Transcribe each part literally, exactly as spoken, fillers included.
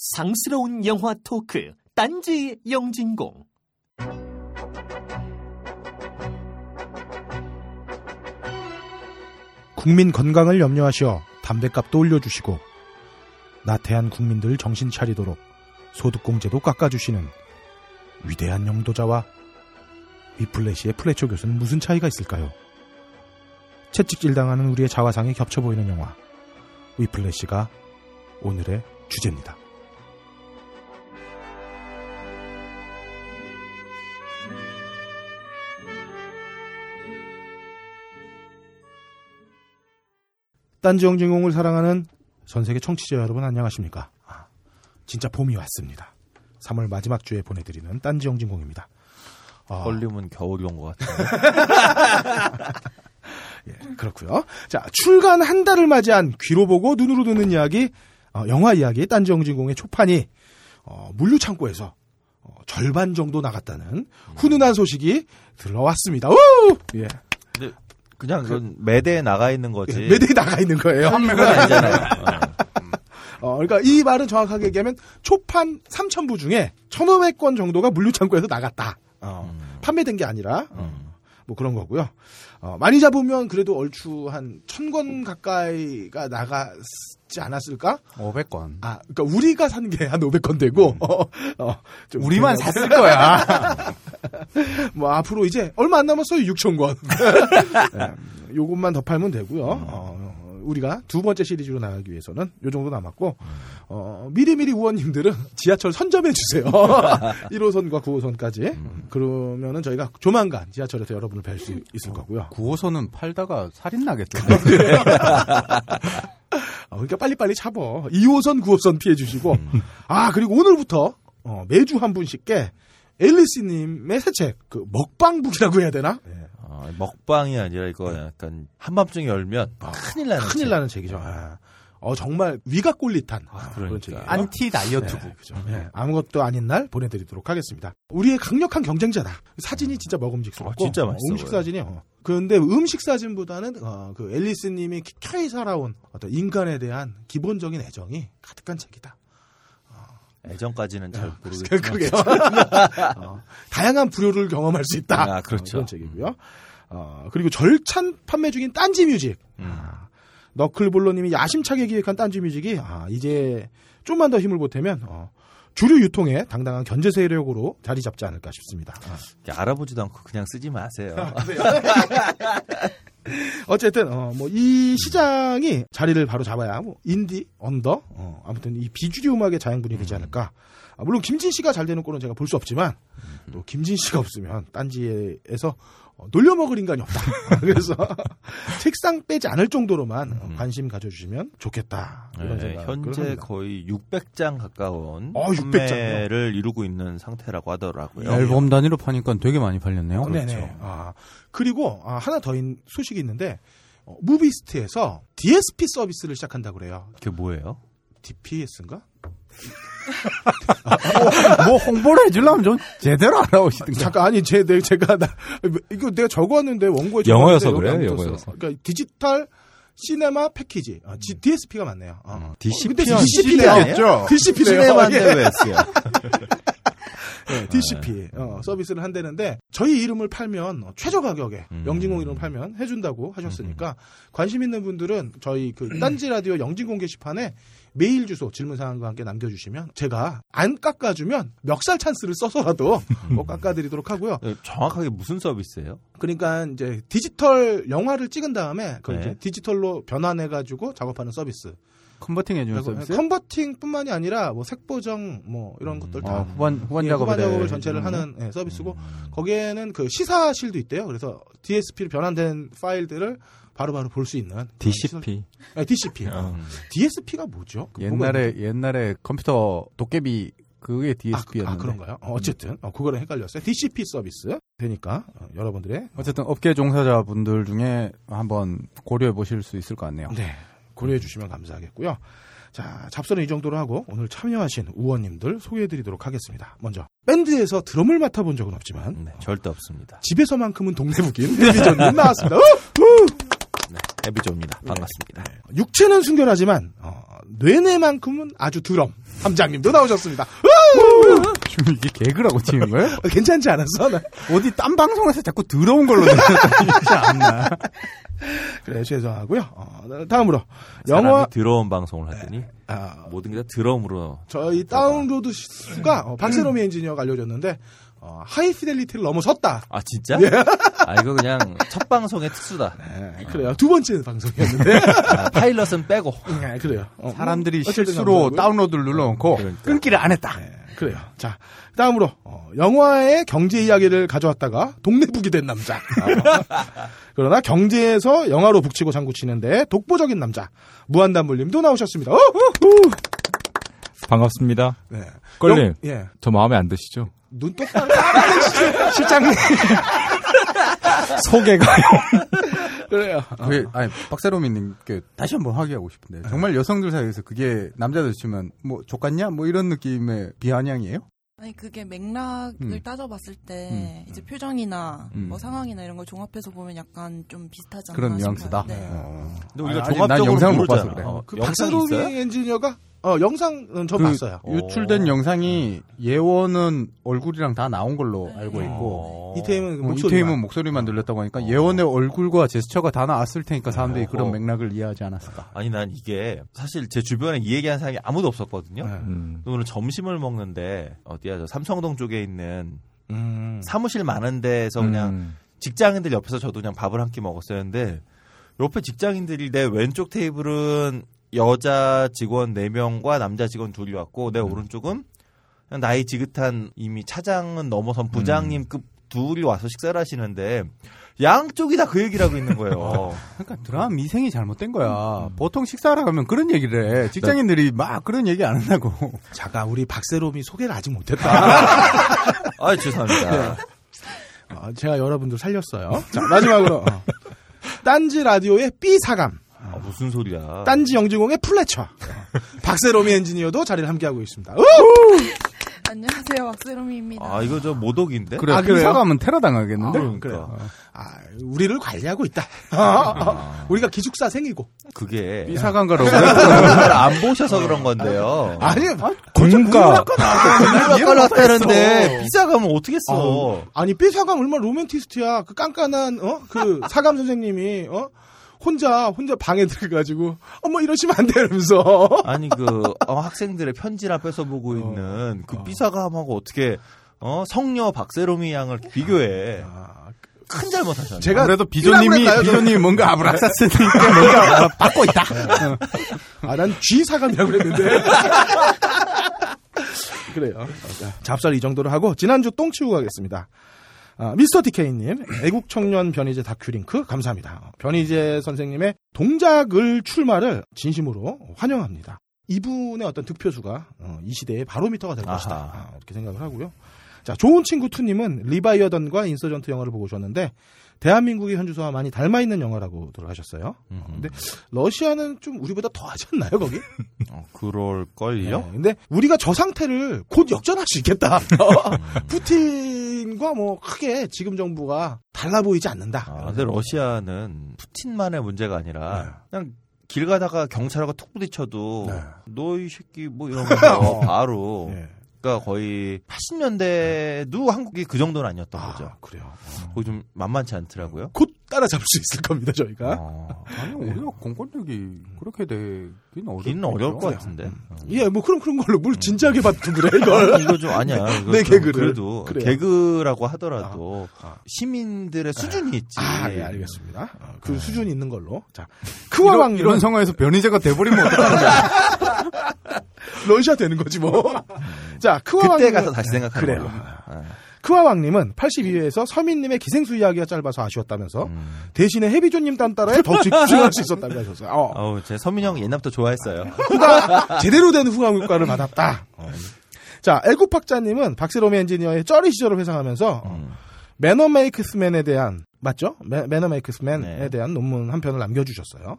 상스러운 영화 토크 딴지 영진공. 국민 건강을 염려하시어 담뱃값도 올려주시고 나태한 국민들 정신 차리도록 소득공제도 깎아주시는 위대한 영도자와 위플래시의 플래처 교수는 무슨 차이가 있을까요? 채찍질 당하는 우리의 자화상이 겹쳐 보이는 영화 위플래시가 오늘의 주제입니다. 딴지 영진공을 사랑하는 전세계 청취자 여러분 안녕하십니까? 아, 진짜 봄이 왔습니다. 삼월 마지막 주에 보내드리는 딴지 영진공입니다. 어... 걸리면 겨울이 온 것 같아요. 예, 그렇고요. 자, 출간 한 달을 맞이한 귀로 보고 눈으로 듣는 이야기, 어, 영화 이야기 딴지 영진공의 초판이 어, 물류창고에서 어, 절반 정도 나갔다는 음. 훈훈한 소식이 들어왔습니다. 우! 예. 근데 그냥 그건 매대에 나가 있는 거지. 예, 매대에 나가 있는 거예요. 판매가 아니잖아요. 어, 그러니까 이 말은 정확하게 얘기하면 초판 삼천 부 중에 천오백 권 정도가 물류창고에서 나갔다. 어, 음. 판매된 게 아니라 음. 뭐 그런 거고요. 어, 많이 잡으면 그래도 얼추 한 천 권 가까이가 나갔지 않았을까? 오백 권. 아, 그러니까 우리가 산 게 한 오백 권 되고 음. 어, 어, 좀 우리만 그냥... 샀을 거야. 뭐 앞으로 이제 얼마 안 남았어요. 육천 권. 네, 요것만 더 팔면 되고요. 음. 어, 우리가 두 번째 시리즈로 나가기 위해서는 요 정도 남았고, 어, 미리미리 우원님들은 지하철 선점해 주세요. 일 호선과 구 호선까지. 음. 그러면은 저희가 조만간 지하철에서 여러분을 뵐 수 있을 거고요. 구 호선은 팔다가 살인 나겠던데. 어, 그러니까 빨리빨리 잡어. 이 호선, 구 호선 피해 주시고. 음. 아, 그리고 오늘부터, 어, 매주 한 분씩께 앨리스님의 새 책, 그, 먹방북이라고 해야 되나? 네. 아, 먹방이 아니라 이거 약간 한밤중에 열면 아, 큰일 나는 큰일 책. 나는 책이죠. 아, 어 정말 위가 꼴릿한 아, 그런 책. 안티 다이어트북. 네, 그죠. 네. 네. 아무것도 아닌 날 보내드리도록 하겠습니다. 우리의 강력한 경쟁자다. 사진이 진짜 먹음직스럽고. 아, 진짜 맛있어. 어, 음식 사진이요. 그런데 음식 사진보다는 어, 그 앨리스님이 켜이 살아온 어떤 인간에 대한 기본적인 애정이 가득한 책이다. 애정까지는 잘 모르겠지만 그게요. 어, 다양한 불효를 경험할 수 있다. 아, 그렇죠. 어, 그런 책이고요. 어, 그리고 절찬 판매 중인 딴지 뮤직. 음. 아, 너클볼러님이 야심차게 기획한 딴지 뮤직이 아, 이제 좀만 더 힘을 보태면 어, 주류 유통에 당당한 견제 세력으로 자리 잡지 않을까 싶습니다. 아. 알아보지도 않고 그냥 쓰지 마세요. 어쨌든 어, 뭐 이 시장이 자리를 바로 잡아야 뭐 인디, 언더, 어, 아무튼 이 비주류 음악의 자양분이 되지 않을까. 아, 물론 김진 씨가 잘 되는 꼴은 제가 볼 수 없지만 또 김진 씨가 없으면 딴지에서 어, 놀려먹을 인간이 없다. 그래서 책상 빼지 않을 정도로만 어, 관심 가져주시면 좋겠다. 이런 네, 현재 합니다. 거의 육백 장 가까운 어, 판매를 이루고 있는 상태라고 하더라고요. 앨범 단위로 파니까 되게 많이 팔렸네요. 어, 그렇죠. 네네. 아, 그리고 아, 하나 더 인, 소식이 있는데 어, 무비스트에서 디에스피 서비스를 시작한다고 그래요. 그게 뭐예요? 디피에스인가? 뭐 홍보를 해주려면 좀 제대로 알아오시든가. 잠깐 아니 제, 내, 제가 나, 이거 내가 적어왔는데 원고에 영어여서 그래요. 영어여서. 그러니까 디지털 시네마 패키지. 아, 지, 디에스피가 맞네요. 어. 디씨피는 디씨피겠죠. 디씨피래요. 시네마인데 왜 했어요? 네, 디씨피 어, 서비스를 한다는데 저희 이름을 팔면 최저 가격에 음. 영진공 이름을 팔면 해준다고 하셨으니까 음. 관심 있는 분들은 저희 그 딴지 라디오 영진공 게시판에 메일 주소 질문사항과 함께 남겨주시면 제가 안 깎아주면 멱살 찬스를 써서라도 뭐 깎아드리도록 하고요. 네, 정확하게 무슨 서비스예요? 그러니까 이제 디지털 영화를 찍은 다음에 그 네. 이제 디지털로 변환해가지고 작업하는 서비스. 컨버팅 해주는 서비스? 컨버팅뿐만이 아니라 뭐 색보정 뭐 이런 것들 다 아, 후반 후반 작업 후반 작업을 네. 전체를 하는 네, 서비스고 음. 거기에는 그 시사실도 있대요. 그래서 디에스피로 변환된 파일들을 바로바로 볼 수 있는 디씨피. 아, 디씨피. 어. 디에스피가 뭐죠? 그 옛날에 옛날에 컴퓨터 도깨비 그게 디에스피였는데. 아, 아 그런가요? 어, 어쨌든 어, 그거랑 헷갈렸어요. 디씨피 서비스 되니까 어, 여러분들의 어쨌든 업계 종사자분들 중에 한번 고려해 보실 수 있을 것 같네요. 네. 고려해 주시면 감사하겠고요. 자, 잡선은 이 정도로 하고 오늘 참여하신 우원님들 소개해드리도록 하겠습니다. 먼저 밴드에서 드럼을 맡아본 적은 없지만 네, 절대 없습니다. 집에서만큼은 동네북인 데뷔전님 나왔습니다. 네, 해비조입니다. 반갑습니다. 네. 네. 육체는 순결하지만 어, 뇌뇌만큼은 아주 드럼. 함장님도 나오셨습니다. 지금 이게 개그라고 치는 거예요? 괜찮지 않았어? 나. 어디 딴 방송에서 자꾸 더러운 걸로 들었지 않나? 그래, 죄송하고요. 어, 다음으로 영화 더러운 방송을 하더니 네. 아, 모든 게 다 드럼으로. 저희 다운로드 수가 어, 박세롬이 엔지니어가 알려줬는데. 어, 하이피델리티를 넘어섰다. 아 진짜? 예. 아 이거 그냥 첫 방송의 특수다. 네, 그래요. 어. 두 번째 방송이었는데 아, 파일럿은 빼고. 네, 그래요. 어, 사람들이 어, 실수로 다운로드를 눌러놓고 그러니까. 끊기를 안 했다. 네, 그래요. 자 다음으로 어, 영화의 경제 이야기를 가져왔다가 동네북이 된 남자. 어. 그러나 경제에서 영화로 북치고 장구치는데 독보적인 남자 무한담불님도 나오셨습니다. 어, 어, 어. 반갑습니다. 네. 껄님, 예. 저 마음에 안 드시죠? 눈 똑바로 깜빡이시죠? 실장님. 소개가요. 그래요. 그게, 아니, 박세로미님께 다시 한번 확인하고 싶은데, 정말 여성들 사이에서 그게 남자들 치면, 뭐, 족같냐? 뭐 이런 느낌의 비아냥이에요? 아니, 그게 맥락을 음. 따져봤을 때, 음. 이제 표정이나, 음. 뭐 상황이나 이런 걸 종합해서 보면 약간 좀 비슷하지 않나. 그런 뉘앙스다? 네. 어. 근데 우리가 아니, 종합적으로. 난 영상을 못 봐서 그래. 어, 그 박세로미 엔지니어가? 어 영상은 저 그 봤어요. 유출된 오. 영상이 예원은 얼굴이랑 다 나온 걸로 알고 있고 이태임은 목소리만. 이태임은 목소리만 들렸다고 하니까 예원의 얼굴과 제스처가 다 나왔을 테니까 사람들이 어. 그런 맥락을 이해하지 않았을까. 아니 난 이게 사실 제 주변에 이 얘기한 사람이 아무도 없었거든요. 음. 오늘 점심을 먹는데 어디야 저 삼성동 쪽에 있는 음. 사무실 많은 데서 그냥 음. 직장인들 옆에서 저도 그냥 밥을 한 끼 먹었었는데 옆에 직장인들이 내 왼쪽 테이블은 여자 직원 네 명과 남자 직원 둘이 왔고 내 음. 오른쪽은 나이 지긋한 이미 차장은 넘어선 부장님급 음. 둘이 와서 식사를 하시는데 양쪽이 다 그 얘기를 하고 있는 거예요. 그러니까 드라마 미생이 잘못된 거야. 음. 보통 식사하러 가면 그런 얘기를 해. 직장인들이 막 그런 얘기 안 한다고. 잠깐 우리 박세롬이 소개를 아직 못했다. 아 죄송합니다. 네. 어, 제가 여러분들 살렸어요. 자 마지막으로 어. 딴지 라디오의 B사감. 아, 무슨 소리야. 딴지 영진공의 플래처. 박세롬이 엔지니어도 자리를 함께하고 있습니다. 안녕하세요. 박세롬이입니다. 아, 이거 저 모독인데? 그래, 아, 그래요? 사가면 테러 당하겠는데? 아, 그러니까. 그래요. 아, 우리를 관리하고 있다. 아, 아, 우리가 기숙사 생이고. 그게. 비사관가로. 안 보셔서 그런 건데요. 아니, 공과. 공과 깔았다는데 비사감은 어떻게 써? 아, 아니, 비사감 얼마나 로맨티스트야. 그 깐깐한, 어? 그 사감 선생님이, 어? 혼자 혼자 방에 들어가지고 어머 이러시면 안 돼 이러면서 아니 그 어, 학생들의 편지나 뺏어보고 있는 어, 그 삐사감하고 어. 어떻게 어 성녀 박세롬이 양을 비교해. 아, 큰 잘못하셨네. 제가 그래도 비조님이 비조님이 뭔가 아브라사스니까 뭔가 받고 있다. 아 난 G 사감이라고 그랬는데. 그래요. 잡살 이 정도로 하고 지난주 똥 치우고 가겠습니다. 아, 미스터 디케이님, 애국청년 변희재 다큐링크 감사합니다. 변희재 선생님의 동작을 출마를 진심으로 환영합니다. 이분의 어떤 득표수가 어, 이 시대의 바로미터가 될 아하. 것이다. 아, 이렇게 생각을 하고요. 자, 좋은 친구 투님은 리바이어던과 인서전트 영화를 보고 오셨는데 대한민국의 현주소와 많이 닮아있는 영화라고 들어가셨어요. 어, 근데 러시아는 좀 우리보다 더 하지 않나요, 거기? 어, 그럴걸요? 네, 근데 우리가 저 상태를 곧 역전할 수 있겠다. 푸틴과 뭐 크게 지금 정부가 달라 보이지 않는다. 아, 근데 러시아는 푸틴만의 문제가 아니라 네. 그냥 길 가다가 경찰하고 툭 부딪혀도 네. 너 이 새끼 뭐 이런 거 바로 네. 그러니까 거의 팔십 년대도 한국이 그 정도는 아니었던 아, 거죠. 그래요. 거기 좀 만만치 않더라고요. 곧 따라잡을 수 있을 겁니다, 저희가. 아, 아니, 우리가 공권력이 그렇게 되긴 어렵긴 어려울 것 같은데. 음. 예, 뭐 그런 그런 걸로 뭘 진지하게 받든 그래 이걸. 아니, 이거 좀 아니야. 이거 내 좀 개그를. 그래도 그래요. 개그라고 하더라도 아, 아. 시민들의 수준이 아, 있지. 아, 예, 알겠습니다. 아, 그 아. 수준이 있는 걸로. 자, 크와왕 이런, 이런 상황에서 변희재가 돼버리면 어떡하는 거야? 러시아 되는 거지 뭐. 자, 크와왕 그때 가서 다시 생각하는 거예요. 아. 크와왕님은 팔십이 회에서 서민님의 기생수 이야기가 짧아서 아쉬웠다면서 음. 대신에 해비조님 딴따라에 더 집중할 수 있었다고 하셨어요. 어. 어우, 제 서민 형 옛날부터 좋아했어요. 후가, 제대로 된 후광효과를 받았다. 어. 자, 애국학자님은 박세롬의 엔지니어의 쩌리 시절을 회상하면서 음. 매너 메이크스맨에 대한 맞죠? 매, 매너 메이크스맨에 네. 대한 논문 한 편을 남겨주셨어요.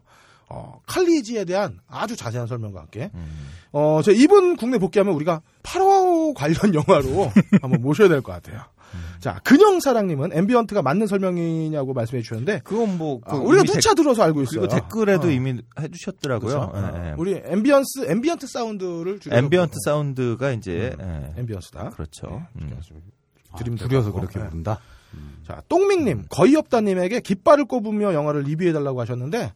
어, 칼리지에 대한 아주 자세한 설명과 함께 음. 어, 저 이분 국내 복귀하면 우리가 팔월 관련 영화로 한번 모셔야 될 것 같아요. 음. 자, 근영사랑님은 앰비언트가 맞는 설명이냐고 말씀해 주셨는데 그건 뭐 그 아, 우리가 누차 들어서 알고 있어요. 그리고 댓글에도 어. 이미 해주셨더라고요. 네, 네. 우리 앰비언스 앰비언트 사운드를 앰비언트 사운드가 이제 음, 네. 앰비언스다. 그렇죠. 음. 드림 아, 두려워서 그렇게 부른다. 음. 자, 똥밍님 거의 없다님에게 깃발을 꼽으며 영화를 리뷰해달라고 하셨는데.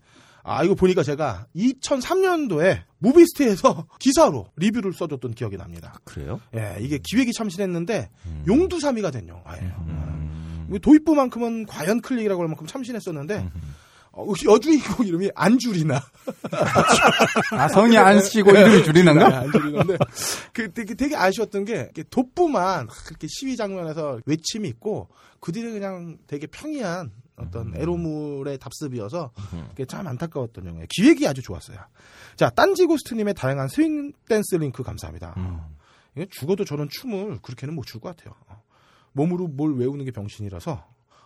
아, 이거 보니까 제가 이천삼 년도에 무비스트에서 기사로 리뷰를 써줬던 기억이 납니다. 아, 그래요? 예, 이게 기획이 참신했는데 음. 용두사미가 된 영화예요. 음. 음. 도입부만큼은 과연 클릭이라고 할 만큼 참신했었는데 음. 어, 여주인공 이름이 안주리나. 아, 성이 안 쓰고 이름이 주리나인가? 안주리나인데 그, 되게, 되게 아쉬웠던 게 돋부만 그렇게 시위 장면에서 외침이 있고 그들이 그냥 되게 평이한 어떤 에로물의 답습이어서 그게 참 안타까웠던 영화예요. 기획이 아주 좋았어요. 자, 딴지 고스트님의 다양한 스윙 댄스 링크 감사합니다. 음. 죽어도 저는 춤을 그렇게는 못 출 것 같아요. 몸으로 뭘 외우는 게 병신이라서.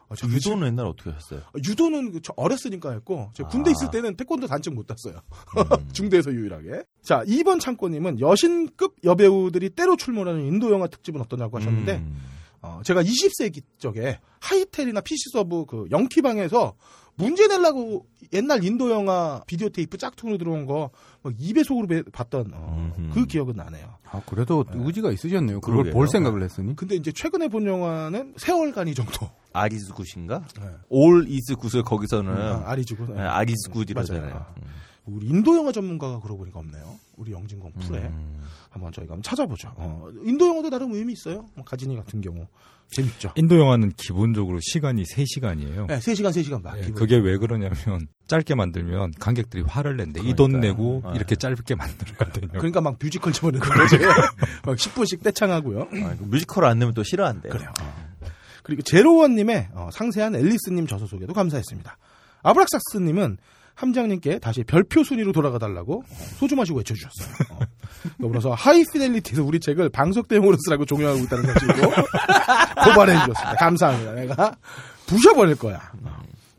아, 유도는 옛날 어떻게 하셨어요? 유도는 저 어렸으니까 했고 제가 군대 아. 있을 때는 태권도 단층 못 땄어요. 음. 중대에서 유일하게. 자, 이 번 창고님은 여신급 여배우들이 때로 출몰하는 인도 영화 특집은 어떠냐고 하셨는데 음. 어, 제가 이십 세기 쪽에 하이텔이나 피시서브 그 영키방에서 문제 내려고 옛날 인도 영화 비디오 테이프 짝퉁으로 들어온 거 막 두 배속으로 봤던 어, 그 기억은 나네요. 아, 그래도 네. 의지가 있으셨네요. 그걸 그러게요. 볼 생각을 했으니. 근데 이제 최근에 본 영화는 세월간이 정도. 아리즈 굿인가? 네. 올 이즈 굿을 거기서는 아, 아리즈 굿. 네, 아리즈 굿이라잖아요. 음. 우리 인도 영화 전문가가 그러고 보니까 없네요. 우리 영진공 풀에 음. 한번 저희가 한번 찾아보죠. 어, 인도 영화도 나름 의미 있어요. 가진이 같은 경우 재밌죠. 인도 영화는 기본적으로 시간이 세 시간이에요. 네, 세 시간 세 시간 막. 네, 그게 왜 그러냐면 짧게 만들면 관객들이 화를 낸대. 이 돈 내고 아, 이렇게 짧게 만들거든요. 그러니까 막 뮤지컬 집어넣는 거지. 막 십 분씩 떼창하고요. 아, 뮤지컬 안 내면 또 싫어한대. 그래요. 어. 그리고 제로원님의 어, 상세한 앨리스님 저서 소개도 감사했습니다. 아브락삭스님은 함장님께 다시 별표 순위로 돌아가달라고 소주 마시고 외쳐주셨어요. 어. 더불어서 하이피델리티에서 우리 책을 방석 대용으로 쓰라고 종용하고 있다는 사실이고 고발해주셨습니다. 감사합니다. 내가 부셔버릴 거야.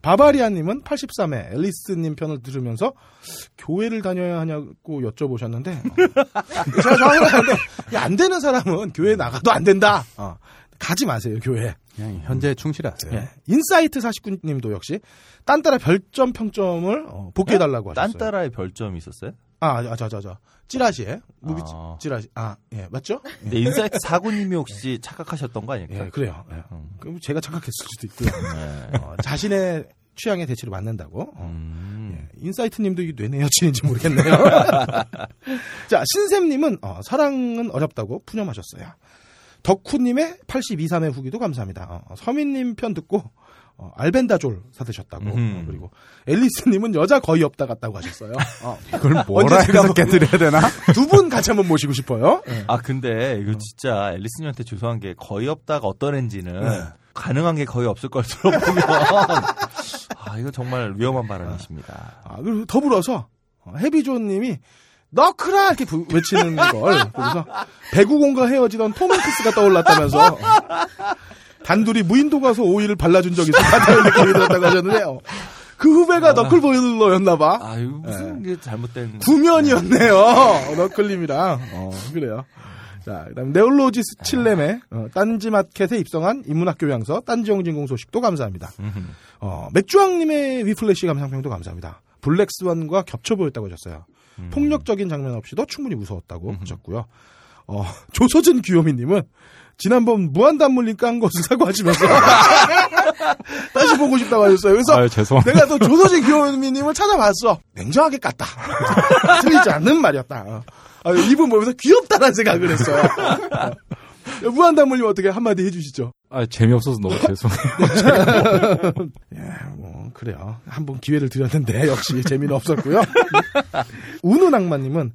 바바리아님은 팔십삼 회 앨리스님 편을 들으면서 교회를 다녀야 하냐고 여쭤보셨는데 어. 제가 생각하는데 안 되는 사람은 교회 나가도 안 된다. 어. 가지 마세요, 교회. 그냥 현재 충실하세요. 네. 인사이트 사십구 님도 역시 딴따라 별점 평점을 어, 복귀해달라고 하셨어요. 딴따라의 별점이 있었어요? 아, 아, 자, 자, 자. 찌라시에. 무비 아. 찌라시. 아, 예, 맞죠? 근데 네, 인사이트 사십구 님이 혹시 착각하셨던 거 아닐까요? 예, 그래요. 예. 음. 그럼 제가 착각했을 수도 있고요. 네. 어, 자신의 취향의 대치를 맞는다고. 음. 예. 인사이트님도 이게 뇌내 여친인지 모르겠네요. 자, 신샘님은 어, 사랑은 어렵다고 푸념하셨어요. 덕후님의 팔십이, 삼 회 후기도 감사합니다. 어, 서민님 편 듣고 어, 알벤다졸 사드셨다고. 음. 어, 그리고 앨리스님은 여자 거의 없다 같다고 하셨어요. 어. 이걸 뭐라 해석해 드려야 되나? 두 분 같이 한번 모시고 싶어요. 네. 아, 근데 이거 진짜 앨리스님한테 죄송한 게 거의 없다가 어떤 앤지는 네. 가능한 게 거의 없을 걸 들어보면 아, 이거 정말 위험한 발언이십니다. 아, 그리고 더불어서 어, 해비존님이 너크라! 이렇게 부, 외치는 걸 보면서 배구공과 헤어지던 톰 행크스가 떠올랐다면서 어, 단둘이 무인도 가서 오일을 발라준 적이 있었다는 느낌이 들었다고 하셨는데 어, 그 후배가 아, 너클볼러였나봐. 아, 이거 무슨 네. 게 잘못된... 구면이었네요. 어, 너클림이랑. 어, 그래요. 자, 그 다음 네올로지스 칠렘의 어, 딴지마켓에 입성한 인문학교양서 딴지영진공 소식도 감사합니다. 어, 맥주왕님의 위플래시 감상평도 감사합니다. 블랙스완과 겹쳐 보였다고 하셨어요. 음. 폭력적인 장면 없이도 충분히 무서웠다고 음흠. 하셨고요. 어, 조서진 귀요미님은 지난번 무한단물림 깐 것을 사과하시면서 다시 보고 싶다고 하셨어요. 그래서 아유, 내가 또 조서진 귀요미님을 찾아봤어. 냉정하게 깠다. 틀리지 않는 말이었다. 아, 이분 보면서 귀엽다라는 생각을 했어. 무한단물림 어떻게 한마디 해주시죠? 아, 재미없어서 너무 죄송해요. 예, 뭐, 그래요. 한번 기회를 드렸는데, 역시 재미는 없었고요. 운운악마님은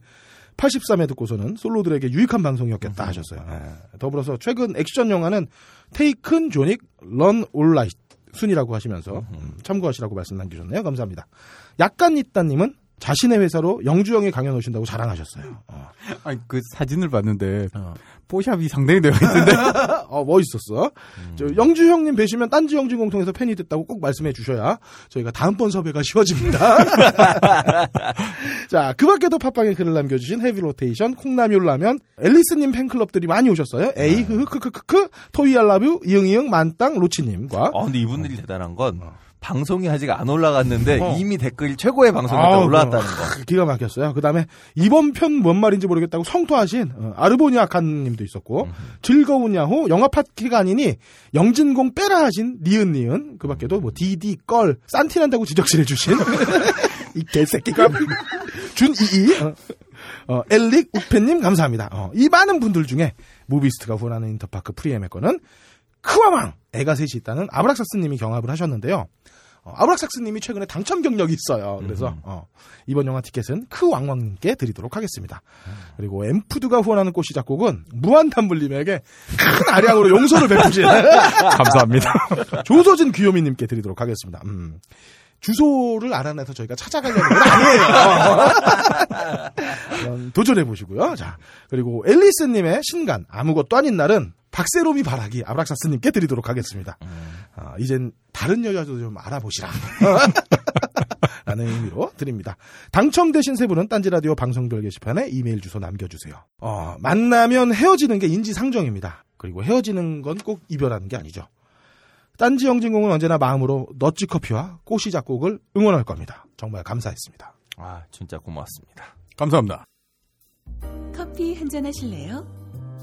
팔십삼 회 듣고서는 솔로들에게 유익한 방송이었겠다 하셨어요. 예. 더불어서 최근 액션 영화는 테이큰, 조닉, 런, 올라이트 순이라고 하시면서 참고하시라고 말씀 남기셨네요. 감사합니다. 약간 있다님은 자신의 회사로 영주형에 강연 오신다고 자랑하셨어요. 어. 아니, 그 사진을 봤는데 어. 포샵이 상당히 되어 있는데 어, 멋있었어. 음. 저 영주형님 뵈시면 딴지 영진공 통해서 팬이 됐다고 꼭 말씀해 주셔야 저희가 다음번 섭외가 쉬워집니다. 자, 그 밖에도 팟빵에 글을 남겨주신 헤비로테이션, 콩나물라면, 앨리스님 팬클럽들이 많이 오셨어요. 에이, 흐흐, 크크크크, 토이알라뷰, 이응이응, 만땅, 로치님과. 아, 근데 이분들이 어. 대단한 건 어. 방송이 아직 안 올라갔는데 어. 이미 댓글이 최고의 방송이었다 올라왔다는 거. 아, 기가 막혔어요. 그 다음에 이번 편 뭔 말인지 모르겠다고 성토하신 어, 아르보니아칸님도 있었고 음. 즐거운 야호 영화 파티가 아니니 영진공 빼라 하신 니은니은 그 밖에도 뭐 디디 껄 산티난다고 지적질해 주신 이 개새끼가 준이이 어. 어, 엘릭 우페님 감사합니다. 어, 이 많은 분들 중에 무비스트가 후원하는 인터파크 프리엠의 거는 크와망 애가 셋이 있다는 아브락삭스님이 경합을 하셨는데요. 어, 아브락삭스님이 최근에 당첨 경력이 있어요. 그래서 어, 이번 영화 티켓은 크왕왕님께 드리도록 하겠습니다. 음. 그리고 엠푸드가 후원하는 꽃이 작곡은 무한담블님에게 큰 아량으로 용서를 베푸신 감사합니다. 조서진 귀요미님께 드리도록 하겠습니다. 음. 주소를 알아내서 저희가 찾아가려는 건 아니에요. 도전해보시고요. 자, 그리고 앨리스님의 신간 아무것도 아닌 날은 박세롬이 바라기 아브락사스님께 드리도록 하겠습니다. 음. 어, 이젠 다른 여자도 좀 알아보시라 라는 의미로 드립니다. 당첨되신 세 분은 딴지라디오 방송별 게시판에 이메일 주소 남겨주세요. 어, 만나면 헤어지는 게 인지상정입니다. 그리고 헤어지는 건 꼭 이별하는 게 아니죠. 딴지 영진공은 언제나 마음으로 너찌커피와 꽃이 작곡을 응원할 겁니다. 정말 감사했습니다. 아, 진짜 고맙습니다. 감사합니다. 커피 한잔 하실래요?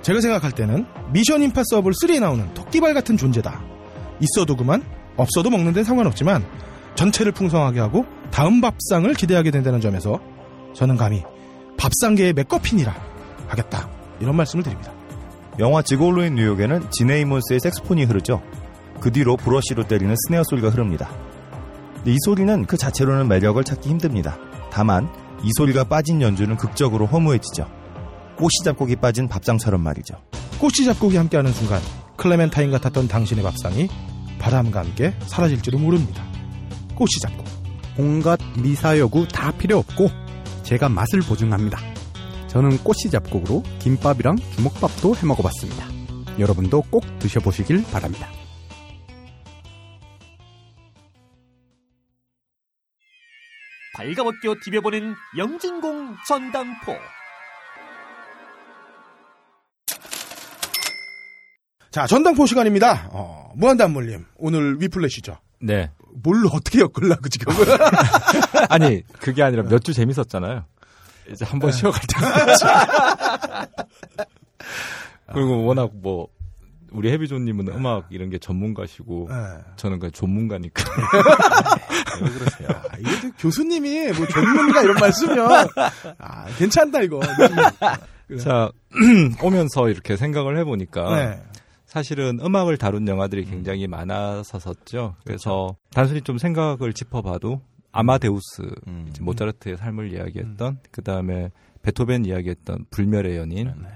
제가 생각할 때는 미션 임파서블 삼에 나오는 토끼발 같은 존재다. 있어도 그만, 없어도 먹는 데는 상관없지만 전체를 풍성하게 하고 다음 밥상을 기대하게 된다는 점에서 저는 감히 밥상계의 맥거핀이라 하겠다. 이런 말씀을 드립니다. 영화 지골로 인 뉴욕에는 지네이몬스의 색스폰이 흐르죠. 그 뒤로 브러쉬로 때리는 스네어 소리가 흐릅니다. 이 소리는 그 자체로는 매력을 찾기 힘듭니다. 다만 이 소리가 빠진 연주는 극적으로 허무해지죠. 꽃이 잡곡이 빠진 밥상처럼 말이죠. 꽃이 잡곡이 함께하는 순간 클레멘타인 같았던 당신의 밥상이 바람과 함께 사라질지도 모릅니다. 꽃이 잡곡. 온갖 미사여구 다 필요 없고 제가 맛을 보증합니다. 저는 꽃이 잡곡으로 김밥이랑 주먹밥도 해먹어봤습니다. 여러분도 꼭 드셔보시길 바랍니다. 발가벗겨 디벼보는 영진공 전당포. 자, 전당포 시간입니다. 어, 무한단물님, 오늘 위플래시죠? 네. 뭘 어떻게 엮으려고 지금? 아니, 그게 아니라 몇 주 재밌었잖아요. 이제 한번 쉬어갈 때가 됐죠. 그리고 워낙 뭐, 우리 해비존님은 음악 이런 게 전문가시고, 저는 그냥 전문가니까. 왜 그러세요? 아, 이게 교수님이 뭐 전문가 이런 말 쓰면, 아, 괜찮다, 이거. 그래. 자, 오면서 이렇게 생각을 해보니까, 네. 사실은 음악을 다룬 영화들이 굉장히 음. 많았었죠. 그래서 그렇죠. 단순히 좀 생각을 짚어봐도 아마데우스, 음. 이제 모차르트의 삶을 이야기했던 음. 그 다음에 베토벤 이야기했던 불멸의 연인, 네, 네.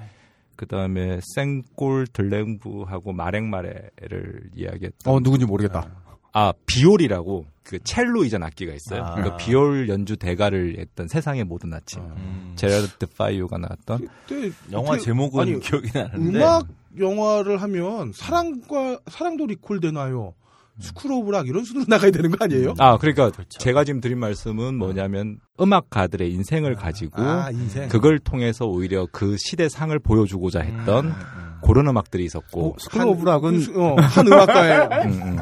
그 다음에 생골 들랭부하고 마랭마레를 이야기했던 어 누군지 모르겠다. 아, 비올이라고 그 첼로 이전 악기가 있어요. 아. 그러니까 비올 연주 대가를 했던 세상의 모든 아침, 음. 제라르트 파이오가 나왔던 그때, 영화 어떻게, 제목은 아니, 기억이 나는데 음악 영화를 하면 사랑과 사랑도 리콜되나요? 음. 스쿨 오브 락 이런 수준으로 나가야 되는 거 아니에요? 아, 그러니까 그렇죠. 제가 지금 드린 말씀은 뭐냐면 음악가들의 인생을 가지고 아, 인생. 그걸 통해서 오히려 그 시대 상을 보여주고자 했던 음. 그런 음악들이 있었고 어, 스쿨 오브 락은 어, 한 음악가의 음, 음.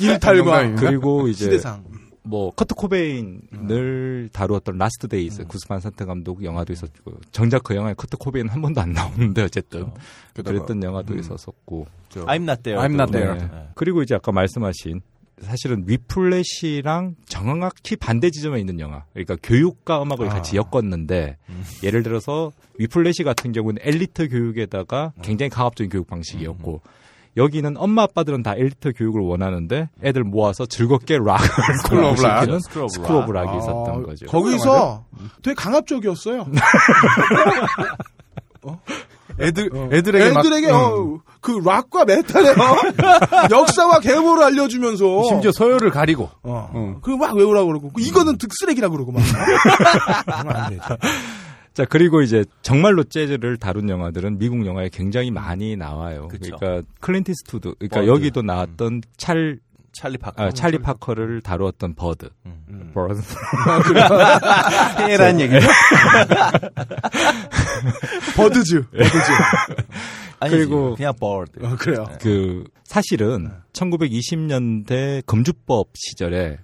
일탈과 그리고 이제 시대상. 뭐 커트 코베인을 다루었던 라스트 데이즈 음. 구스만 산트 감독 영화도 있었고 정작 그 영화에 커트 코베인 한 번도 안 나오는데 어쨌든 어, 그랬던 영화도 음. 있었었고 I'm not there I'm not there 네. 네. 그리고 이제 아까 말씀하신 사실은 위플래시랑 정확히 반대 지점에 있는 영화. 그러니까 교육과 음악을 아. 같이 엮었는데 음. 예를 들어서 위플래시 같은 경우는 엘리트 교육에다가 굉장히 강압적인 교육 방식이었고 음. 여기는 엄마 아빠들은 다 엘리트 교육을 원하는데 애들 모아서 즐겁게 락을 스크로블락이 스크로블락이 있었던 거죠. 거기서 되게 강압적이었어요. 어? 애들, 어. 애들에게. 애들에게, 막, 어, 음. 그, 락과 메탈의 역사와 계보를 알려주면서. 심지어 서열을 가리고. 어. 어. 그리고 막 외우라고 그러고. 이거는 득쓰레기라고 그러고 막. 안 돼. 자, 그리고 이제 정말로 재즈를 다룬 영화들은 미국 영화에 굉장히 많이 나와요. 그쵸. 그러니까 클린트 이스트우드. 그러니까 버드. 여기도 나왔던 음. 찰, 찰리 파커. 아, 찰리 파커를 다루었던 버드. 음. 음. 버드. 해란 얘기죠. 버드즈. 버드즈. 아니지, 그리고 그냥 버드. 어, 그래요. 그 사실은 천구백이십 년대 금주법 시절에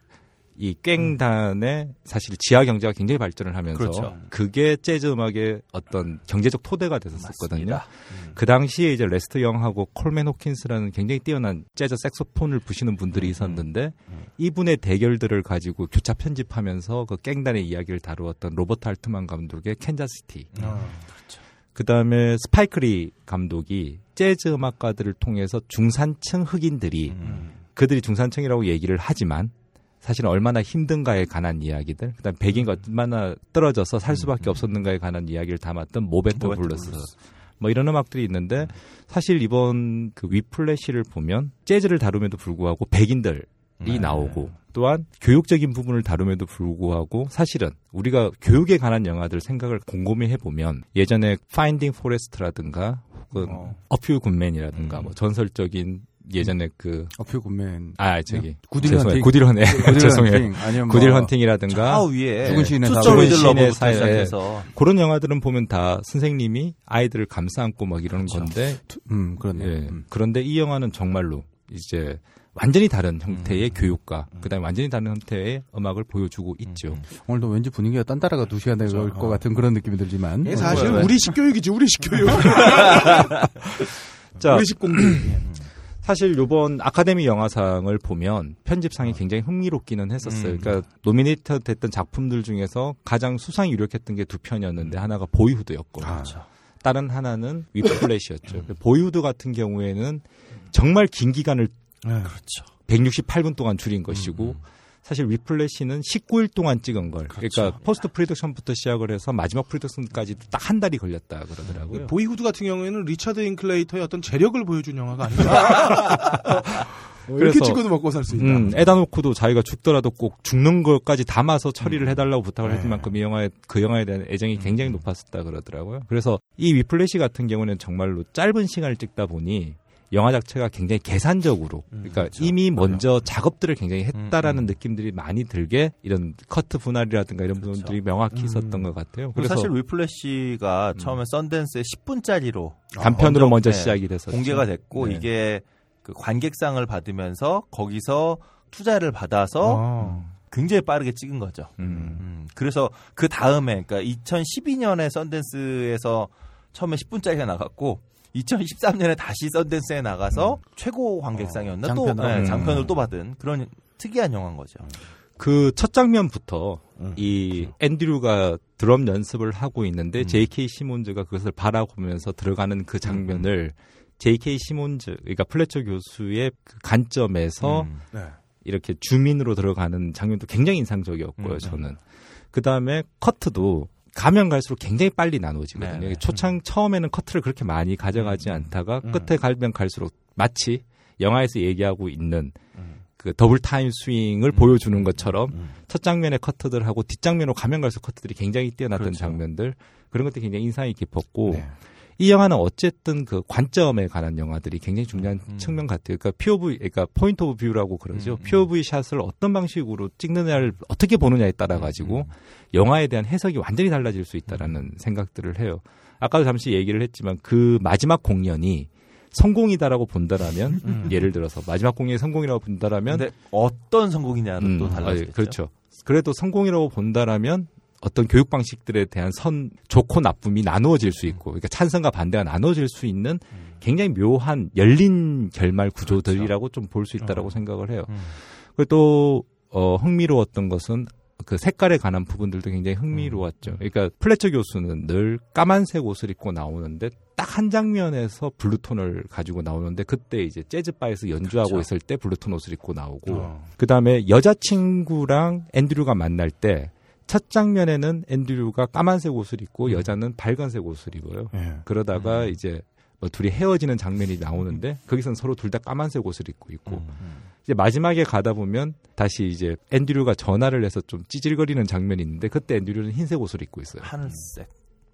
이 깽단의 사실 지하 경제가 굉장히 발전을 하면서 그렇죠. 그게 재즈 음악의 어떤 경제적 토대가 됐었거든요. 음. 그 당시에 이제 레스트 영하고 콜맨 호킨스라는 굉장히 뛰어난 재즈 색소폰을 부시는 분들이 있었는데 음. 음. 이분의 대결들을 가지고 교차 편집하면서 그 깽단의 이야기를 다루었던 로버트 할트만 감독의 캔자스시티. 음. 음. 그렇죠. 그다음에 스파이크리 감독이 재즈 음악가들을 통해서 중산층 흑인들이 음. 그들이 중산층이라고 얘기를 하지만 사실 얼마나 힘든가에 관한 이야기들, 그다음 백인이 얼마나 떨어져서 살 수밖에 없었는가에 관한 이야기를 담았던 모베터 블루스, 뭐 이런 음악들이 있는데 사실 이번 그 위플래시를 보면 재즈를 다룸에도 불구하고 백인들이 네. 나오고 또한 교육적인 부분을 다룸에도 불구하고 사실은 우리가 교육에 관한 영화들 생각을 곰곰이 해보면 예전에 파인딩 포레스트라든가 혹은 어. A Few Good Men이라든가 음. 뭐 전설적인 예전에 그 어필 굿맨 아 저기 구딜 헌팅 구딜 헌팅 죄송해요 구딜 헌팅이라든가 죽은 시인의 사회에서 그런 영화들은 보면 다 선생님이 아이들을 감싸안고 막 이러는 그렇죠. 건데 음 그런데 예. 음. 그런데 이 영화는 정말로 이제 완전히 다른 형태의 음. 교육과 음. 그다음에 완전히 다른 형태의 음악을 보여주고 있죠. 음. 오늘도 왠지 분위기가 딴따라가 두 시간 될 것 같은 그런 느낌이 들지만 예, 사실 어, 우리 식교육이지 우리 식교육. 자 우리 식공부. 사실 요번 아카데미 영화상을 보면 편집상이 굉장히 흥미롭기는 했었어요. 음. 그러니까 노미네이트 됐던 작품들 중에서 가장 수상이 유력했던 게 두 편이었는데 하나가 보이후드였고 아, 그렇죠. 다른 하나는 위플래시였죠. 음. 보이후드 같은 경우에는 정말 긴 기간을 네, 그렇죠. 백육십팔 분 동안 줄인 것이고 음. 사실 위플래시는 십구 일 동안 찍은 걸. 그렇죠. 그러니까 포스트 프로덕션부터 시작을 해서 마지막 프로덕션까지 딱 한 달이 걸렸다 그러더라고요. 보이후드 같은 경우에는 리차드 인클레이터의 어떤 재력을 보여준 영화가 아니다. 어, 이렇게 찍어도 먹고 살 수 있다. 음, 에다 놓고도 자기가 죽더라도 꼭 죽는 것까지 담아서 처리를 음. 해달라고 부탁을 네. 했을 만큼 이 영화에, 그 영화에 대한 애정이 음. 굉장히 높았었다 그러더라고요. 그래서 이 위플래시 같은 경우는 정말로 짧은 시간을 찍다 보니 영화 자체가 굉장히 계산적으로 그러니까 음, 그렇죠. 이미 먼저 작업들을 굉장히 했다라는 음, 음. 느낌들이 많이 들게 이런 커트 분할이라든가 이런 그렇죠. 부분들이 명확히 음. 있었던 것 같아요. 그래서 사실 위플래시가 음. 처음에 썬댄스에 십 분짜리로 단편으로 어, 먼저 네, 시작이 됐었죠. 공개가 됐고 네. 이게 그 관객상을 받으면서 거기서 투자를 받아서 아. 굉장히 빠르게 찍은 거죠. 음. 음. 그래서 그 다음에 그러니까 이천십이 년에 썬댄스에서 처음에 십 분짜리가 나갔고 이천십삼 년에 다시 썬댄스에 나가서 음. 최고 관객상이었나 어, 장편으로. 또 네, 장편을 또 받은 그런 특이한 영화인 거죠. 그 첫 장면부터 음. 이 앤드류가 드럼 연습을 하고 있는데 음. 제이케이 시몬즈가 그것을 바라보면서 들어가는 그 장면을 음. 제이케이 시몬즈 그러니까 플래처 교수의 그 관점에서 음. 네. 이렇게 주민으로 들어가는 장면도 굉장히 인상적이었고요. 음. 저는 그 다음에 커트도. 가면 갈수록 굉장히 빨리 나눠지거든요. 네네. 초창 처음에는 커트를 그렇게 많이 가져가지 않다가 음. 끝에 가면 갈수록 마치 영화에서 얘기하고 있는 음. 그 더블 타임 스윙을 음. 보여주는 것처럼 음. 첫 장면의 커트들하고 뒷장면으로 가면 갈수록 커트들이 굉장히 뛰어났던 그렇죠. 장면들 그런 것들이 굉장히 인상이 깊었고 네. 이 영화는 어쨌든 그 관점에 관한 영화들이 굉장히 중요한 음. 측면 같아요. 그러니까 피오브이, 그러니까 포인트 오브 뷰라고 그러죠. 음. 피오브이 샷을 어떤 방식으로 찍느냐를 어떻게 보느냐에 따라 가지고 음. 영화에 대한 해석이 완전히 달라질 수 있다라는 음. 생각들을 해요. 아까도 잠시 얘기를 했지만 그 마지막 공연이 성공이다라고 본다라면 음. 예를 들어서 마지막 공연이 성공이라고 본다라면 근데 어떤 성공이냐는 음. 또 달라지겠죠. 아, 그렇죠. 그래도 성공이라고 본다라면 어떤 교육 방식들에 대한 선 좋고 나쁨이 나누어질 수 있고 그러니까 찬성과 반대가 나누어질 수 있는 굉장히 묘한 열린 결말 구조들이라고 좀 볼 수 있다라고 생각을 해요. 그리고 또 어, 흥미로웠던 것은 그 색깔에 관한 부분들도 굉장히 흥미로웠죠. 그러니까 플래처 교수는 늘 까만색 옷을 입고 나오는데 딱 한 장면에서 블루톤을 가지고 나오는데 그때 이제 재즈바에서 연주하고 그렇죠. 있을 때 블루톤 옷을 입고 나오고 어. 그다음에 여자친구랑 앤드류가 만날 때 첫 장면에는 앤드류가 까만색 옷을 입고 여자는 밝은색 옷을 입어요. 예. 그러다가 예. 이제 뭐 둘이 헤어지는 장면이 나오는데 거기서는 서로 둘 다 까만색 옷을 입고 있고 음, 음. 이제 마지막에 가다 보면 다시 이제 앤드류가 전화를 해서 좀 찌질거리는 장면이 있는데 그때 앤드류는 흰색 옷을 입고 있어요. 한색.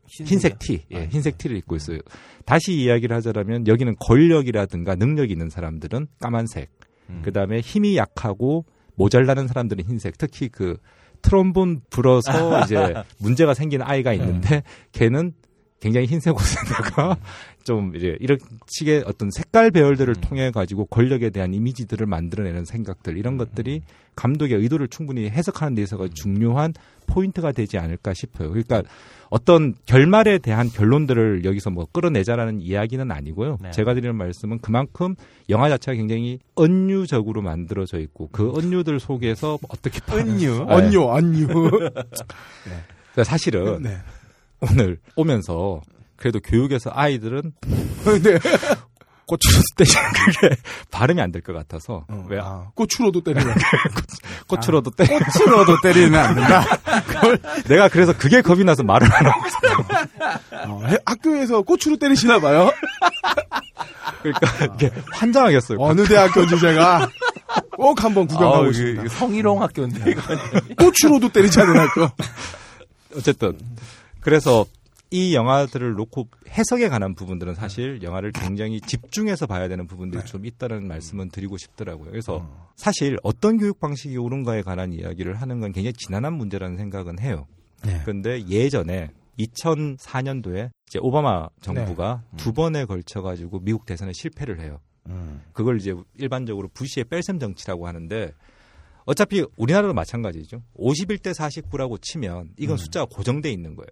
흰색 티, 예, 흰색 티를 입고 있어요. 다시 이야기를 하자면 여기는 권력이라든가 능력이 있는 사람들은 까만색. 음. 그다음에 힘이 약하고 모자라는 사람들은 흰색. 특히 그 트롬본 불어서 이제 문제가 생긴 아이가 있는데 음. 걔는 굉장히 흰색 옷에다가 좀 이제 이런 식의 어떤 색깔 배열들을 음. 통해 가지고 권력에 대한 이미지들을 만들어내는 생각들 이런 것들이 감독의 의도를 충분히 해석하는 데 있어서 중요한 포인트가 되지 않을까 싶어요. 그러니까 어떤 결말에 대한 결론들을 여기서 뭐 끌어내자라는 이야기는 아니고요. 네. 제가 드리는 말씀은 그만큼 영화 자체가 굉장히 은유적으로 만들어져 있고 그 은유들 속에서 어떻게 은유, 은유, 은유. 사실은. 네. 오늘 오면서 그래도 교육에서 아이들은 네. 고추로 때리는 그게 발음이 안 될 것 같아서 어, 왜 아, 고추로도 때리면 고추로도 아, 때리면 고추로도 때리면 안 된다. 그걸 내가 그래서 그게 겁이 나서 말을 안 하고 있어요. 어, 학교에서 고추로 때리시나 봐요. 그러니까 이게 아, 환장하겠어요. 어느 대학교인지 제가 꼭 한번 구경하고 아, 싶다. 성희롱 학교인데 고추로도 때리지 않는 학교. 어쨌든. 그래서 이 영화들을 놓고 해석에 관한 부분들은 사실 영화를 굉장히 집중해서 봐야 되는 부분들이 네. 좀 있다는 말씀은 드리고 싶더라고요. 그래서 사실 어떤 교육 방식이 옳은가에 관한 이야기를 하는 건 굉장히 지난한 문제라는 생각은 해요. 네. 근데 예전에 이천사년도에 이제 오바마 정부가 네. 두 번에 걸쳐 가지고 미국 대선에 실패를 해요. 음. 그걸 이제 일반적으로 부시의 뺄셈 정치라고 하는데 어차피 우리나라도 마찬가지죠. 오십일 대 사십구라고 치면 이건 음. 숫자가 고정돼 있는 거예요.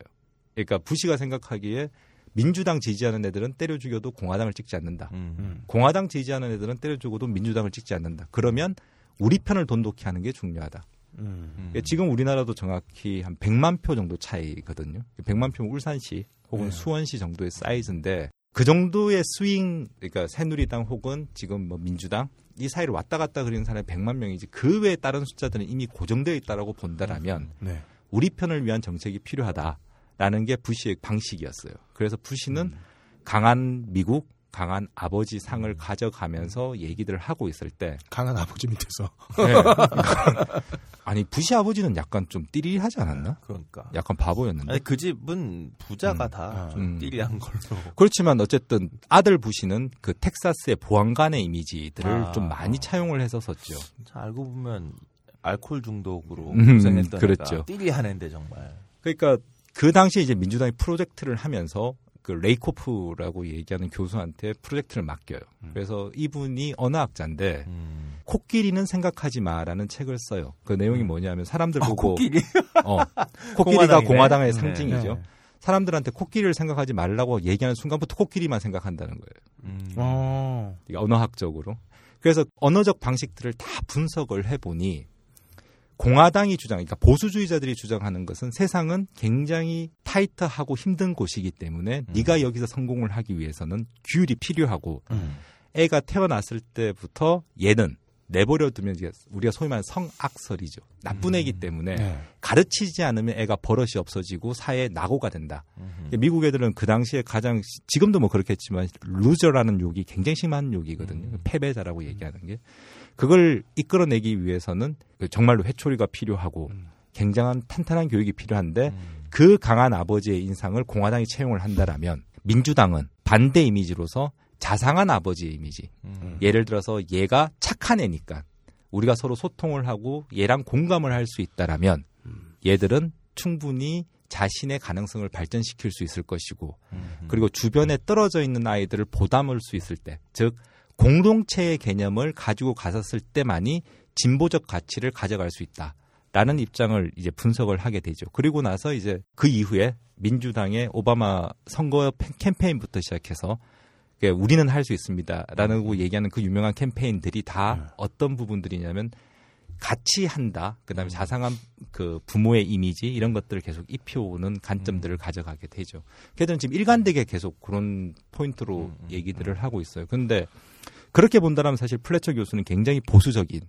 그러니까 부시가 생각하기에 민주당 지지하는 애들은 때려 죽여도 공화당을 찍지 않는다. 음. 공화당 지지하는 애들은 때려 죽어도 민주당을 찍지 않는다. 그러면 우리 편을 돈독히 하는 게 중요하다. 음. 그러니까 지금 우리나라도 정확히 한 백만 표 정도 차이거든요. 백만 표면 울산시 혹은 네. 수원시 정도의 사이즈인데 그 정도의 스윙, 그러니까 새누리당 혹은 지금 뭐 민주당 이 사이를 왔다 갔다 그리는 사람이 백만 명이지 그 외에 다른 숫자들은 이미 고정되어 있다라고 본다라면 네. 우리 편을 위한 정책이 필요하다. 라는 게 부시의 방식이었어요. 그래서 부시는 음. 강한 미국, 강한 아버지 상을 가져가면서 얘기들을 하고 있을 때 강한 아버지 밑에서 네. 아니 부시 아버지는 약간 좀 띠리하지 않았나? 그러니까 약간 바보였는데 아니, 그 집은 부자가 음. 다 좀 띠리한 음. 걸로 그렇지만 어쨌든 아들 부시는 그 텍사스의 보안관의 이미지들을 아. 좀 많이 차용을 해서 썼죠. 알고 보면 알코올 중독으로 고생했던 음, 애가 띠리한 애인데 정말 그러니까 그 당시에 이제 민주당이 프로젝트를 하면서 그 레이코프라고 얘기하는 교수한테 프로젝트를 맡겨요. 음. 그래서 이분이 언어학자인데 음. 코끼리는 생각하지 마라는 책을 써요. 그 내용이 뭐냐면 사람들 아, 보고 코끼리? 어, 코끼리가 공화당의 상징이죠. 네, 네. 사람들한테 코끼리를 생각하지 말라고 얘기하는 순간부터 코끼리만 생각한다는 거예요. 음. 아. 그러니까 언어학적으로. 그래서 언어적 방식들을 다 분석을 해보니 공화당이 주장, 그러니까 보수주의자들이 주장하는 것은 세상은 굉장히 타이트하고 힘든 곳이기 때문에 음. 네가 여기서 성공을 하기 위해서는 규율이 필요하고 음. 애가 태어났을 때부터 얘는 내버려 두면 우리가 소위 말하는 성악설이죠. 나쁜 애기 때문에 네. 가르치지 않으면 애가 버릇이 없어지고 사회에 낙오가 된다. 음흠. 미국 애들은 그 당시에 가장 지금도 뭐 그렇겠지만 루저라는 욕이 굉장히 심한 욕이거든요. 음. 패배자라고 얘기하는 게. 그걸 이끌어내기 위해서는 정말로 회초리가 필요하고 음. 굉장한 탄탄한 교육이 필요한데 음. 그 강한 아버지의 인상을 공화당이 채용을 한다라면 민주당은 반대 이미지로서 자상한 아버지의 이미지. 음. 예를 들어서 얘가 착한 애니까 우리가 서로 소통을 하고 얘랑 공감을 할 수 있다라면 음. 얘들은 충분히 자신의 가능성을 발전시킬 수 있을 것이고 음. 그리고 주변에 떨어져 있는 아이들을 보담할 수 있을 때, 즉 공동체의 개념을 가지고 갔었을 때만이 진보적 가치를 가져갈 수 있다라는 입장을 이제 분석을 하게 되죠. 그리고 나서 이제 그 이후에 민주당의 오바마 선거 캠페인부터 시작해서 우리는 할 수 있습니다라고 얘기하는 그 유명한 캠페인들이 다 어떤 부분들이냐면 같이 한다. 그다음에 음. 자상한 그 부모의 이미지 이런 것들을 계속 입혀오는 관점들을 음. 가져가게 되죠. 걔들은 지금 일관되게 계속 그런 포인트로 음. 얘기들을 음. 하고 있어요. 그런데 그렇게 본다면 사실 플래처 교수는 굉장히 보수적인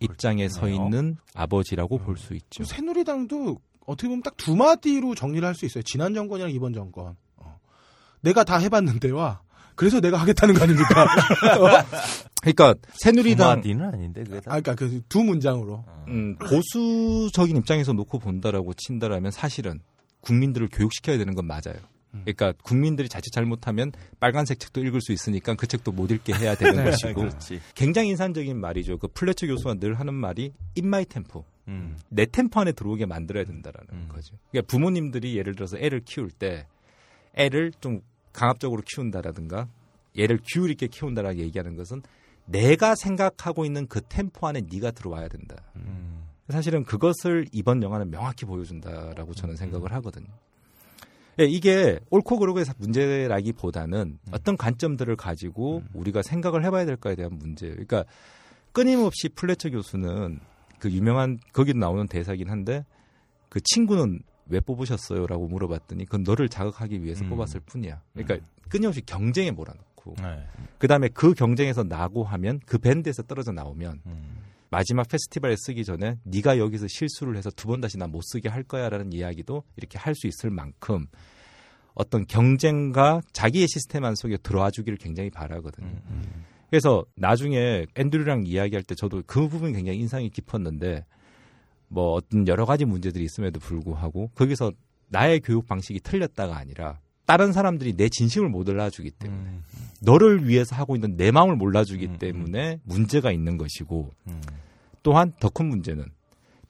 입장에 서 있는 아버지라고 음. 볼 수 있죠. 새누리당도 어떻게 보면 딱 두 마디로 정리를 할 수 있어요. 지난 정권이랑 이번 정권. 어. 내가 다 해봤는데와 그래서 내가 하겠다는 거 아닙니까? 어? 그러니까 새누리당 두 마디는 아닌데 그게 다. 아, 그러니까 그 두 문장으로 아. 음, 보수적인 입장에서 놓고 본다라고 친다라면 사실은 국민들을 교육시켜야 되는 건 맞아요. 음. 그러니까 국민들이 자칫 잘못하면 빨간색 책도 읽을 수 있으니까 그 책도 못 읽게 해야 되는 네, 것이고 그렇지. 굉장히 인상적인 말이죠. 그 플래처 교수가 늘 하는 말이 In my tempo. 음. 내 템포 안에 들어오게 만들어야 된다라는 음. 거죠. 그러니까 부모님들이 예를 들어서 애를 키울 때 애를 좀 강압적으로 키운다라든가 얘를 규율 있게 키운다라고 얘기하는 것은 내가 생각하고 있는 그 템포 안에 네가 들어와야 된다. 음. 사실은 그것을 이번 영화는 명확히 보여준다라고 저는 생각을 하거든요. 예, 이게 옳고 그르고의 문제라기보다는 음. 어떤 관점들을 가지고 음. 우리가 생각을 해봐야 될까에 대한 문제예요. 그러니까 끊임없이 플래처 교수는 그 유명한 거기도 나오는 대사긴 한데 그 친구는 왜 뽑으셨어요? 라고 물어봤더니 그건 너를 자극하기 위해서 음. 뽑았을 뿐이야. 그러니까 음. 끊임없이 경쟁에 몰아넣고 네. 그다음에 그 경쟁에서 나고 하면 그 밴드에서 떨어져 나오면 음. 마지막 페스티벌에 쓰기 전에 네가 여기서 실수를 해서 두 번 다시 나 못 쓰게 할 거야 라는 이야기도 이렇게 할 수 있을 만큼 어떤 경쟁과 자기의 시스템 안 속에 들어와 주기를 굉장히 바라거든요. 음. 음. 그래서 나중에 앤드류랑 이야기할 때 저도 그 부분이 굉장히 인상이 깊었는데 뭐 어떤 여러 가지 문제들이 있음에도 불구하고 거기서 나의 교육 방식이 틀렸다가 아니라 다른 사람들이 내 진심을 못 알아주기 때문에 음. 너를 위해서 하고 있는 내 마음을 몰라주기 음. 때문에 문제가 있는 것이고 음. 또한 더 큰 문제는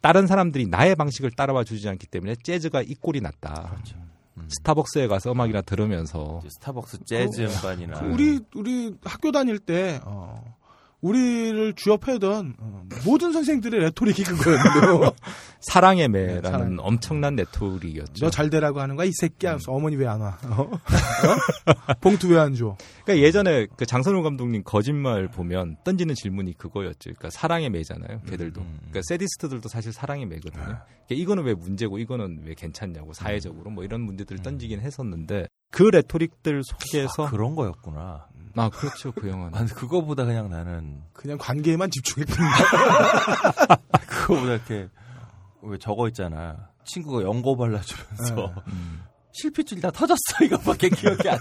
다른 사람들이 나의 방식을 따라와 주지 않기 때문에 재즈가 이 꼴이 났다. 그렇죠. 음. 스타벅스에 가서 음악이나 들으면서 스타벅스 재즈 음반이나 그 우리 우리 학교 다닐 때 어. 우리를 주협해던 모든 선생들의 레토릭이 그거였는데요. 사랑의 매라는 네, 사랑. 엄청난 레토릭이었죠. 너 잘되라고 하는 거야 이 새끼야. 음. 어머니 왜 안 와? 어? 어? 봉투 왜 안 줘? 그러니까 예전에 그 장선우 감독님 거짓말 보면 던지는 질문이 그거였죠. 그러니까 사랑의 매잖아요. 걔들도. 음, 음, 음. 그러니까 새디스트들도 사실 사랑의 매거든요. 그러니까 이거는 왜 문제고 이거는 왜 괜찮냐고 사회적으로 뭐 이런 문제들을 던지긴 했었는데 그 레토릭들 속에서 아, 그런 거였구나. 아, 그렇죠. 그 영화는. 아니, 그거보다 그냥 나는. 그냥 관계에만 집중했군요. 그거보다 이렇게, 왜 저거 있잖아. 친구가 연고 발라주면서. 음. 실핏줄 다 터졌어. 이거밖에 기억이 안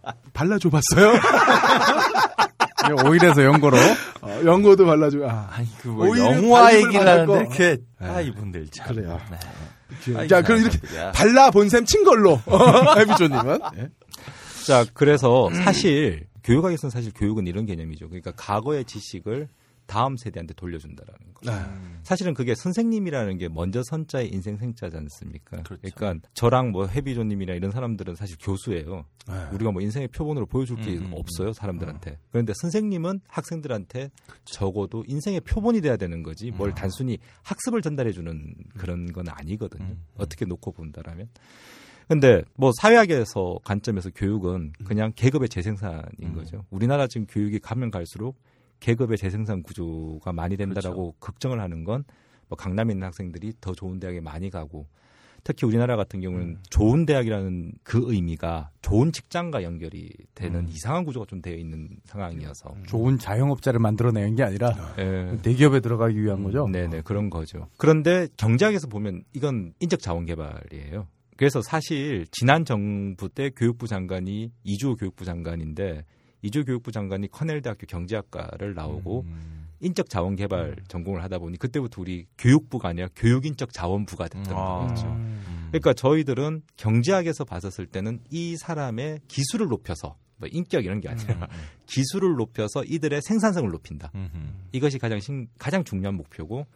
나. 발라줘봤어요? 오일에서 연고로. 어, 연고도 발라줘. 아. 아니, 그 뭐, 영화 얘기를 하는데 이렇게. 네. 아, 이분들 참. 그래요. 네. 네. 자, 그럼 이렇게 발라본 셈 친 걸로. 해비조님은. 네. 자, 그래서 사실. 교육학에서는 사실 교육은 이런 개념이죠. 그러니까 과거의 지식을 다음 세대한테 돌려준다라는 거죠. 네. 사실은 그게 선생님이라는 게 먼저 선자의 인생 생자지 않습니까? 그렇죠. 그러니까 저랑 뭐 해비조님이나 이런 사람들은 사실 교수예요. 네. 우리가 뭐 인생의 표본으로 보여줄 게 음. 없어요, 사람들한테. 음. 그런데 선생님은 학생들한테 그렇죠. 적어도 인생의 표본이 돼야 되는 거지 뭘 음. 단순히 학습을 전달해주는 음. 그런 건 아니거든요. 음. 어떻게 놓고 본다라면. 근데 뭐 사회학에서 관점에서 교육은 그냥 계급의 재생산인 음. 거죠. 우리나라 지금 교육이 가면 갈수록 계급의 재생산 구조가 많이 된다라고 그렇죠. 걱정을 하는 건 뭐 강남에 있는 학생들이 더 좋은 대학에 많이 가고 특히 우리나라 같은 경우는 음. 좋은 대학이라는 그 의미가 좋은 직장과 연결이 되는 음. 이상한 구조가 좀 되어 있는 상황이어서 좋은 자영업자를 만들어내는 게 아니라 네. 대기업에 들어가기 위한 거죠. 음. 네네 그런 거죠. 그런데 경제학에서 보면 이건 인적 자원 개발이에요. 그래서 사실 지난 정부 때 교육부 장관이 이주호 교육부 장관인데 이주호 교육부 장관이 커넬대학교 경제학과를 나오고 음. 인적자원개발 전공을 하다 보니 그때부터 우리 교육부가 아니라 교육인적자원부가 됐던 음. 거죠. 음. 그러니까 저희들은 경제학에서 봤었을 때는 이 사람의 기술을 높여서 뭐 인격 이런 게 아니라 음. 기술을 높여서 이들의 생산성을 높인다. 음. 이것이 가장 신, 가장 중요한 목표고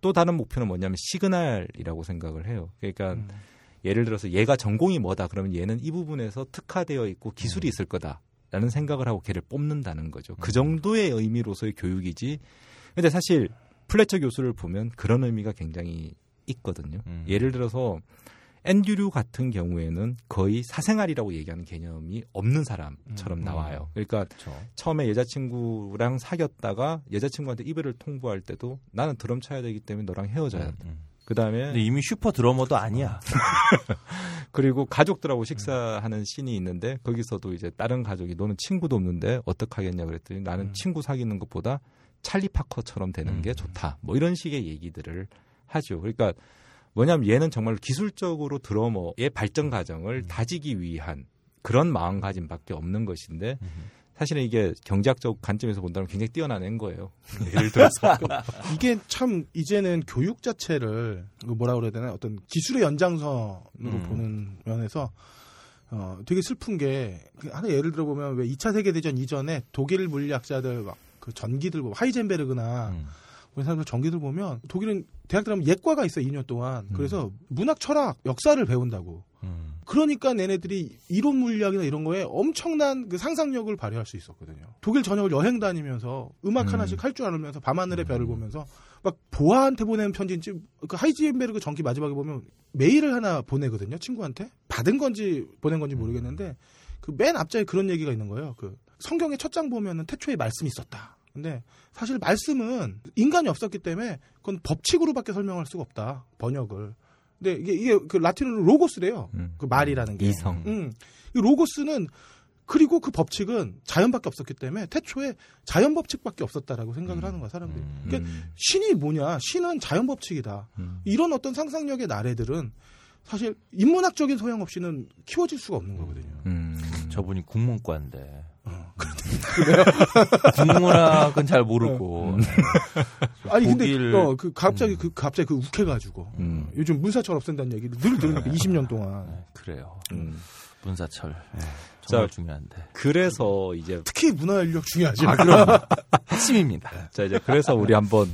또 다른 목표는 뭐냐면 시그널이라고 생각을 해요. 그러니까 음. 예를 들어서 얘가 전공이 뭐다 그러면 얘는 이 부분에서 특화되어 있고 기술이 있을 거다라는 생각을 하고 걔를 뽑는다는 거죠. 그 정도의 의미로서의 교육이지. 근데 사실 플래처 교수를 보면 그런 의미가 굉장히 있거든요. 음. 예를 들어서 앤드류 같은 경우에는 거의 사생활이라고 얘기하는 개념이 없는 사람처럼 음, 나와요. 그러니까 그쵸. 처음에 여자친구랑 사귀었다가 여자친구한테 이별을 통보할 때도 나는 드럼 쳐야 되기 때문에 너랑 헤어져야 돼. 음, 음. 그다음에 근데 이미 슈퍼 드러머도 아니야. 그리고 가족들하고 식사하는 씬이 있는데 거기서도 이제 다른 가족이 너는 친구도 없는데 어떡하겠냐 그랬더니 나는 음. 친구 사귀는 것보다 찰리 파커처럼 되는 음. 게 좋다. 뭐 이런 식의 얘기들을 하죠. 그러니까 뭐냐면 얘는 정말 기술적으로 드러머의 발전 과정을 음. 다지기 위한 그런 마음가짐밖에 없는 것인데 음. 사실은 이게 경제학적 관점에서 본다면 굉장히 뛰어난 거예요. 예를 들어서. 이게 참 이제는 교육 자체를 뭐라 그래야 되나 어떤 기술의 연장선으로 음. 보는 면에서 어, 되게 슬픈 게 하나 예를 들어보면 왜 이 차 세계대전 이전에 독일 물리학자들 막 그 전기들 하이젠베르그나 음. 그런 사람들 전기들 보면 독일은 대학 들어가면 예과가 있어 이 년 동안. 그래서 음. 문학, 철학, 역사를 배운다고. 음. 그러니까 얘네들이 이론 물리학이나 이런 거에 엄청난 그 상상력을 발휘할 수 있었거든요. 독일 전역을 여행 다니면서 음악 음. 하나씩 할 줄 알면서 밤하늘의 별을 음. 보면서 막 보아한테 보내는 편지인지 그 하이젠베르그 전기 마지막에 보면 메일을 하나 보내거든요. 친구한테. 받은 건지 보낸 건지 모르겠는데 그 맨 앞자에 그런 얘기가 있는 거예요. 그 성경의 첫 장 보면은 태초에 말씀이 있었다. 근데 사실 말씀은 인간이 없었기 때문에 그건 법칙으로밖에 설명할 수가 없다. 번역을. 근데 이게, 이게 그 라틴어로 로고스래요. 음. 그 말이라는 게. 이성. 음. 이 로고스는 그리고 그 법칙은 자연밖에 없었기 때문에 태초에 자연 법칙밖에 없었다라고 생각을 음. 하는 거야 사람들이. 음. 그러니까 신이 뭐냐. 신은 자연 법칙이다. 음. 이런 어떤 상상력의 나래들은 사실 인문학적인 소양 없이는 키워질 수가 없는 거거든요. 음. 저분이 국문과인데. 국문학은 잘 모르고 음. 아니 독일... 근데 어, 그 갑자기 그 갑자기 그 욱해가지고 음. 요즘 문사철 없앤다는 얘기 늘 들으니까 이십 년 동안 네, 그래요. 음. 문사철 네, 정말 자, 중요한데 그래서 이제 특히 문화인력 중요하지. 아, 그럼 핵심입니다. 자 이제 그래서 우리 한번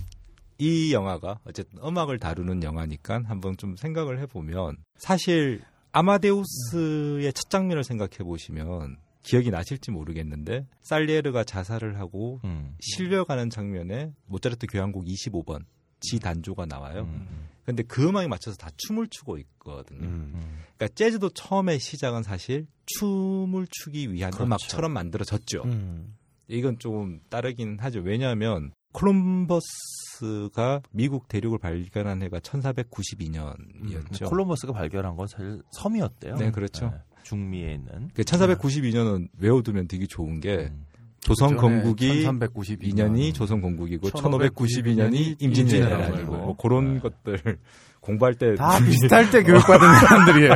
이 영화가 어쨌든 음악을 다루는 영화니까 한번 좀 생각을 해보면 사실 아마데우스의 첫 장면을 생각해 보시면. 기억이 나실지 모르겠는데 살리에르가 자살을 하고 음. 실려가는 장면에 모차르트 교향곡 이십오 번 지 단조가 나와요. 그런데 음. 그 음악에 맞춰서 다 춤을 추고 있거든요. 음. 그러니까 재즈도 처음에 시작은 사실 춤을 추기 위한 그렇죠. 음악처럼 만들어졌죠. 음. 이건 좀 다르긴 하죠. 왜냐하면 콜럼버스가 미국 대륙을 발견한 해가 천사백구십이 년이었죠. 음, 콜럼버스가 발견한 건 사실 섬이었대요. 네, 그렇죠. 네, 중미에 있는. 천사백구십이 년은 외워두면 되게 좋은 게 음. 조선 건국이 천삼백구십이 년이 조선 건국이고 천오백구십이 년이 임진왜란이고 뭐 그런 네. 것들 공부할 때 다 비슷할 때 교육받은 사람들이에요.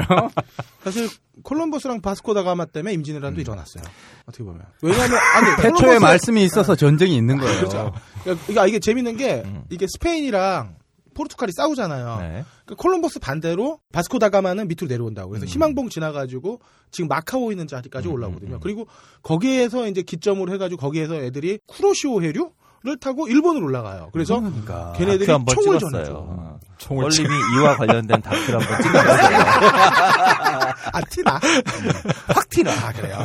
사실 콜럼버스랑 바스코다가마 때문에 임진왜란도 음. 일어났어요. 어떻게 보면 왜냐하면 태초에 말씀이 있어서 전쟁이 있는 거예요. 그렇죠. 그러니까 이게 재밌는 게 이게 스페인이랑 포르투갈이 싸우잖아요. 네. 그러니까 콜럼버스 반대로 바스코다가마는 밑으로 내려온다고. 그래서 음. 희망봉 지나가지고 지금 마카오 있는 자리까지 올라오거든요. 음. 그리고 거기에서 이제 기점으로 해가지고 거기에서 애들이 쿠로시오 해류? 를 타고 일본으로 올라가요. 그래서 그러니까. 걔네들이 총을 전해요. 올림이 이와 관련된 다큐를 한번 찍어봤어요. 아 티나? 확 티나. 아, 그래요.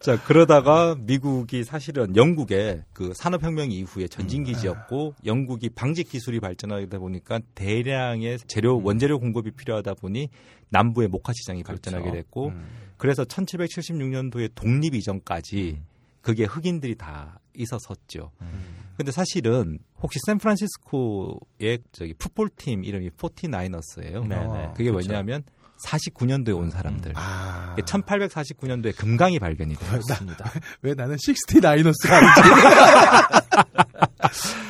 자 그러다가 미국이 사실은 영국의 그 산업혁명 이후에 전진기지였고 영국이 방직 기술이 발전하다 보니까 대량의 재료 원재료 공급이 필요하다 보니 남부의 목화 시장이 발전하게 됐고 그렇죠. 음. 그래서 천칠백칠십육 년도에 독립 이전까지 음. 그게 흑인들이 다 있었었죠. 그런데 음. 사실은 혹시 샌프란시스코의 저기 풋볼팀 이름이 포티나이너스예요. 네네. 그게 그렇죠. 뭐냐면 사십구 년도에 온 사람들. 음. 아. 천팔백사십구 년도에 금강이 발견이 되었습니다. 왜 나는 식스티나이너스가 아니지?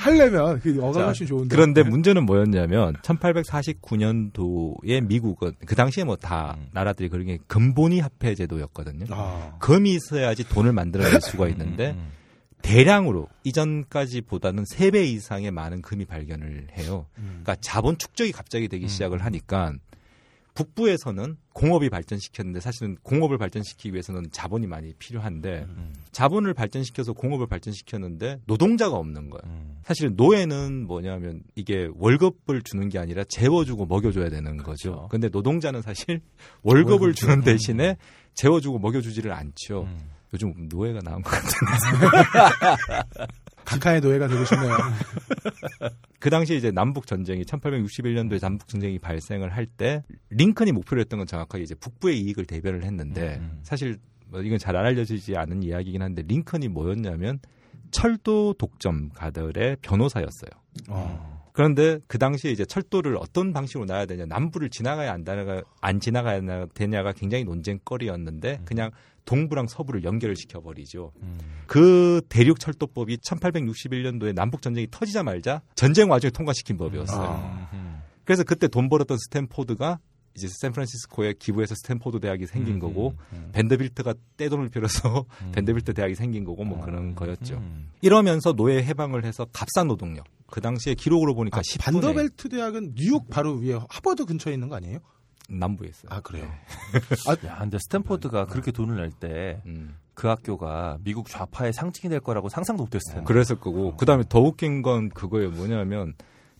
하려면 어감하시 좋은데. 그런데 문제는 뭐였냐면 천팔백사십구 년도에 미국은 그 당시에 뭐 다 음. 나라들이 그런 게 금본위 화폐 제도였거든요. 아. 금이 있어야지 돈을 만들어낼 수가 있는데 음. 대량으로 이전까지보다는 세 배 이상의 많은 금이 발견을 해요. 음. 그러니까 자본 축적이 갑자기 되기 음. 시작을 하니까 북부에서는 공업이 발전시켰는데 사실은 공업을 발전시키기 위해서는 자본이 많이 필요한데 음. 자본을 발전시켜서 공업을 발전시켰는데 노동자가 없는 거예요. 음. 사실은 노예는 뭐냐면 이게 월급을 주는 게 아니라 재워주고 먹여줘야 되는 그렇죠. 거죠. 근데 노동자는 사실 월급을 주는 대신에 재워주고 먹여주지를 않죠. 음. 요즘 노예가 나온 것 같은데. 각하의 노예가 되고 싶네요. 그 당시 이제 남북 전쟁이 천팔백육십일 년도에 남북 전쟁이 발생을 할 때 링컨이 목표로 했던 건 정확하게 이제 북부의 이익을 대변을 했는데 음. 사실 뭐 이건 잘 안 알려지지 않은 이야기이긴 한데 링컨이 뭐였냐면 철도 독점가들의 변호사였어요. 어. 그런데 그 당시에 이제 철도를 어떤 방식으로 나가야 되냐, 남부를 지나가야 안, 다가, 안 지나가야 되냐가 굉장히 논쟁거리였는데 그냥 동부랑 서부를 연결을 시켜버리죠. 음. 그 대륙철도법이 천팔백육십일 년도에 남북전쟁이 터지자마자 전쟁 와중에 통과시킨 법이었어요. 아, 음. 그래서 그때 돈 벌었던 스탠포드가 이제 샌프란시스코에 기부해서 스탠포드 대학이 생긴 음, 거고 음. 밴더빌트가 떼돈을 빌어서 음. 밴더빌트 대학이 생긴 거고 뭐 그런 음, 거였죠. 음. 이러면서 노예 해방을 해서 값싼 노동력. 그 당시에 기록으로 보니까 아, 십 분의 밴더빌트 대학은 뉴욕 바로 위에 하버드 근처에 있는 거 아니에요? 남부에 있어요. 아 그래요? 아 야, 근데 스탠포드가 그렇게 돈을 낼 때 음. 그 학교가 미국 좌파의 상징이 될 거라고 상상도 못했을 텐데. 그랬을 거고. 그 다음에 더 웃긴 건 그거예요. 뭐냐면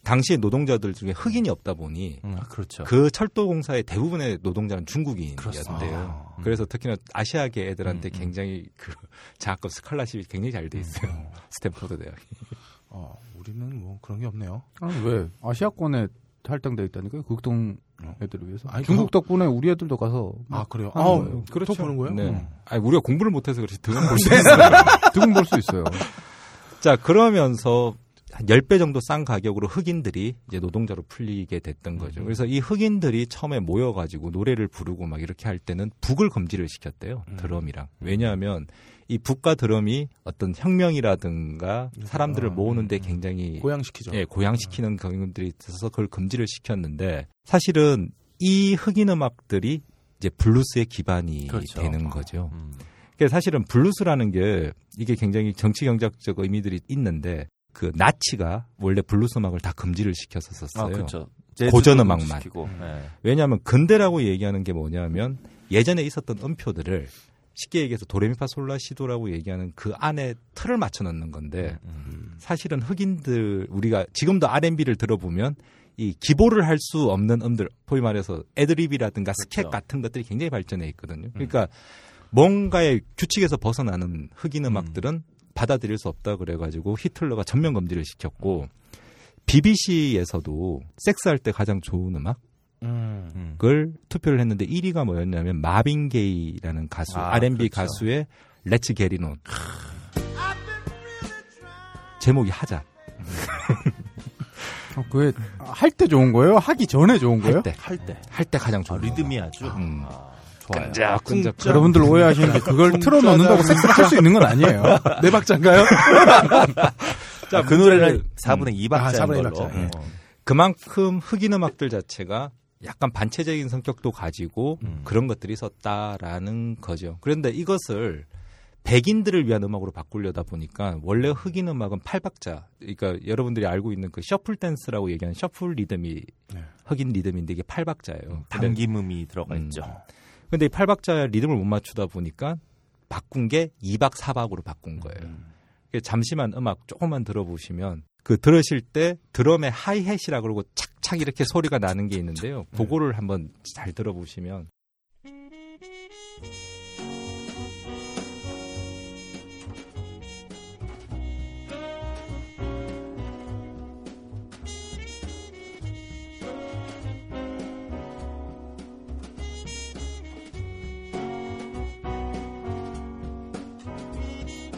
당시의 노동자들 중에 흑인이 없다 보니 음, 그렇죠. 그 철도공사의 대부분의 노동자는 중국인이었는데요. 아, 음. 그래서 특히나 아시아계 애들한테 음, 음. 굉장히 그 장학금 스칼라십이 굉장히 잘 돼 있어요. 음. 스탠포드 대학이. 어, 우리는 뭐 그런 게 없네요. 아니, 왜? 아시아권에 할당돼 있다니까요. 극동 애들을 위해서. 아니, 중국 저... 덕분에 우리 애들도 가서. 아 그래요? 아 그렇죠. 보는 거예요? 네. 음. 아니 우리가 공부를 못해서 그렇지 등은 볼 수 있어요. 등은 볼 수 있어요. 자 그러면서. 한 십 배 정도 싼 가격으로 흑인들이 이제 노동자로 풀리게 됐던 거죠. 그래서 이 흑인들이 처음에 모여가지고 노래를 부르고 막 이렇게 할 때는 북을 금지를 시켰대요. 드럼이랑. 왜냐하면 이 북과 드럼이 어떤 혁명이라든가 사람들을 모으는데 굉장히 고양시키죠. 예, 고양시키는 경험들이 있어서 그걸 금지를 시켰는데 사실은 이 흑인 음악들이 이제 블루스의 기반이 그렇죠. 되는 거죠. 음. 그러니까 사실은 블루스라는 게 이게 굉장히 정치경제학적 의미들이 있는데 그 나치가 원래 블루스 음악을 다 금지를 시켰었어요. 아, 그렇죠. 고전 음악만. 네. 왜냐하면 근대라고 얘기하는 게 뭐냐면 예전에 있었던 음표들을 쉽게 얘기해서 도레미파솔라시도라고 얘기하는 그 안에 틀을 맞춰 넣는 건데 음. 사실은 흑인들 우리가 지금도 알앤비를 들어보면 이 기보를 할 수 없는 음들, 소위 말해서 애드리브라든가 그렇죠. 스캣 같은 것들이 굉장히 발전해 있거든요. 그러니까 음. 뭔가의 규칙에서 벗어나는 흑인 음악들은 음. 받아들일 수 없다 그래가지고 히틀러가 전면 금지를 시켰고 비비씨에서도 섹스할 때 가장 좋은 음악을 음, 음. 투표를 했는데 일 위가 뭐였냐면 마빈 게이라는 가수 아, 알앤비 그렇죠. 가수의 Let's Get It On 제목이 하자 어, 그게 할 때 좋은 거예요? 하기 전에 좋은 거예요? 할 때 할 때 할 때 가장 좋은 아, 리듬이 아주 음. 아. 끈적, 끈적. 여러분들 오해하시는 게 그걸 틀어놓는다고 섹스를 할 수 있는 건 아니에요. 네 박자인가요? 자, 그 노래는 사분의 이 박자인 아, 사분의 걸로. 박자. 네. 그만큼 흑인 음악들 자체가 약간 반체적인 성격도 가지고 음. 그런 것들이 있었다라는 거죠. 그런데 이것을 백인들을 위한 음악으로 바꾸려다 보니까 원래 흑인 음악은 팔 박자. 그러니까 여러분들이 알고 있는 그 셔플 댄스라고 얘기하는 셔플 리듬이 네. 흑인 리듬인데 이게 팔 박자예요. 단기음이 들어가 음. 있죠. 근데 이 팔 박자 리듬을 못 맞추다 보니까 바꾼 게 이 박 사 박으로 바꾼 거예요. 음. 잠시만 음악 조금만 들어보시면 그 들으실 때 드럼의 하이햇이라고 그러고 착착 이렇게 소리가 나는 게 있는데요. 그거를 한번 잘 들어보시면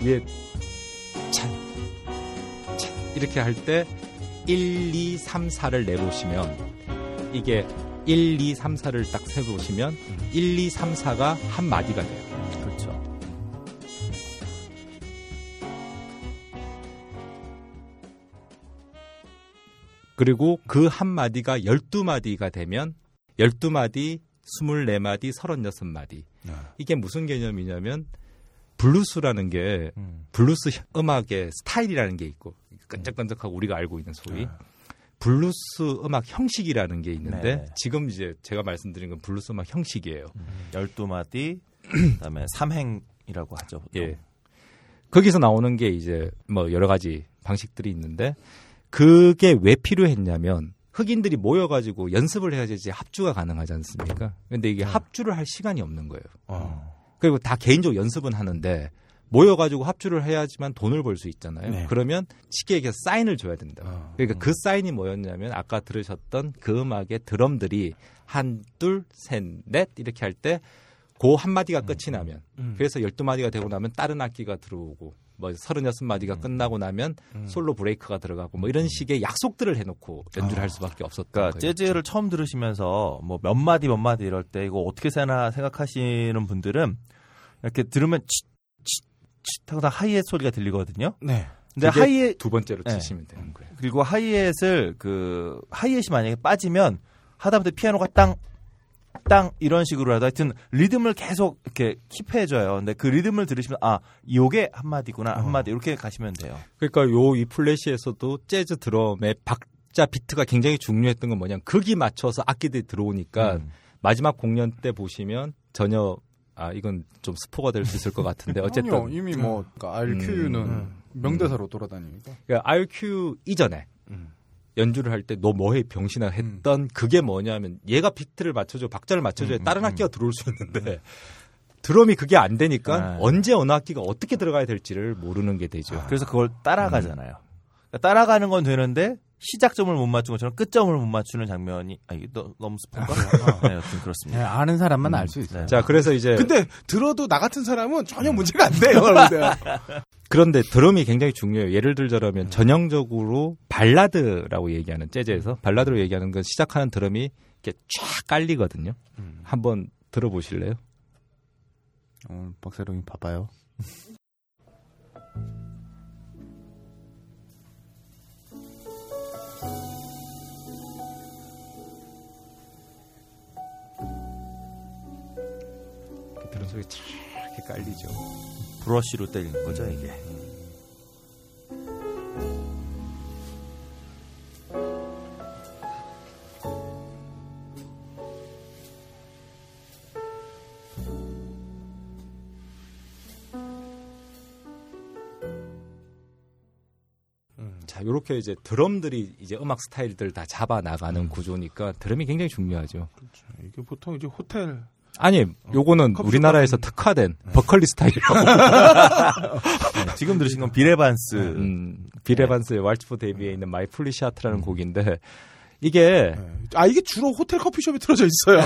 위에 찬, 찬 이렇게 할 때 일, 이, 삼, 사를 내보시면 이게 일, 이, 삼, 사를 딱 세보시면 일, 이, 삼, 사가 한 마디가 돼요. 그렇죠. 그리고 그 한 마디가 열두 마디가 되면 열두 마디, 스물네 마디, 서른여섯 마디. 이게 무슨 개념이냐면 블루스라는 게 음. 블루스 음악의 스타일이라는 게 있고 끈적끈적하고 우리가 알고 있는 소위 아. 블루스 음악 형식이라는 게 있는데 네. 지금 이제 제가 말씀드린 건 블루스 음악 형식이에요. 음. 열두 마디 그다음에 삼행이라고 하죠. 보통. 예. 거기서 나오는 게 이제 뭐 여러 가지 방식들이 있는데 그게 왜 필요했냐면 흑인들이 모여가지고 연습을 해야지 합주가 가능하지 않습니까? 근데 이게 음. 합주를 할 시간이 없는 거예요. 아. 그리고 다 개인적으로 연습은 하는데 모여가지고 합주를 해야지만 돈을 벌 수 있잖아요. 네. 그러면 치계에게 사인을 줘야 된다. 아, 그러니까 음. 그 사인이 뭐였냐면 아까 들으셨던 그 음악의 드럼들이 한, 둘, 셋, 넷 이렇게 할 때 그 한마디가 끝이 나면 음. 그래서 열두 마디가 되고 나면 다른 악기가 들어오고 뭐 서른여섯 마디가 음. 끝나고 나면 음. 솔로 브레이크가 들어가고 뭐 이런 식의 약속들을 해놓고 연주를 아. 할 수밖에 없었던 그러니까 거예요. 재즈를 처음 들으시면서 뭐 몇 마디 몇 마디 이럴 때 이거 어떻게 세나 생각하시는 분들은 이렇게 들으면 치, 치, 치 하고 다 하이햇 소리가 들리거든요. 네. 근데 하이햇 두 번째로 치시면 네. 되는 거예요. 그리고 하이햇을 그 하이햇이 만약에 빠지면 하다못해 피아노가 땅 땅 이런 식으로라도 하여튼 리듬을 계속 이렇게 킵해줘요. 근데 그 리듬을 들으시면 아 요게 한 마디구나 한 마디 이렇게 가시면 돼요. 그러니까 요 이 플래시에서도 재즈 드럼의 박자 비트가 굉장히 중요했던 건 뭐냐면 극이 맞춰서 악기들이 들어오니까 음. 마지막 공연 때 보시면 전혀 아 이건 좀 스포가 될 수 있을 것 같은데 어쨌든 아니요, 이미 뭐 그러니까 알큐는 음. 명대사로 돌아다니니까 그러니까 알큐 이전에. 음. 연주를 할 때 너 뭐해 병신아 했던 음. 그게 뭐냐면 얘가 비트를 맞춰줘 박자를 맞춰줘야 음, 다른 악기가 음. 들어올 수 있는데 음. 드럼이 그게 안 되니까 아. 언제 어느 악기가 어떻게 들어가야 될지를 모르는 게 되죠. 아. 그래서 그걸 따라가잖아요. 음. 그러니까 따라가는 건 되는데 시작점을 못 맞춘 것처럼 끝점을 못 맞추는 장면이 아, 너, 너무 스포인가? 아. 네, 여튼 그렇습니다. 네, 아는 사람만 음. 알 수 있어요. 자, 그래서 이제 근데 들어도 나 같은 사람은 전혀 문제가 안 돼요. 그런데 드럼이 굉장히 중요해요. 예를 들자면 음. 전형적으로 발라드라고 얘기하는 재즈에서 발라드로 얘기하는 건 시작하는 드럼이 이렇게 쫙 깔리거든요. 음. 한번 들어보실래요? 오늘 박사령이 바빠요. 이렇게 드럼 소리 쫙 이렇게 깔리죠. 브러쉬로 때리는 거죠, 이게. 음, 자, 요렇게 이제 드럼들이 이제 음악 스타일들 다 잡아 나가는 음. 구조니까 드럼이 굉장히 중요하죠. 그렇죠. 이게 보통 이제 호텔 아니, 요거는 어, 우리나라에서 컵... 특화된 네. 버컬리 스타일이라고. 네, 지금 들으신 건 빌레반스. 음, 빌레반스의 왈츠포 데뷔에 있는 마이 플리샤트라는 음. 곡인데, 이게. 네. 아, 이게 주로 호텔 커피숍에 틀어져 있어요.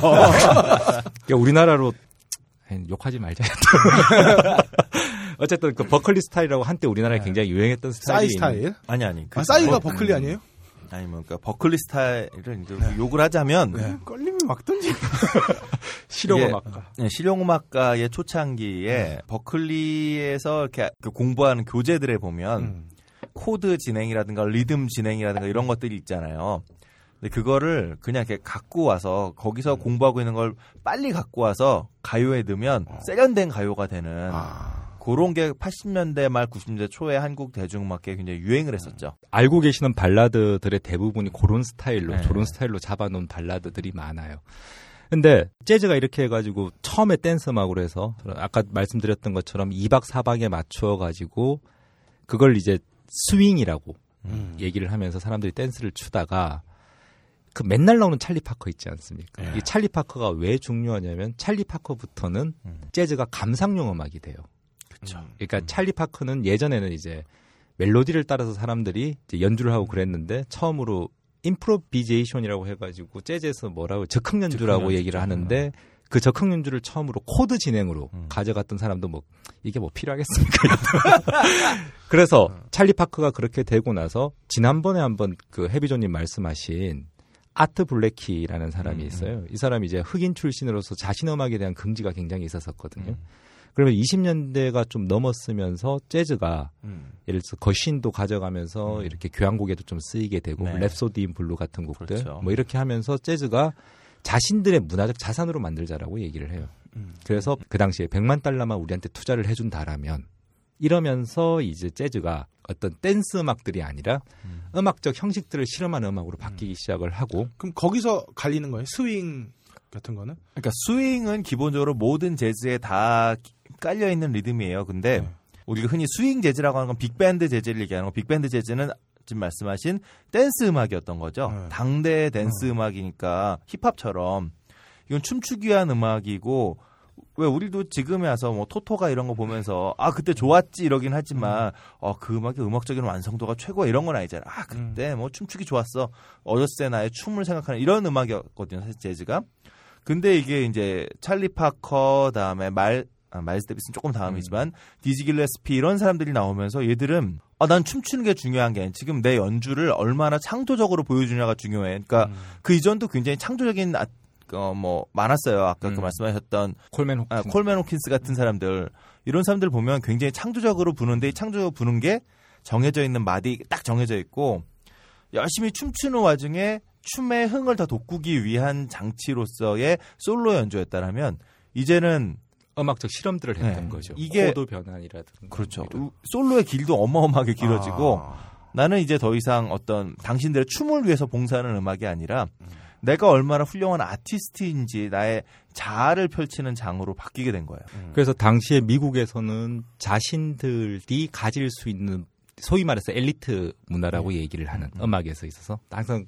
그러니까 우리나라로 욕하지 말자. 어쨌든 그 버컬리 스타일이라고 한때 우리나라에 네. 굉장히 유행했던 스타일이. 싸이 스타일? 있는... 아니, 아니. 그 아, 싸이가 어, 버컬리 음. 아니에요? 아니 뭐 그러니까 버클리 스타일을 네. 욕을 하자면 네. 껄림이 막 던지고 실용음악가 예, 실용음악가의 초창기에 네. 버클리에서 이렇게 공부하는 교재들에 보면 음. 코드 진행이라든가 리듬 진행이라든가 이런 것들이 있잖아요. 근데 그거를 그냥 이렇게 갖고 와서 거기서 음. 공부하고 있는 걸 빨리 갖고 와서 가요에 넣으면 어. 세련된 가요가 되는. 아. 그런 게 팔십 년대 말 구십 년대 초에 한국 대중음악계에 굉장히 유행을 했었죠. 알고 계시는 발라드들의 대부분이 그런 스타일로, 네. 저런 스타일로 잡아놓은 발라드들이 많아요. 근데 재즈가 이렇게 해가지고 처음에 댄스 음악으로 해서 아까 말씀드렸던 것처럼 이 박 사 박에 맞춰가지고 그걸 이제 스윙이라고 음. 얘기를 하면서 사람들이 댄스를 추다가 그 맨날 나오는 찰리 파커 있지 않습니까? 네. 이 찰리 파커가 왜 중요하냐면 찰리 파커부터는 음. 재즈가 감상용 음악이 돼요. 그러니까 음. 찰리 파커는 예전에는 이제 멜로디를 따라서 사람들이 이제 연주를 하고 그랬는데 처음으로 임프로비제이션이라고 해가지고 재즈에서 뭐라고 즉흥 연주라고 즉흥 얘기를 하는데 그 즉흥 연주를 처음으로 코드 진행으로 음. 가져갔던 사람도 뭐 이게 뭐 필요하겠습니까? 그래서 찰리 파커가 그렇게 되고 나서 지난번에 한번 그 해비존님 말씀하신 아트 블랙키라는 사람이 있어요. 음. 이 사람이 이제 흑인 출신으로서 자신 음악에 대한 긍지가 굉장히 있었었거든요. 음. 그러면 이십 년대가 좀 넘었으면서 재즈가 음. 예를 들어서 거신도 가져가면서 음. 이렇게 교향곡에도 좀 쓰이게 되고 네. 랩소디 인 블루 같은 곡들 그렇죠. 뭐 이렇게 하면서 재즈가 자신들의 문화적 자산으로 만들자라고 얘기를 해요. 음. 그래서 그 당시에 백만 달러만 우리한테 투자를 해준다라면 이러면서 이제 재즈가 어떤 댄스 음악들이 아니라 음. 음악적 형식들을 실험하는 음악으로 바뀌기 음. 시작을 하고 그럼 거기서 갈리는 거예요? 스윙 같은 거는? 그러니까 스윙은 기본적으로 모든 재즈에 다 깔려 있는 리듬이에요. 근데 네. 우리가 흔히 스윙 재즈라고 하는 건 빅밴드 재즈를 얘기하는 거. 빅밴드 재즈는 지금 말씀하신 댄스 음악이었던 거죠. 네. 당대의 댄스 네. 음악이니까 힙합처럼 이건 춤추기 위한 음악이고 왜 우리도 지금에 와서 뭐 토토가 이런 거 보면서 아 그때 좋았지 이러긴 하지만 음. 어, 그 음악의 음악적인 완성도가 최고야 이런 건 아니잖아. 아 그때 음. 뭐 춤추기 좋았어. 어렸을 때 나의 춤을 생각하는 이런 음악이었거든요. 사실 재즈가. 근데 이게 이제 찰리 파커 다음에 말 아, 마일스 데비스는 조금 다음이지만 음. 디지 길레스피 이런 사람들이 나오면서 얘들은 아, 난 춤추는 게 중요한 게 아니라 지금 내 연주를 얼마나 창조적으로 보여주냐가 중요해. 그러니까 음. 그 이전도 굉장히 창조적인 아, 어, 뭐 많았어요. 아까 음. 그 말씀하셨던 콜맨 호킨스, 아, 콜맨 호킨스 같은 사람들 이런 사람들 보면 굉장히 창조적으로 부는데 이 창조적으로 부는 게 정해져 있는 마디 딱 정해져 있고 열심히 춤추는 와중에 춤의 흥을 더 돋구기 위한 장치로서의 솔로 연주였다라면 이제는 음악적 실험들을 했던 네. 거죠. 이게 코드 변환이라든가 그렇죠. 이런. 솔로의 길도 어마어마하게 길어지고 아. 나는 이제 더 이상 어떤 당신들의 춤을 위해서 봉사하는 음악이 아니라 음. 내가 얼마나 훌륭한 아티스트인지 나의 자아를 펼치는 장으로 바뀌게 된 거예요. 음. 그래서 당시에 미국에서는 자신들이 가질 수 있는 소위 말해서 엘리트 문화라고 음. 얘기를 하는 음. 음악에서 있어서 항상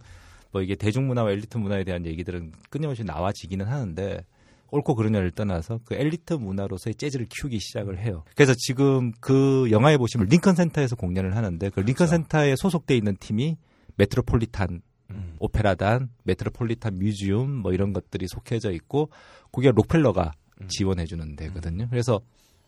뭐 이게 대중문화와 엘리트 문화에 대한 얘기들은 끊임없이 나와지기는 하는데 옳고 그르냐를 떠나서 그 엘리트 문화로서의 재즈를 키우기 시작을 해요. 그래서 지금 그 영화에 보시면 링컨 센터에서 공연을 하는데 그 링컨 그렇죠. 센터에 소속돼 있는 팀이 메트로폴리탄 음. 오페라단, 메트로폴리탄 뮤지엄 뭐 이런 것들이 속해져 있고 그게 록펠러가 음. 지원해주는 데거든요. 그래서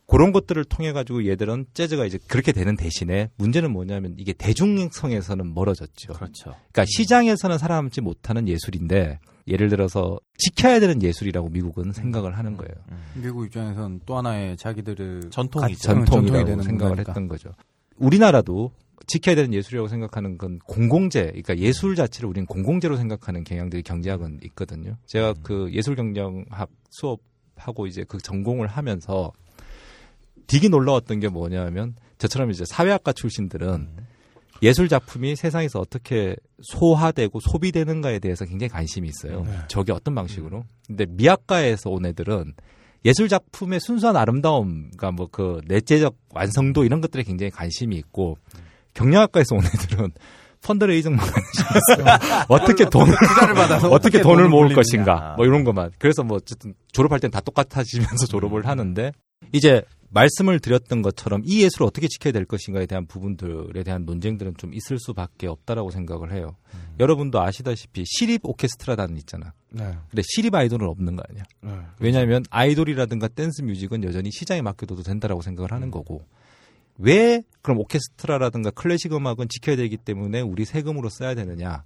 그런 것들을 통해 가지고 얘들은 재즈가 이제 그렇게 되는 대신에 문제는 뭐냐면 이게 대중성에서는 멀어졌죠. 그렇죠. 그러니까 음. 시장에서는 살아남지 못하는 예술인데 예를 들어서 지켜야 되는 예술이라고 미국은 생각을 하는 거예요. 음. 음. 미국 입장에서는 또 하나의 자기들의 전통이 전통이라고 되는 생각을 문화니까. 했던 거죠. 우리나라도 지켜야 되는 예술이라고 생각하는 건 공공재, 그러니까 예술 자체를 우리는 공공재로 생각하는 경향들이 경제학은 있거든요. 제가 음. 그 예술경영학 수업하고 이제 그 전공을 하면서 되게 놀라웠던 게 뭐냐면 저처럼 이제 사회학과 출신들은 음. 예술 작품이 세상에서 어떻게 소화되고 소비되는가에 대해서 굉장히 관심이 있어요. 네. 저게 어떤 방식으로? 근데 미학과에서 온 애들은 예술 작품의 순수한 아름다움, 그러니까 뭐 그 내재적 완성도 이런 것들에 굉장히 관심이 있고 음. 경영학과에서 온 애들은 펀드레이징만 어떻게 돈을 어떻게 돈을 모을 것인가 뭐 이런 것만. 그래서 뭐 어쨌든 졸업할 땐 다 똑같아지면서 졸업을 음. 하는데 이제 말씀을 드렸던 것처럼 이 예술을 어떻게 지켜야 될 것인가에 대한 부분들에 대한 논쟁들은 좀 있을 수밖에 없다라고 생각을 해요. 음. 여러분도 아시다시피 시립 오케스트라단 있잖아. 네. 근데 시립 아이돌은 없는 거 아니야. 네, 그렇죠. 왜냐하면 아이돌이라든가 댄스 뮤직은 여전히 시장에 맡겨둬도 된다라고 생각을 하는 음. 거고 왜 그럼 오케스트라라든가 클래식 음악은 지켜야 되기 때문에 우리 세금으로 써야 되느냐?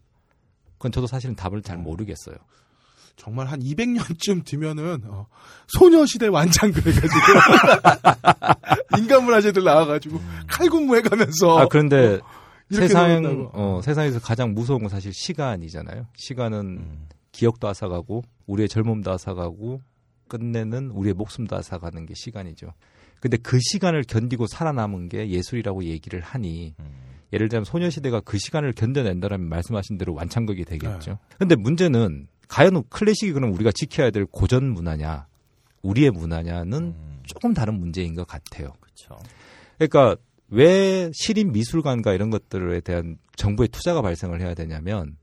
그건 저도 사실은 답을 잘 모르겠어요. 정말 한 이백 년쯤 뒤면은 어, 소녀시대 완장 그래가지고 인간문화재들 나와가지고 칼군무해가면서 아 그런데 어, 세상 어, 세상에서 가장 무서운 건 사실 시간이잖아요. 시간은 음. 기억도 앗아가고 우리의 젊음도 앗아가고 끝내는 우리의 목숨도 앗아가는 게 시간이죠. 근데 그 시간을 견디고 살아남은 게 예술이라고 얘기를 하니 음. 예를 들면 소녀시대가 그 시간을 견뎌낸다라면 말씀하신 대로 완창극이 되겠죠. 네. 근데 문제는 과연 클래식이 그럼 우리가 지켜야 될 고전 문화냐, 우리의 문화냐는 음. 조금 다른 문제인 것 같아요. 그쵸. 그러니까 왜 시립 미술관과 이런 것들에 대한 정부의 투자가 발생을 해야 되냐면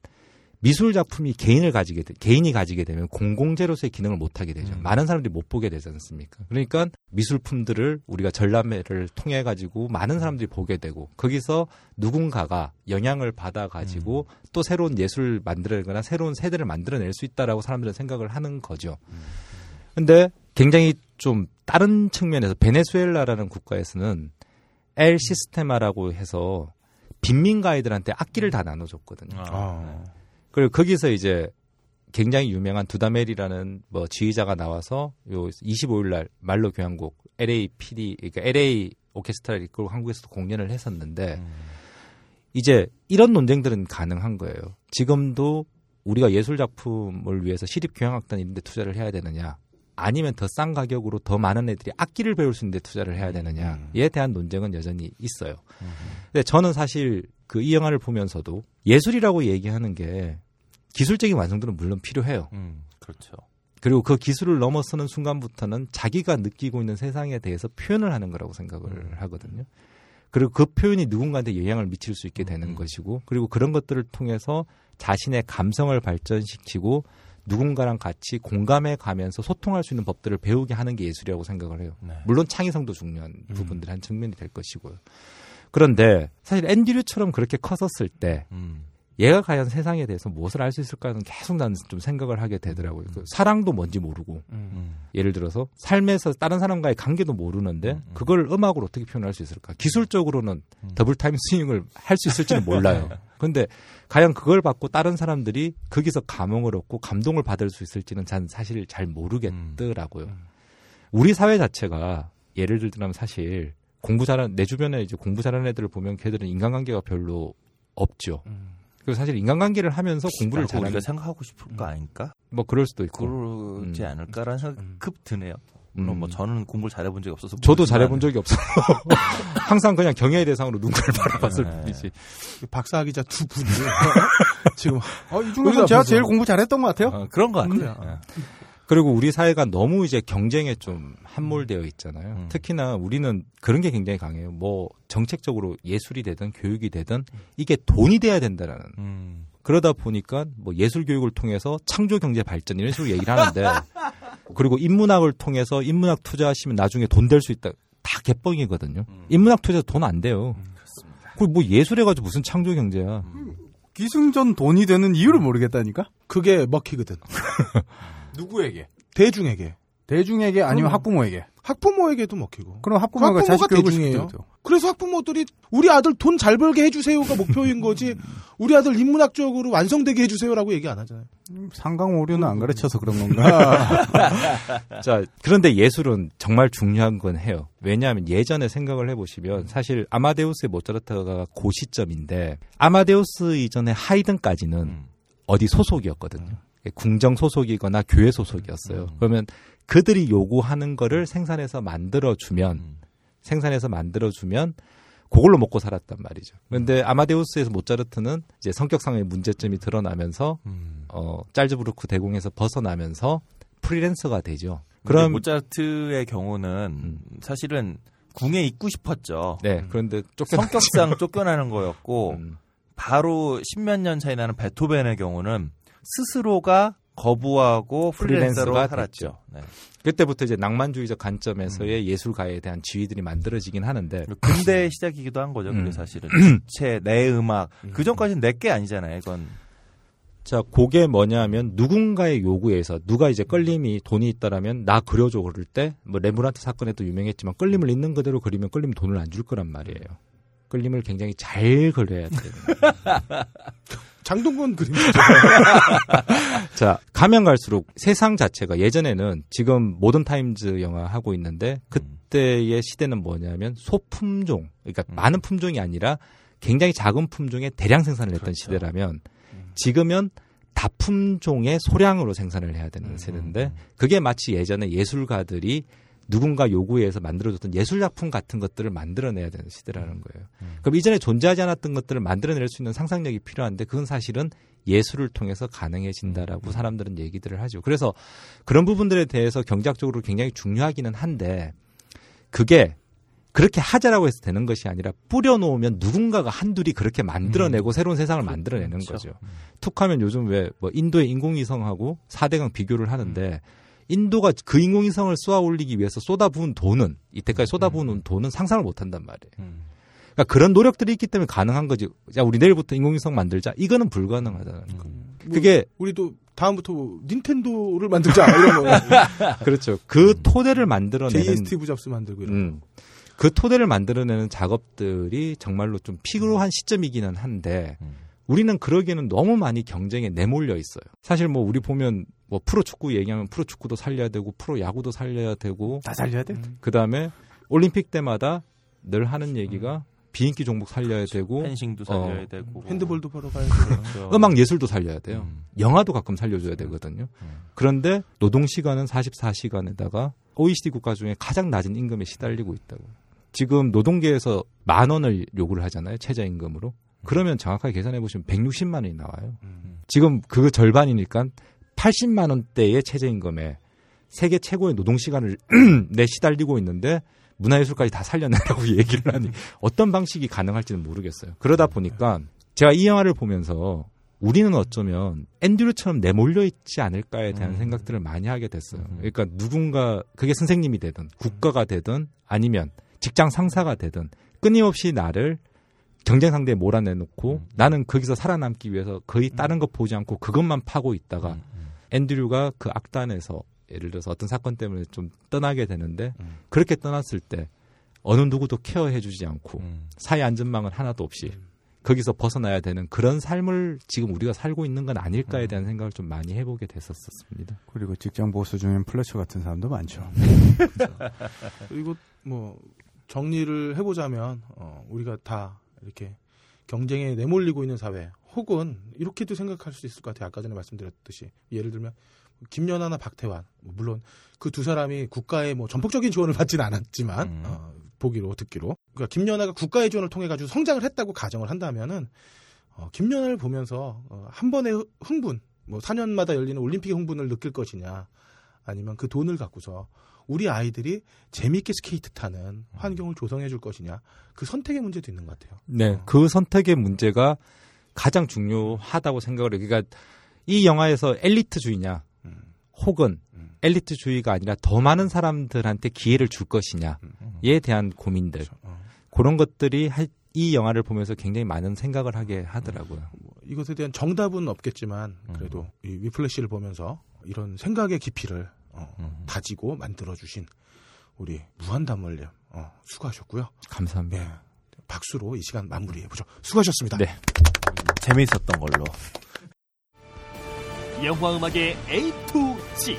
미술 작품이 개인을 가지게 되, 개인이 가지게 되면 공공재로서의 기능을 못 하게 되죠. 음. 많은 사람들이 못 보게 되지 않습니까? 그러니까 미술품들을 우리가 전람회를 통해 가지고 많은 사람들이 보게 되고 거기서 누군가가 영향을 받아 가지고 음. 또 새로운 예술을 만들거나 새로운 세대를 만들어낼 수 있다라고 사람들은 생각을 하는 거죠. 그런데 음. 굉장히 좀 다른 측면에서 베네수엘라라는 국가에서는 엘 시스테마라고 해서 빈민가이들한테 악기를 다 나눠줬거든요. 아. 그리고 거기서 이제 굉장히 유명한 두다멜이라는 뭐 지휘자가 나와서 요 이십오일날 말로 교향곡 엘에이 피디 그러니까 엘에이 오케스트라를 이끌고 한국에서도 공연을 했었는데 음. 이제 이런 논쟁들은 가능한 거예요. 지금도 우리가 예술 작품을 위해서 시립 교향악단 이런 데 투자를 해야 되느냐 아니면 더 싼 가격으로 더 많은 애들이 악기를 배울 수 있는 데 투자를 해야 되느냐에 대한 논쟁은 여전히 있어요. 음. 근데 저는 사실 그 이 영화를 보면서도 예술이라고 얘기하는 게 기술적인 완성도는 물론 필요해요. 음, 그렇죠. 그리고 그 기술을 넘어서는 순간부터는 자기가 느끼고 있는 세상에 대해서 표현을 하는 거라고 생각을 음. 하거든요. 그리고 그 표현이 누군가한테 영향을 미칠 수 있게 되는 음. 것이고 그리고 그런 것들을 통해서 자신의 감성을 발전시키고 누군가랑 같이 공감해 가면서 소통할 수 있는 법들을 배우게 하는 게 예술이라고 생각을 해요. 네. 물론 창의성도 중요한 음. 부분들의 한 측면이 될 것이고요. 그런데 사실 앤드류처럼 그렇게 컸었을 때 음. 얘가 과연 세상에 대해서 무엇을 알 수 있을까 하는 계속 나는 좀 생각을 하게 되더라고요. 음. 사랑도 뭔지 모르고 음. 예를 들어서 삶에서 다른 사람과의 관계도 모르는데 음. 그걸 음악으로 어떻게 표현할 수 있을까. 기술적으로는 음. 더블 타임 스윙을 할 수 있을지는 몰라요. 그런데 과연 그걸 받고 다른 사람들이 거기서 감흥을 얻고 감동을 받을 수 있을지는 사실 잘 모르겠더라고요. 음. 우리 사회 자체가 예를 들면 사실 공부 잘하는 내 주변에 이제 공부 잘하는 애들을 보면 걔들은 인간관계가 별로 없죠. 음. 그리고 사실 인간관계를 하면서 공부를 잘하는 우리가 생각하고 싶을 거 아닐까? 뭐 그럴 수도 있고 그러지 않을까라는 생각이 음. 급 드네요. 물론 음. 뭐 저는 공부를 잘해본 적이 없어서 저도 잘해본 적이 없어요. 항상 그냥 경외의 대상으로 누군가를 바라봤을 네. 뿐이지. 박사학위자 두 분이 지금 어, 이 중에서 제가 제일 공부 잘했던 것 같아요. 어, 그런 것 같아요. 음. 네. 그리고 우리 사회가 너무 이제 경쟁에 좀 함몰되어 있잖아요. 음. 특히나 우리는 그런 게 굉장히 강해요. 뭐 정책적으로 예술이 되든 교육이 되든 이게 돈이 돼야 된다라는. 음. 그러다 보니까 뭐 예술 교육을 통해서 창조 경제 발전 이런 식으로 얘기를 하는데 그리고 인문학을 통해서 인문학 투자하시면 나중에 돈 될 수 있다. 다 개뻥이거든요. 음. 인문학 투자해서 돈 안 돼요. 음, 그렇습니다. 그리고 뭐 예술해가지고 무슨 창조 경제야. 음. 기승전 돈이 되는 이유를 모르겠다니까? 그게 먹히거든. 누구에게? 대중에게. 대중에게 아니면 그럼, 학부모에게. 학부모에게도 먹히고. 그럼 학부모가, 학부모가 자식 대중이에요. 그래서 학부모들이 우리 아들 돈 잘 벌게 해주세요가 목표인 거지 우리 아들 인문학적으로 완성되게 해주세요라고 얘기 안 하잖아요. 음, 상강오류는 안 가르쳐서 그런 건가? 자, 그런데 예술은 정말 중요한 건 해요. 왜냐하면 예전에 생각을 해보시면 사실 아마데우스의 모차르트가 고시점인데 아마데우스 이전에 하이든까지는 음. 어디 소속이었거든요. 음. 궁정 소속이거나 교회 소속이었어요. 음. 그러면 그들이 요구하는 거를 생산해서 만들어주면 음. 생산해서 만들어주면 그걸로 먹고 살았단 말이죠. 그런데 아마데우스에서 모차르트는 이제 성격상의 문제점이 드러나면서 음. 어, 짤즈부르크 대공에서 벗어나면서 프리랜서가 되죠. 그럼 모차르트의 경우는 음. 사실은 궁에 있고 싶었죠. 네, 그런데 쫓겨나... 성격상 쫓겨나는 거였고 음. 바로 십몇 년 차이 나는 베토벤의 경우는 스스로가 거부하고 프리랜서로 살았죠. 네. 그때부터 이제 낭만주의적 관점에서의 음. 예술가에 대한 지위들이 만들어지긴 하는데 근대의 시작이기도 한 거죠. 음. 그게 사실은 주체, 내 음악 음. 그 전까지는 내게 아니잖아요. 이건 자, 그게 뭐냐면 누군가의 요구에서 누가 이제 끌림이 돈이 있다라면 나 그려줘 그럴 때 뭐 레므란트 사건에도 유명했지만 끌림을 있는 그대로 그리면 끌림 돈을 안 줄 거란 말이에요. 끌림을 굉장히 잘 그려야 돼요. 장동건 그림이죠. 자, 가면 갈수록 세상 자체가 예전에는 지금 모던타임즈 영화 하고 있는데 그때의 시대는 뭐냐면 소품종, 그러니까 음. 많은 품종이 아니라 굉장히 작은 품종의 대량 생산을 했던 그렇죠. 시대라면 지금은 다품종의 소량으로 생산을 해야 되는 세대인데 그게 마치 예전에 예술가들이 누군가 요구해서 만들어줬던 예술작품 같은 것들을 만들어내야 되는 시대라는 거예요. 음. 그럼 이전에 존재하지 않았던 것들을 만들어낼 수 있는 상상력이 필요한데 그건 사실은 예술을 통해서 가능해진다라고 음. 사람들은 얘기들을 하죠. 그래서 그런 부분들에 대해서 경제학적으로 굉장히 중요하기는 한데 그게 그렇게 하자라고 해서 되는 것이 아니라 뿌려놓으면 누군가가 한둘이 그렇게 만들어내고 음. 새로운 세상을 만들어내는 그렇죠. 거죠. 음. 툭하면 요즘 왜 뭐 인도의 인공위성하고 사대강 비교를 하는데 음. 인도가 그 인공위성을 쏘아 올리기 위해서 쏟아부은 돈은, 이때까지 쏟아부은 음. 돈은 상상을 못 한단 말이에요. 음. 그러니까 그런 노력들이 있기 때문에 가능한 거지. 야, 우리 내일부터 인공위성 만들자. 이거는 불가능하다는 음. 거. 그게. 우리, 우리도 다음부터 뭐 닌텐도를 만들자. 이런 거. 그렇죠. 그 음. 토대를 만들어내는. 제이 스티브 잡스 만들고 이런 음. 거. 그 토대를 만들어내는 작업들이 정말로 좀 피로한 음. 시점이기는 한데, 음. 우리는 그러기에는 너무 많이 경쟁에 내몰려 있어요. 사실 뭐 우리 보면 뭐 프로축구 얘기하면 프로축구도 살려야 되고 프로야구도 살려야 되고 다 살려야 돼. 음. 그다음에 올림픽 때마다 늘 하는 얘기가 음. 비인기 종목 살려야 그렇죠. 되고 펜싱도 살려야 어, 되고 핸드볼도 보러 가야 되고 음악 예술도 살려야 돼요. 음. 영화도 가끔 살려줘야 되거든요. 음. 그런데 노동시간은 사십사 시간에다가 오이시디 국가 중에 가장 낮은 임금에 시달리고 있다고. 지금 노동계에서 만 원을 요구를 하잖아요. 최저임금으로. 그러면 정확하게 계산해 보시면 백육십만 원이 나와요. 음. 지금 그 절반이니까 팔십만 원대의 최저임금에 세계 최고의 노동시간을 내 시달리고 있는데 문화예술까지 다 살려내라고 얘기를 하니 어떤 방식이 가능할지는 모르겠어요. 그러다 보니까 제가 이 영화를 보면서 우리는 어쩌면 앤드류처럼 내몰려 있지 않을까에 대한 음. 생각들을 많이 하게 됐어요. 음. 그러니까 누군가, 그게 선생님이 되든 국가가 되든 아니면 직장 상사가 되든 끊임없이 나를 경쟁 상대에 몰아내놓고 음. 나는 거기서 살아남기 위해서 거의 다른 음. 것 보지 않고 그것만 파고 있다가 음. 음. 앤드류가 그 악단에서 예를 들어서 어떤 사건 때문에 좀 떠나게 되는데 음. 그렇게 떠났을 때 어느 누구도 케어해주지 않고 음. 사회 안전망은 하나도 없이 음. 거기서 벗어나야 되는 그런 삶을 지금 우리가 살고 있는 건 아닐까에 대한 생각을 좀 많이 해보게 됐었습니다. 그리고 직장 보수 중인 플래시 같은 사람도 많죠. 그리고 뭐 정리를 해보자면 어, 우리가 다 이렇게 경쟁에 내몰리고 있는 사회, 혹은 이렇게도 생각할 수 있을 것 같아요. 아까 전에 말씀드렸듯이 예를 들면 김연아나 박태환, 물론 그 두 사람이 국가의 뭐 전폭적인 지원을 받지는 않았지만 음. 어, 보기로 듣기로 그러니까 김연아가 국가의 지원을 통해 가지고 성장을 했다고 가정을 한다면은 어, 김연아를 보면서 어, 한 번의 흥분, 뭐 사 년마다 열리는 올림픽의 흥분을 느낄 것이냐, 아니면 그 돈을 갖고서 우리 아이들이 재미있게 스케이트 타는 환경을 조성해 줄 것이냐, 그 선택의 문제도 있는 것 같아요. 네, 어. 그 선택의 문제가 가장 중요하다고 생각을 해요. 그러니까 이 영화에서 엘리트주의냐, 혹은 음. 엘리트주의가 아니라 더 많은 사람들한테 기회를 줄 것이냐에 대한 고민들, 그렇죠. 어. 그런 것들이 이 영화를 보면서 굉장히 많은 생각을 하게 하더라고요. 음. 뭐 이것에 대한 정답은 없겠지만 그래도 음. 이 위플래시를 보면서 이런 생각의 깊이를 어, 음. 다지고 만들어주신 우리 무한담물님 어, 수고하셨고요. 감사합니다. 네. 박수로 이 시간 마무리해보죠. 수고하셨습니다. 네. 재미있었던 걸로. 영화음악의 A to Z,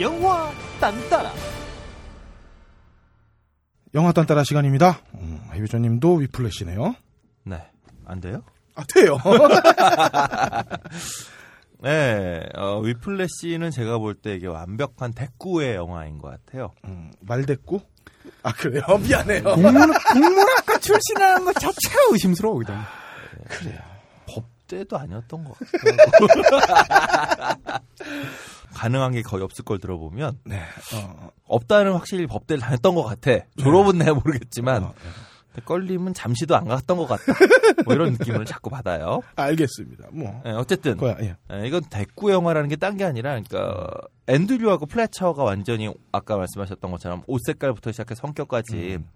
영화 딴따라. 영화 딴따라 시간입니다. 음, 해비조님도 위플래시네요. 네, 안 돼요? 아, 돼요. 네, 어, 위플래시는 제가 볼 때 이게 완벽한 대꾸의 영화인 것 같아요. 음, 말대꾸? 아, 그래요? 미안해요. 국문학과 출신이라는 거 자체가 의심스러워. 그냥. 네. 그래요. 때도 아니었던 것 같아요. 가능한 게 거의 없을 걸 들어보면 네. 어. 없다는 확실히 법대를 다녔던 것 같아. 졸업은 내가 모르겠지만 어. 껄림은 잠시도 안 갔던 것 같다. 뭐 이런 느낌을 자꾸 받아요. 알겠습니다. 뭐 네, 어쨌든 거야, 예. 네, 이건 대꾸 영화라는 게 딴 게 아니라 그러니까 앤드류하고 플래처가 완전히 아까 말씀하셨던 것처럼 옷 색깔부터 시작해 성격까지 음.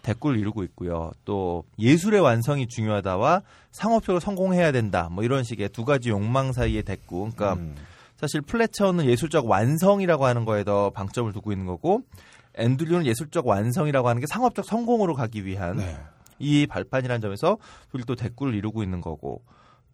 대꾸를 이루고 있고요. 또 예술의 완성이 중요하다와 상업적으로 성공해야 된다. 뭐 이런 식의 두 가지 욕망 사이의 대꾸. 그러니까 음. 사실 플래처는 예술적 완성이라고 하는 거에 더 방점을 두고 있는 거고 앤드류는 예술적 완성이라고 하는 게 상업적 성공으로 가기 위한 네. 이 발판이라는 점에서 둘이 또 대꾸를 이루고 있는 거고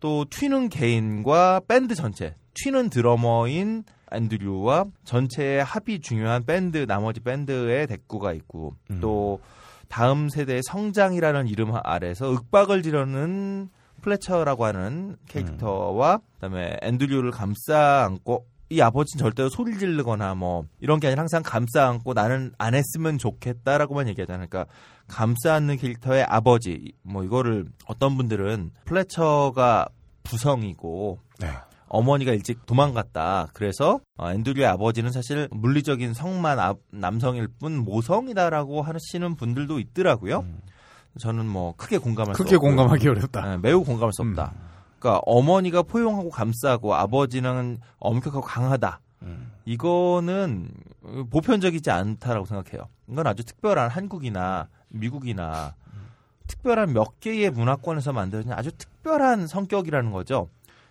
또 튀는 개인과 밴드 전체, 튀는 드러머인 앤드류와 전체의 합이 중요한 밴드, 나머지 밴드의 대꾸가 있고 음. 또 다음 세대의 성장이라는 이름 아래서 윽박을 지르는 플래처라고 하는 캐릭터와 그다음에 앤드류를 감싸 안고 이 아버지는 절대로 소리를 지르거나 뭐 이런 게 아니라 항상 감싸 안고 나는 안 했으면 좋겠다라고만 얘기하잖아요. 그러니까 감싸 안는 캐릭터의 아버지 뭐 이거를 어떤 분들은 플래처가 부성이고 네. 어머니가 일찍 도망갔다. 그래서 앤드류의 아버지는 사실 물리적인 성만 남성일 뿐 모성이다라고 하시는 분들도 있더라고요. 음. 저는 뭐 크게 공감할 수 없다. 크게 공감하기 어렵다. 네, 매우 공감할 수 없다. 음. 그러니까 어머니가 포용하고 감싸고 아버지는 엄격하고 강하다. 음. 이거는 보편적이지 않다라고 생각해요. 이건 아주 특별한 한국이나 미국이나 음. 특별한 몇 개의 문화권에서 만들어진 아주 특별한 성격이라는 거죠.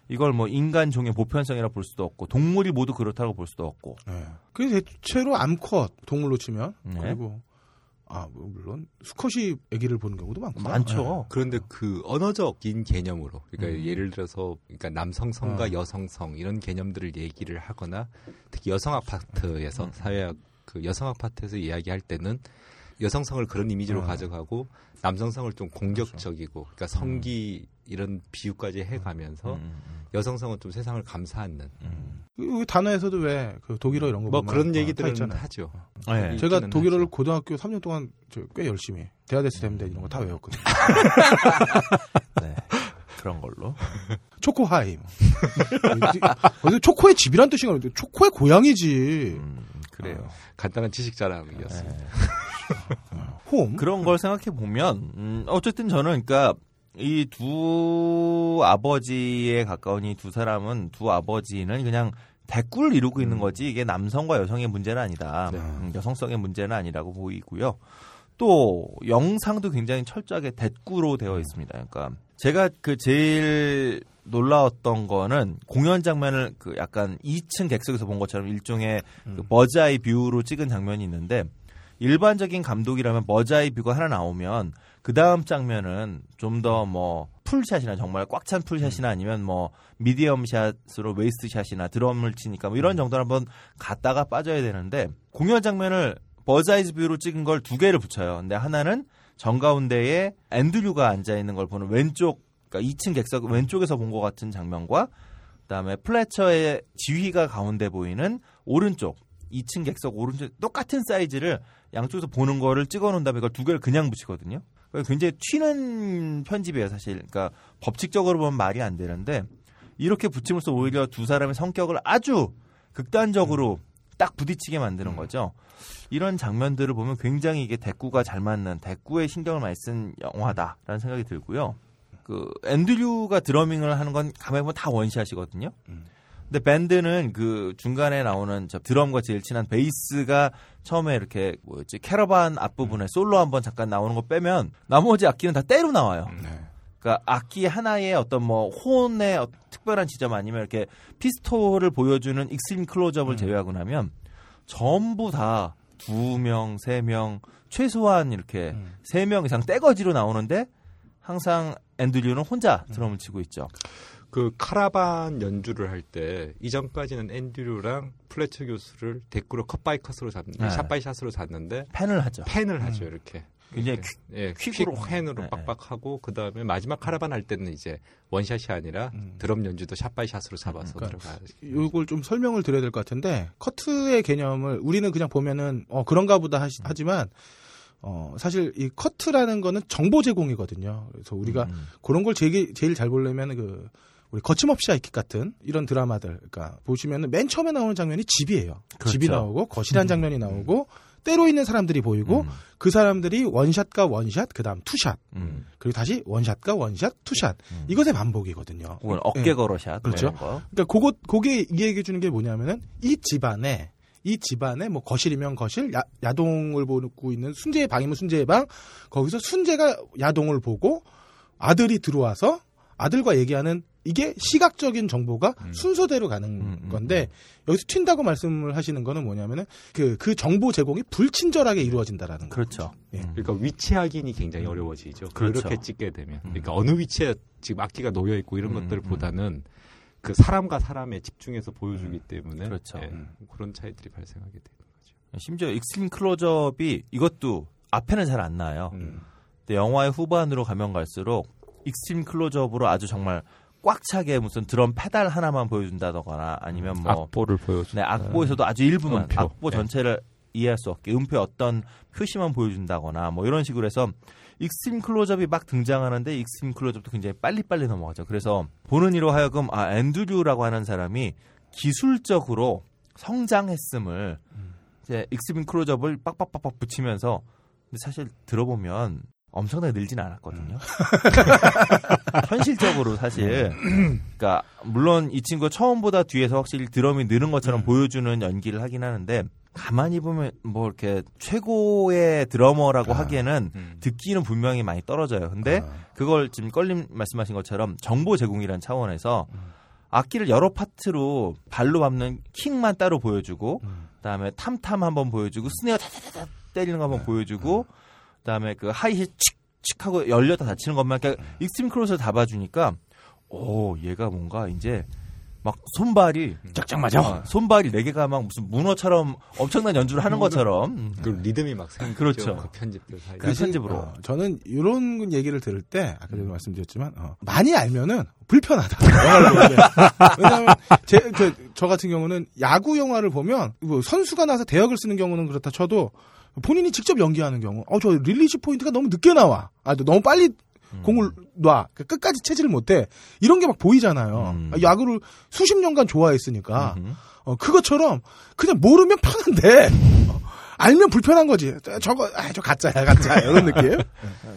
이걸 뭐 인간 종의 보편성이라 볼 수도 없고 동물이 모두 그렇다고 볼 수도 없고. 네. 그게 대체로 암컷 동물로 치면 네. 그리고 아 물론 수컷이 아기를 보는 경우도 많고 많죠. 네. 그런데 그 언어적인 개념으로 그러니까 음. 예를 들어서 그러니까 남성성과 어. 여성성 이런 개념들을 얘기를 하거나 특히 여성 아파트에서 음. 사회학 그 여성 아파트에서 이야기할 때는 여성성을 그런 이미지로 음. 가져가고 남성성을 좀 공격적이고 그러니까 성기 음. 이런 비유까지 해가면서 음, 음. 여성성은 좀 세상을 감싸안는. 음. 그 단어에서도 왜 그 독일어 이런 거 뭐 그런 얘기들은 하죠. 아, 예. 제가 독일어를 하죠. 고등학교 삼 년 동안 꽤 열심히 대하데스 댐데 음. 이런 거 다 외웠거든요. 네, 그런 걸로. 초코하임. 어디 초코의 집이란 뜻인가 그런데 초코의 고향이지. 음, 그래요. 어. 간단한 지식 자랑이었습니다. 홈 그런 걸 생각해 보면 음, 어쨌든 저는 그러니까. 이 두 아버지에 가까운 이 두 사람은 두 아버지는 그냥 대꾸를 이루고 있는 거지 이게 남성과 여성의 문제는 아니다. 네. 여성성의 문제는 아니라고 보이고요. 또 영상도 굉장히 철저하게 대꾸로 되어 있습니다. 그러니까 제가 그 제일 놀라웠던 거는 공연 장면을 그 약간 이 층 객석에서 본 것처럼 일종의 음. 그 버즈아이 뷰로 찍은 장면이 있는데 일반적인 감독이라면 버즈아이 뷰가 하나 나오면 그 다음 장면은 좀 더 뭐 풀샷이나 정말 꽉 찬 풀샷이나 아니면 뭐 미디엄 샷으로 웨이스트 샷이나 드럼을 치니까 뭐 이런 정도로 한번 갔다가 빠져야 되는데 공연 장면을 버즈아이 뷰로 찍은 걸 두 개를 붙여요. 근데 하나는 정가운데에 앤드류가 앉아있는 걸 보는 왼쪽 그러니까 이 층 객석 왼쪽에서 본 것 같은 장면과 그다음에 플래처의 지휘가 가운데 보이는 오른쪽 이 층 객석 오른쪽 똑같은 사이즈를 양쪽에서 보는 거를 찍어놓은 다음에 이걸 두 개를 그냥 붙이거든요. 굉장히 튀는 편집이에요 사실. 그러니까 법칙적으로 보면 말이 안 되는데 이렇게 붙임으로써 오히려 두 사람의 성격을 아주 극단적으로 딱 부딪히게 만드는 거죠. 이런 장면들을 보면 굉장히 이게 대꾸가 잘 맞는 대꾸에 신경을 많이 쓴 영화다라는 생각이 들고요. 그 앤드류가 드러밍을 하는 건 가만히 보면 다 원샷이거든요. 근데 밴드는 그 중간에 나오는 저 드럼과 제일 친한 베이스가 처음에 이렇게 뭐였지 캐러반 앞부분에 솔로 한번 잠깐 나오는 거 빼면 나머지 악기는 다 때로 나와요. 그러니까 악기 하나의 어떤 뭐 혼의 특별한 지점 아니면 이렇게 피스톨을 보여주는 익스트림 클로즈업을 제외하고 나면 전부 다 두 명, 세 명 최소한 이렇게 세 명 이상 떼거지로 나오는데 항상 앤드류는 혼자 드럼을 치고 있죠. 그 카라반 연주를 할 때 이전까지는 앤드류랑 플래처 교수를 대꾸로 컷 바이 컷으로 잡는 네. 샷 바이 샷으로 잡는데 펜을 하죠. 펜을 음. 하죠. 이렇게. 굉장히 퀵, 예, 퀵으로 펜으로 네. 빡빡하고 그다음에 마지막 카라반 할 때는 이제 원샷이 아니라 음. 드럼 연주도 샷 바이 샷으로 잡아서 그러니까 들어가요. 이걸 좀 설명을 드려야 될 것 같은데 커트의 개념을 우리는 그냥 보면은 어 그런가 보다 하시, 음. 하지만 어, 사실, 이 커트라는 거는 정보 제공이거든요. 그래서 우리가 음. 그런 걸 제일, 제일 잘 보려면 그, 우리 거침없이 하이킥 같은 이런 드라마들, 그러니까 보시면은 맨 처음에 나오는 장면이 집이에요. 그렇죠. 집이 나오고, 거실한 음. 장면이 나오고, 음. 때로 있는 사람들이 보이고, 음. 그 사람들이 원샷과 원샷, 그 다음 투샷, 음. 그리고 다시 원샷과 원샷, 투샷. 음. 이것의 반복이거든요. 혹은 어깨 걸어샷. 네. 그렇죠. 그러니까 그것, 그게 얘기해 주는 게 뭐냐면은 이 집안에 이 집안에 뭐 거실이면 거실, 야, 야동을 보고 있는 순재의 방이면 순재의 방, 거기서 순재가 야동을 보고 아들이 들어와서 아들과 얘기하는 이게 시각적인 정보가 음. 순서대로 가는 음, 건데 음. 여기서 튄다고 말씀을 하시는 거는 뭐냐면은 그, 그 정보 제공이 불친절하게 이루어진다라는 거죠. 그렇죠. 예. 그러니까 위치 확인이 굉장히 어려워지죠. 그렇죠. 그렇게 찍게 되면. 음. 그러니까 어느 위치에 지금 악기가 놓여 있고 이런 음, 것들보다는. 그 사람과 사람에 집중해서 보여주기 때문에 그렇죠. 예, 그런 차이들이 발생하게 되는 거죠. 심지어 익스트림 클로즈업이 이것도 앞에는 잘 안 나와요. 음. 근데 영화의 후반으로 가면 갈수록 익스트림 클로즈업으로 아주 정말 꽉 차게 무슨 드럼 페달 하나만 보여준다거나 아니면 뭐 악보를 보여준다. 네, 악보에서도 아주 일부만 음표. 악보 전체를 네. 이해할 수 없게 음표의 어떤 표시만 보여준다거나 뭐 이런 식으로 해서 익스트림 클로즈업이 막 등장하는데 익스트림 클로즈업도 굉장히 빨리빨리 넘어가죠. 그래서 보는 이로 하여금 아 앤드류라고 하는 사람이 기술적으로 성장했음을 음. 이제 익스트림 클로즈업을 빡빡빡빡 붙이면서 근데 사실 들어보면 엄청나게 늘진 않았거든요. 현실적으로 사실 그러니까 물론 이 친구가 처음보다 뒤에서 확실히 드럼이 느는 것처럼 음. 보여주는 연기를 하긴 하는데 가만히 보면 뭐 이렇게 최고의 드러머라고 아, 하기에는 음. 듣기는 분명히 많이 떨어져요. 근데 아. 그걸 지금 껄림 말씀하신 것처럼 정보 제공이라는 차원에서 음. 악기를 여러 파트로 발로 밟는 킥만 따로 보여주고 음. 그다음에 탐탐 한번 보여주고 스네어 다다다다 때리는 거 한번 네. 보여주고 네. 그다음에 그 하이히 칙칙 하고 열렸다 닫히는 것만 이렇게 네. 익스트림 크로스를 잡아주니까 오 얘가 뭔가 이제 막 손발이 짝짝 맞아. 손발이 네 개가 막 무슨 문어처럼 엄청난 연주를 하는 것처럼 그 리듬이 막 생기죠. 그렇죠. 그 편집들 사이. 그 편집으로. 어, 저는 이런 얘기를 들을 때 아까도 말씀드렸지만 어, 많이 알면은 불편하다. 왜냐하면 제, 그, 저 같은 경우는 야구 영화를 보면 뭐 선수가 나서 대역을 쓰는 경우는 그렇다 쳐도 본인이 직접 연기하는 경우, 어 저 릴리즈 포인트가 너무 늦게 나와. 아 너무 빨리. 공을 놔. 그러니까 끝까지 체질을 못해. 이런 게 막 보이잖아요. 음. 야구를 수십 년간 좋아했으니까. 어, 그것처럼 그냥 모르면 편한데. 어, 알면 불편한 거지. 저거 아, 저 가짜야 가짜 이런 느낌.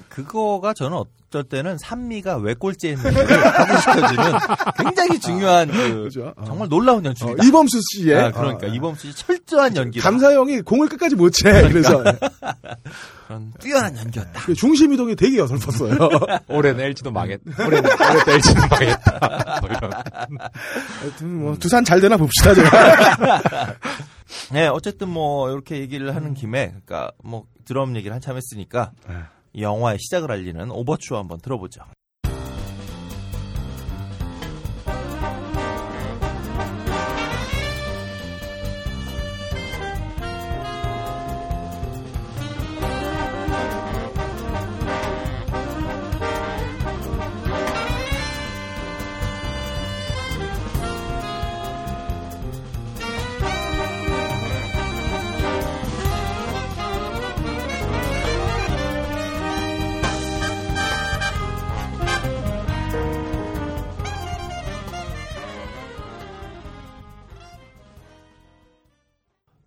그거가 저는 어떨 때는 산미가 왜 꼴찌했는지를 확인시켜주는 굉장히 중요한 그, 정말 놀라운 연출이다. 어, 이범수 씨의 아, 그러니까 어, 이범수 씨 철저한 연기. 감사형이 공을 끝까지 못 채. 그래서 그런 뛰어난 연기였다. 중심 이동이 되게 어설펐어요. 올해 낼지도 망했. 올해 낼지도 망했다. 뭐 이런. 하여튼 뭐 두산 잘 되나 봅시다 제가. 네, 어쨌든 뭐 이렇게 얘기를 하는 김에, 그러니까 뭐 드럼 얘기를 한참 했으니까 이 영화의 시작을 알리는 오버추어 한번 들어보죠.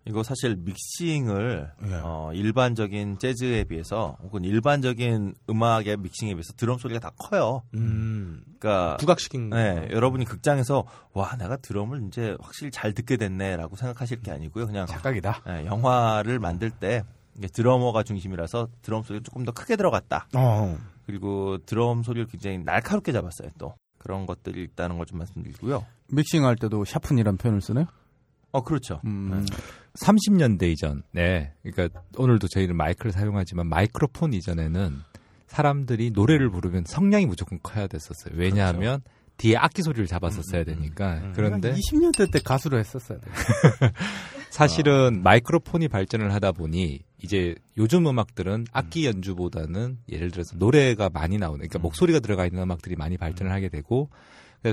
이거 사실 믹싱을 예. 어, 일반적인 재즈에 비해서 혹은 일반적인 음악의 믹싱에 비해서 드럼 소리가 다 커요. 음, 그러니까 부각시킨. 네, 여러분이 극장에서 와 내가 드럼을 이제 확실히 잘 듣게 됐네라고 생각하실 게 아니고요. 그냥 착각이다. 네, 영화를 만들 때 드러머가 중심이라서 드럼 소리가 조금 더 크게 들어갔다. 어. 그리고 드럼 소리를 굉장히 날카롭게 잡았어요. 또 그런 것들이 있다는 걸 좀 말씀드리고요. 믹싱할 때도 샤픈이라는 표현을 쓰네요. 어, 그렇죠. 음, 네. 삼십 년대 이전, 네. 그러니까 오늘도 저희는 마이크를 사용하지만 마이크로폰 이전에는 사람들이 노래를 부르면 성량이 무조건 커야 됐었어요. 왜냐하면 그렇죠. 뒤에 악기 소리를 잡았었어야 되니까. 음, 음, 음. 그런데 이십 년대 때 가수로 했었어야 돼요. 사실은 마이크로폰이 발전을 하다 보니 이제 요즘 음악들은 악기 연주보다는 예를 들어서 노래가 많이 나오는, 그러니까 목소리가 들어가 있는 음악들이 많이 발전을 하게 되고.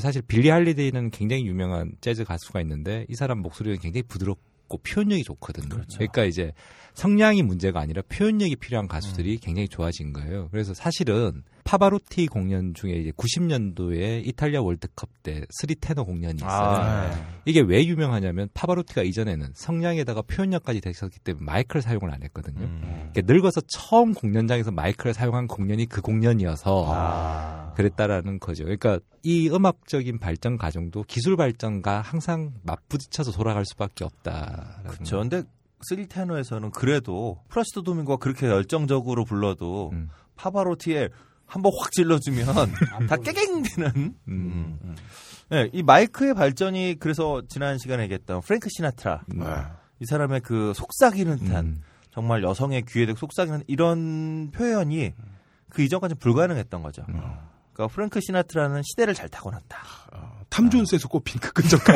사실 빌리 할리데이는 굉장히 유명한 재즈 가수가 있는데 이 사람 목소리는 굉장히 부드럽고 표현력이 좋거든요. 그렇죠. 그러니까 이제 성량이 문제가 아니라 표현력이 필요한 가수들이 음. 굉장히 좋아진 거예요. 그래서 사실은 파바로티 공연 중에 이제 구십 년도에 이탈리아 월드컵 때 스리 테너 공연이 있어요. 아, 네. 이게 왜 유명하냐면 파바로티가 이전에는 성량에다가 표현력까지 됐었기 때문에 마이크를 사용을 안 했거든요. 음. 그러니까 늙어서 처음 공연장에서 마이크를 사용한 공연이 그 공연이어서 아. 그랬다라는 거죠. 그러니까 이 음악적인 발전 과정도 기술 발전과 항상 맞부딪혀서 돌아갈 수밖에 없다. 그렇죠. 근데 쓰리 테너에서는 그래도 플라시도 도밍고가 그렇게 열정적으로 불러도 음. 파바로티에 한번 확 질러주면 다 깨갱되는. 음. 음. 네, 이 마이크의 발전이 그래서 지난 시간에 얘기했던 프랭크 시나트라 음. 이 사람의 그 속삭이는 듯한 음. 정말 여성의 귀에 대고 속삭이는 이런 표현이 그 이전까지 불가능했던 거죠. 음. 그러니까 프랭크 시나트라는 시대를 잘 타고났다. 어, 탐 존스에서 꼽힌 그 끈적함.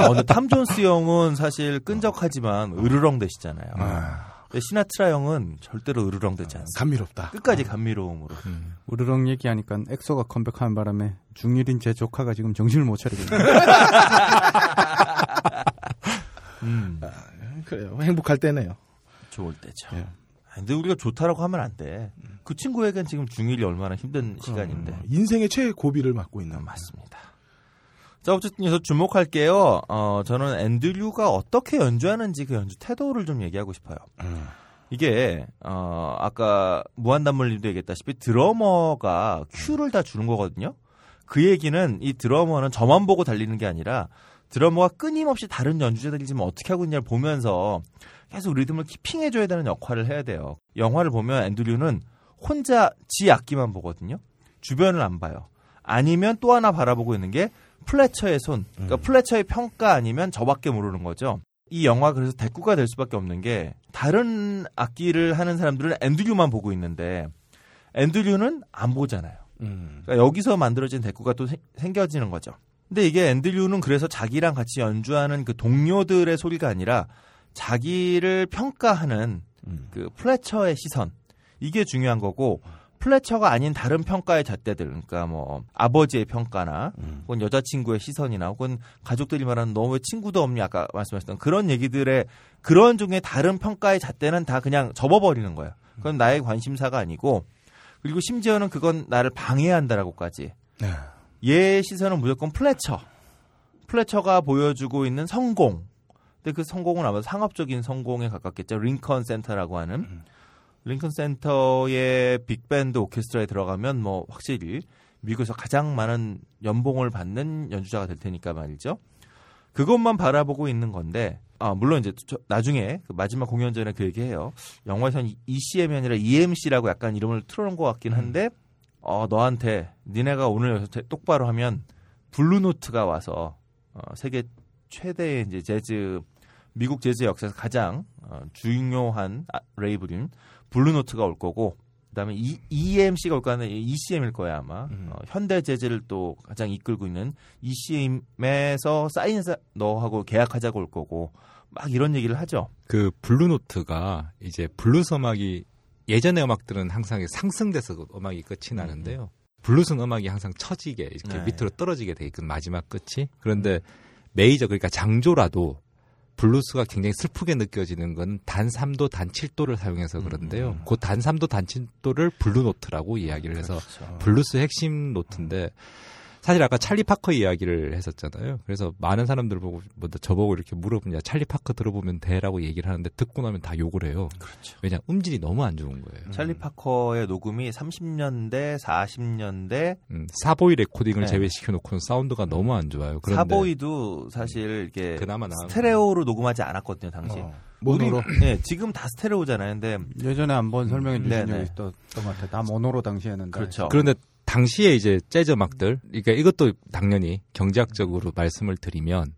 어, 근데 탐 존스 형은 사실 끈적하지만 으르렁대시잖아요. 아. 근데 시나트라 형은 절대로 으르렁대지 않습니다. 감미롭다. 끝까지 감미로움으로. 음. 으르렁 얘기하니까 엑소가 컴백하는 바람에 중일인 제 조카가 지금 정신을 못 차리고 있네요. 음. 아, 그래요. 행복할 때네요. 좋을 때죠. 예. 근데 우리가 좋다라고 하면 안 돼. 그 친구에겐 지금 중일이 얼마나 힘든 그럼, 시간인데. 인생의 최고비를 맞고 있는. 맞습니다. 자, 어쨌든 여기서 주목할게요. 어, 저는 앤드류가 어떻게 연주하는지 그 연주 태도를 좀 얘기하고 싶어요. 음. 이게 어, 아까 무한단물님도 얘기했다시피 드러머가 큐를 다 주는 거거든요. 그 얘기는 이 드러머는 저만 보고 달리는 게 아니라 드러머가 끊임없이 다른 연주자들이 지금 어떻게 하고 있냐를 보면서 계속 리듬을 키핑해줘야 되는 역할을 해야 돼요. 영화를 보면 앤드류는 혼자 지 악기만 보거든요. 주변을 안 봐요. 아니면 또 하나 바라보고 있는 게 플래처의 손. 그러니까 음. 플래처의 평가 아니면 저밖에 모르는 거죠. 이 영화 그래서 대꾸가 될 수밖에 없는 게 다른 악기를 하는 사람들은 앤드류만 보고 있는데 앤드류는 안 보잖아요. 음. 그러니까 여기서 만들어진 대꾸가 또 생겨지는 거죠. 근데 이게 앤드류는 그래서 자기랑 같이 연주하는 그 동료들의 소리가 아니라 자기를 평가하는 음. 그 플래처의 시선, 이게 중요한 거고, 플래처가 아닌 다른 평가의 잣대들, 그러니까 뭐 아버지의 평가나 음. 혹은 여자친구의 시선이나 혹은 가족들이 말하는 너 왜 친구도 없냐 아까 말씀하셨던 그런 얘기들의 그런 종류의 다른 평가의 잣대는 다 그냥 접어버리는 거예요. 그건 나의 관심사가 아니고, 그리고 심지어는 그건 나를 방해한다라고까지. 네. 얘의 시선은 무조건 플래처, 플래처가 보여주고 있는 성공. 근데 그 성공은 아마 상업적인 성공에 가깝겠죠. 링컨 센터라고 하는 음. 링컨 센터의 빅밴드 오케스트라에 들어가면 뭐 확실히 미국에서 가장 많은 연봉을 받는 연주자가 될 테니까 말이죠. 그것만 바라보고 있는 건데, 아 물론 이제 저, 나중에 그 마지막 공연 전에 그 얘기해요. 영화에서는 이씨엠이 아니라 이엠씨라고 약간 이름을 틀어놓은 것 같긴 한데, 어 너한테 니네가 오늘 여기서 똑바로 하면 블루노트가 와서 어, 세계 최대의 이제 재즈, 미국 재즈 역사에서 가장 어, 중요한 아, 레이블인 블루노트가 올 거고, 그다음에 이, 이엠씨가 올 거는 이씨엠일 거야 아마. 음. 어, 현대 재즈를 또 가장 이끌고 있는 이씨엠에서 사인 너하고 계약하자고 올 거고, 막 이런 얘기를 하죠. 그 블루노트가 이제 블루스 음악이 예전의 음악들은 항상 상승돼서 음악이 끝이 나는데요. 음. 블루스 음악이 항상 처지게 이렇게 네. 밑으로 떨어지게 돼 있고 마지막 끝이. 그런데 메이저 그러니까 장조라도 블루스가 굉장히 슬프게 느껴지는 건 단 삼도, 단 칠도를 사용해서 그런데요. 음. 그 단 삼도, 단 칠도를 블루노트라고 이야기를 해서 그렇죠. 블루스 핵심 노트인데 사실 아까 찰리 파커 이야기를 했었잖아요. 그래서 많은 사람들 보고 저보고 이렇게 물어보면 찰리 파커 들어보면 돼라고 얘기를 하는데 듣고 나면 다 욕을 해요. 그렇죠. 왜냐 음질이 너무 안 좋은 거예요. 찰리 파커의 녹음이 삼십 년대, 사십 년대 음, 사보이 레코딩을 네. 제외시켜놓고는 사운드가 음. 너무 안 좋아요. 그런데 사보이도 사실 이렇게 그나마 스테레오로 녹음하지 않았거든요. 당시. 어. 모노로? 네, 지금 다 스테레오잖아요. 근데 예전에 한번 설명해 주신 적이 있었던 것 같아요. 다 모노로 당시에는. 그렇죠. 다. 그런데 당시에 이제 재즈 음악들, 그러니까 이것도 당연히 경제학적으로 말씀을 드리면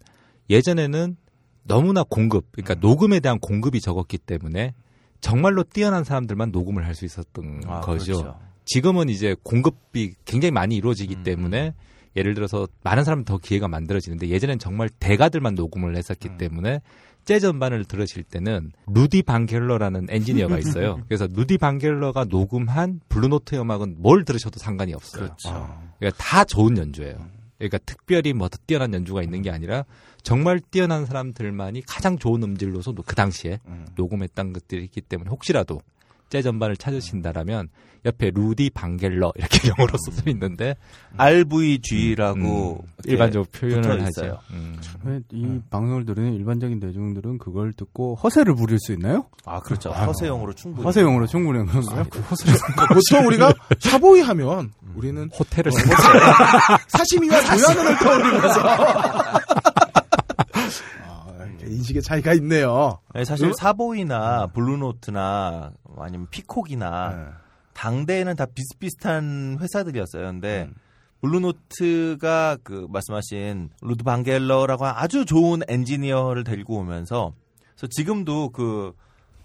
예전에는 너무나 공급, 그러니까 음. 녹음에 대한 공급이 적었기 때문에 정말로 뛰어난 사람들만 녹음을 할 수 있었던 아, 거죠. 그렇죠. 지금은 이제 공급이 굉장히 많이 이루어지기 음. 때문에 예를 들어서 많은 사람 더 기회가 만들어지는데 예전엔 정말 대가들만 녹음을 했었기 음. 때문에 재즈 음반을 들으실 때는 루디 반겔러라는 엔지니어가 있어요. 그래서 루디 반겔러가 녹음한 블루노트 음악은 뭘 들으셔도 상관이 없어요. 그렇죠. 그러니까 다 좋은 연주예요. 그러니까 특별히 뭐 더 뛰어난 연주가 있는 게 아니라 정말 뛰어난 사람들만이 가장 좋은 음질로서 그 당시에 음. 녹음했던 것들이 있기 때문에 혹시라도 재즈 음반을 찾으신다라면 옆에 루디 반겔러 이렇게 영어로 써져 있는데 알브이지라고 음, 일반적으로 표현을 하죠. 음. 이 음. 방송을 들으는 일반적인 대중들은 그걸 듣고 허세를 부릴 수 있나요? 아 그렇죠. 아, 허세용으로 충분히. 허세용으로 충분히 그런가요? 아, 그 허세를 보통 우리가 샤보이 하면 음. 우리는 호텔을 쓰고 사시미와 조연을 떠올리면서. 인식의 차이가 있네요. 네, 사실 사보이나 블루노트나 아니면 피콕이나 네. 당대에는 다 비슷비슷한 회사들이었어요. 근데 음. 블루노트가 그 말씀하신 루드 반겔러라고 아주 좋은 엔지니어를 데리고 오면서 그래서 지금도 그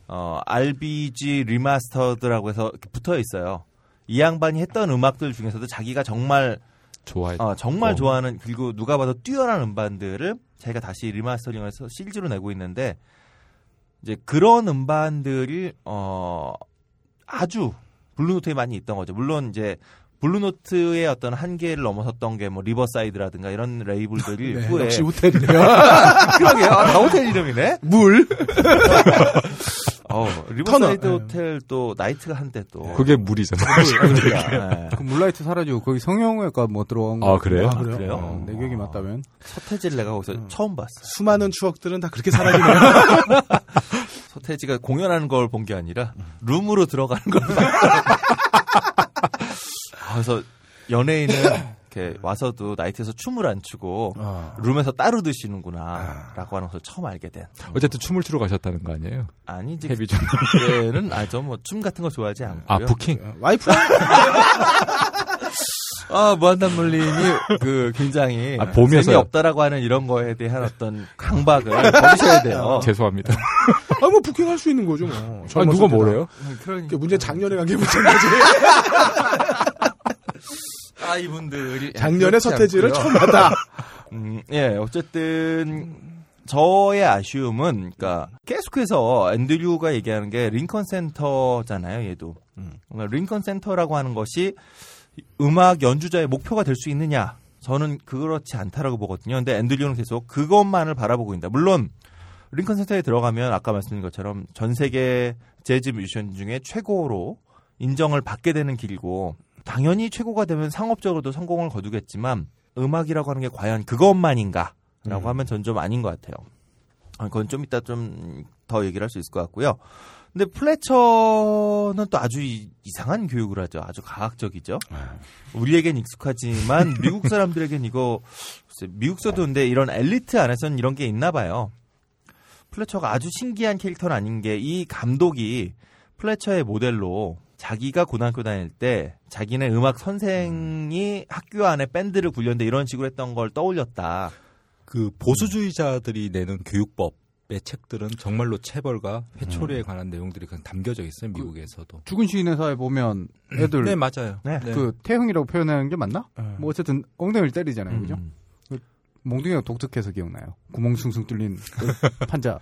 어, 알비지 리마스터드라고 해서 붙어 있어요. 이 양반이 했던 음악들 중에서도 자기가 정말 좋아해. 어, 정말 어. 좋아하는 그리고 누가 봐도 뛰어난 음반들을 자기가 다시 리마스터링을 해서 씨디로 내고 있는데 이제 그런 음반들이 어 아주 블루노트에 많이 있던 거죠. 물론 이제 블루노트의 어떤 한계를 넘어섰던 게 뭐 리버사이드라든가 이런 레이블들이 네, 후에 역시 호텔이네요. 그러게요. 아, 다 호텔 이름이네. 물. 어, 리버사이드 터너. 호텔 또 나이트가 한때 또 그게 물이잖아요. 네. 그 물라이트 사라지고 거기 성형외과 뭐 들어간 거. 아 그래요? 아, 그래요? 아, 어, 내 기억이 맞다면 서태지를 내가 거기서 어. 처음 봤어. 수많은 추억들은 다 그렇게 사라지네요. 서태지가 공연하는 걸 본 게 아니라 룸으로 들어가는 걸. 그래서 연예인은 이렇게 와서도 나이트에서 춤을 안 추고 어. 룸에서 따로 드시는구나라고 하는 것을 처음 알게 된. 어쨌든 춤을 추러 가셨다는 거 아니에요? 아니지. 헤비존은 아저 뭐 춤 같은 거 좋아하지 않고요. 아 부킹 와이프. 아 무한단물님이 그 굉장히 아, 재미 없다라고 하는 이런 거에 대한 어떤 강박을 버리셔야 돼요. 죄송합니다. 아 뭐 부킹할 수 있는 거죠. 뭐. 아 누가 뭐래요? 그러니까 문제 작년에 간 게 문제인 거지. 아 이분들이 작년에 서태지를 않고요. 처음 봤다. 음, 예, 어쨌든 저의 아쉬움은 그러니까 계속해서 앤드류가 얘기하는 게 링컨 센터잖아요. 얘도 음. 링컨 센터라고 하는 것이 음악 연주자의 목표가 될 수 있느냐? 저는 그렇지 않다라고 보거든요. 근데 앤드류는 계속 그것만을 바라보고 있다. 물론 링컨 센터에 들어가면 아까 말씀드린 것처럼 전 세계 재즈 뮤지션 중에 최고로 인정을 받게 되는 길이고 당연히 최고가 되면 상업적으로도 성공을 거두겠지만 음악이라고 하는 게 과연 그것만인가라고 음. 하면 전 좀 아닌 것 같아요. 그건 좀 이따 좀 더 얘기를 할 수 있을 것 같고요. 근데 플래처는 또 아주 이, 이상한 교육을 하죠. 아주 과학적이죠. 우리에겐 익숙하지만 미국 사람들에겐 이거 미국서도 근데 이런 엘리트 안에서는 이런 게 있나 봐요. 플래처가 아주 신기한 캐릭터는 아닌 게 이 감독이 플래처의 모델로 자기가 고등학교 다닐 때 자기네 음악 선생이 학교 안에 밴드를 굴렸는데 이런 식으로 했던 걸 떠올렸다. 그 보수주의자들이 내는 교육법의 책들은 정말로 체벌과 회초리에 관한 내용들이 그냥 담겨져 있어요. 미국에서도. 그 죽은 시인의 사회 보면 애들 네 맞아요. 네. 그 태형이라고 표현하는 게 맞나? 네. 뭐 어쨌든 엉덩이를 때리잖아요, 음. 그죠? 몽둥이가 독특해서 기억나요. 구멍 숭숭 뚫린 그 판자.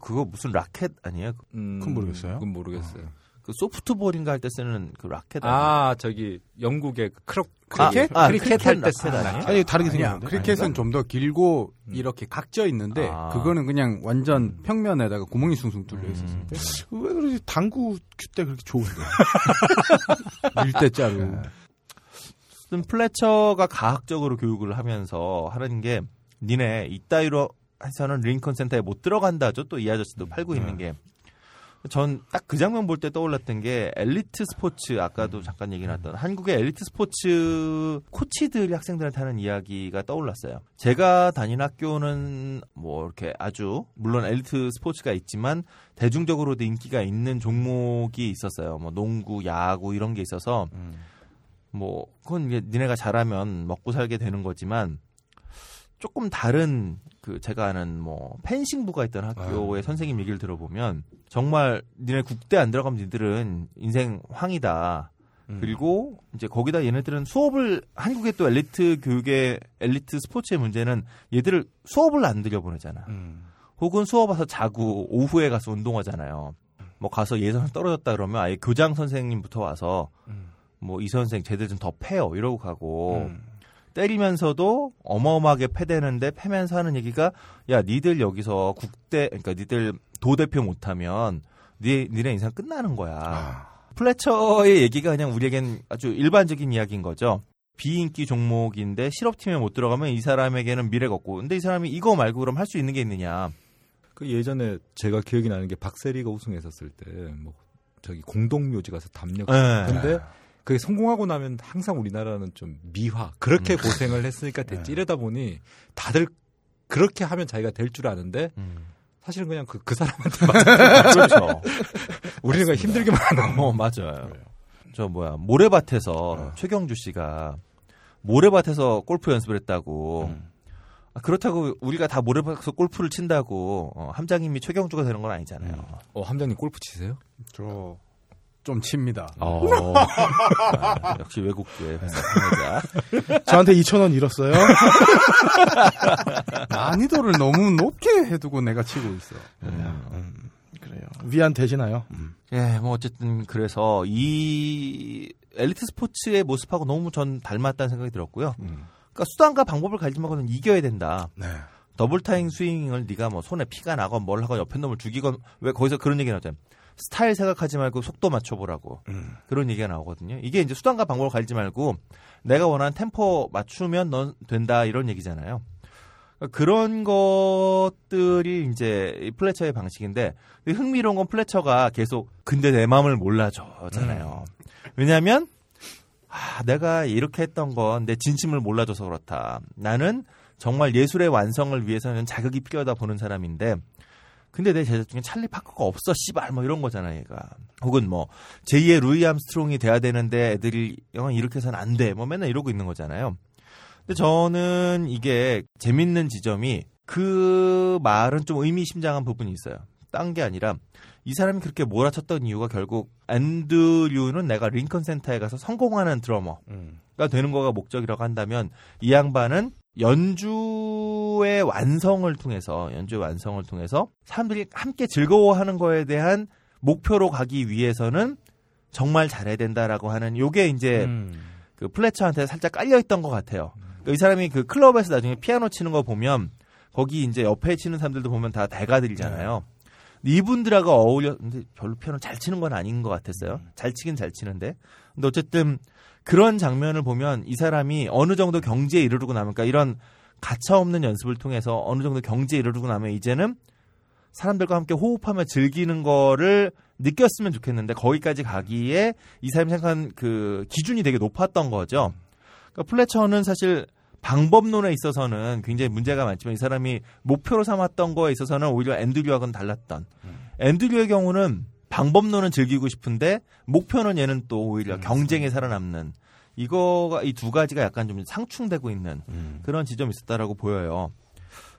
그거 무슨 라켓 아니에요? 음, 그건 모르겠어요. 그건 모르겠어요. 어. 그 소프트볼인가 할 때 쓰는 그 라켓. 아, 저기 영국의 크록 크리켓? 아, 크리켓 할 때 쓰는 아니에요? 아니 다르게 생겼는데. 크리켓은 좀 더 길고 음. 이렇게 각져 있는데 아. 그거는 그냥 완전 평면에다가 구멍이 숭숭 뚫려 있었을 때. 음. 왜 그러지? 당구 큐 때 그렇게 좋은 거야. 밀대 짜고. 플래처가 과학적으로 교육을 하면서 하는 게 니네 이따위로 해서는 링컨 센터에 못 들어간다죠. 또 이 아저씨도 팔고 있는 게. 전 딱 그 장면 볼 때 떠올랐던 게 엘리트 스포츠 아까도 잠깐 얘기 나왔던 한국의 엘리트 스포츠 코치들이 학생들한테 하는 이야기가 떠올랐어요. 제가 다닌 학교는 뭐 이렇게 아주 물론 엘리트 스포츠가 있지만 대중적으로도 인기가 있는 종목이 있었어요. 뭐 농구, 야구 이런 게 있어서 음. 뭐 그건 니네가 잘하면 먹고 살게 되는 거지만 조금 다른 그 제가 아는 뭐 펜싱부가 있던 학교의 아. 선생님 얘기를 들어보면 정말 니네 국대 안 들어가면 니들은 인생 황이다. 음. 그리고 이제 거기다 얘네들은 수업을 한국의 또 엘리트 교육의 엘리트 스포츠의 문제는 얘들을 수업을 안 들여보내잖아. 음. 혹은 수업 와서 자고 오후에 가서 운동하잖아요. 뭐 가서 예선 떨어졌다 그러면 아예 교장 선생님부터 와서 음. 뭐 이 선생 쟤들 좀 더 패요 이러고 가고 음. 때리면서도 어마어마하게 패대는데 패면서 하는 얘기가 야 니들 여기서 국대 그러니까 니들 도 대표 못하면 니 니네 인생 끝나는 거야. 아. 플래처의 얘기가 그냥 우리에겐 아주 일반적인 이야기인 거죠. 비인기 종목인데 실업팀에 못 들어가면 이 사람에게는 미래가 없고 근데 이 사람이 이거 말고 그럼 할 수 있는 게 있느냐. 그 예전에 제가 기억이 나는 게 박세리가 우승했었을 때 뭐 저기 공동묘지 가서 담력 근데 그게 성공하고 나면 항상 우리나라는 좀 미화 그렇게 음. 고생을 했으니까 됐지 이러다 보니 다들 그렇게 하면 자기가 될 줄 아는데 음. 사실은 그냥 그, 그 사람한테 맞아요. 그렇죠. 우리는 그냥 힘들기만 하고 어, 맞아요. 그래요. 저 뭐야 모래밭에서 어. 최경주 씨가 모래밭에서 골프 연습을 했다고 음. 그렇다고 우리가 다 모래밭에서 골프를 친다고 어, 함장님이 최경주가 되는 건 아니잖아요. 음. 어 함장님 골프 치세요? 저 좀 칩니다. 어. 아, 역시 외국계 회사. 저한테 이천 원 잃었어요. 난이도를 너무 높게 해두고 내가 치고 있어. 음, 음, 그래요. 위안 되시나요? 음. 예, 뭐 어쨌든 그래서 이 엘리트 스포츠의 모습하고 너무 전 닮았다는 생각이 들었고요. 음. 그러니까 수단과 방법을 갈지 말고는 이겨야 된다. 네. 더블 타임 스윙을 네가 뭐 손에 피가 나건 뭘 하건 옆에 놈을 죽이건 왜 거기서 그런 얘기 나오잖아요. 스타일 생각하지 말고 속도 맞춰보라고 음. 그런 얘기가 나오거든요. 이게 이제 수단과 방법을 갈지 말고 내가 원하는 템포 맞추면 넌 된다 이런 얘기잖아요. 그런 것들이 이제 플래처의 방식인데 흥미로운 건 플래처가 계속 근데 내 마음을 몰라줘잖아요. 음. 왜냐하면 아, 내가 이렇게 했던 건 내 진심을 몰라줘서 그렇다. 나는 정말 예술의 완성을 위해서는 자극이 필요하다 보는 사람인데 근데 내 제자 중에 찰리 파커가 없어 씨발 뭐 이런 거잖아 얘가. 혹은 뭐 제이의 루이 암스트롱이 돼야 되는데 애들이 어, 이렇게 해서는 안 돼 뭐 맨날 이러고 있는 거잖아요. 근데 저는 이게 재밌는 지점이 그 말은 좀 의미심장한 부분이 있어요. 딴 게 아니라 이 사람이 그렇게 몰아쳤던 이유가 결국 앤드류는 내가 링컨 센터에 가서 성공하는 드러머가 되는 거가 목적이라고 한다면 이 양반은 연주의 완성을 통해서 연주의 완성을 통해서 사람들이 함께 즐거워하는 거에 대한 목표로 가기 위해서는 정말 잘해야 된다라고 하는 요게 이제 음. 그 플래처한테 살짝 깔려있던 것 같아요. 그러니까 이 사람이 그 클럽에서 나중에 피아노 치는 거 보면 거기 이제 옆에 치는 사람들도 보면 다 대가들이잖아요. 네. 이분들하고 어울려 근데 별로 피아노 잘 치는 건 아닌 것 같았어요. 잘 치긴 잘 치는데 근데 어쨌든 그런 장면을 보면 이 사람이 어느 정도 경지에 이르르고 나면 그러니까 이런 가차 없는 연습을 통해서 어느 정도 경지에 이르르고 나면 이제는 사람들과 함께 호흡하며 즐기는 거를 느꼈으면 좋겠는데 거기까지 가기에 이 사람이 생각한 그 기준이 되게 높았던 거죠. 그러니까 플래처는 사실 방법론에 있어서는 굉장히 문제가 많지만 이 사람이 목표로 삼았던 거에 있어서는 오히려 앤드류하고는 달랐던. 음. 앤드류의 경우는 방법론은 즐기고 싶은데 목표는 얘는 또 오히려 음. 경쟁에 살아남는. 이거가 이 두 가지가 약간 좀 상충되고 있는 음. 그런 지점이 있었다라고 보여요.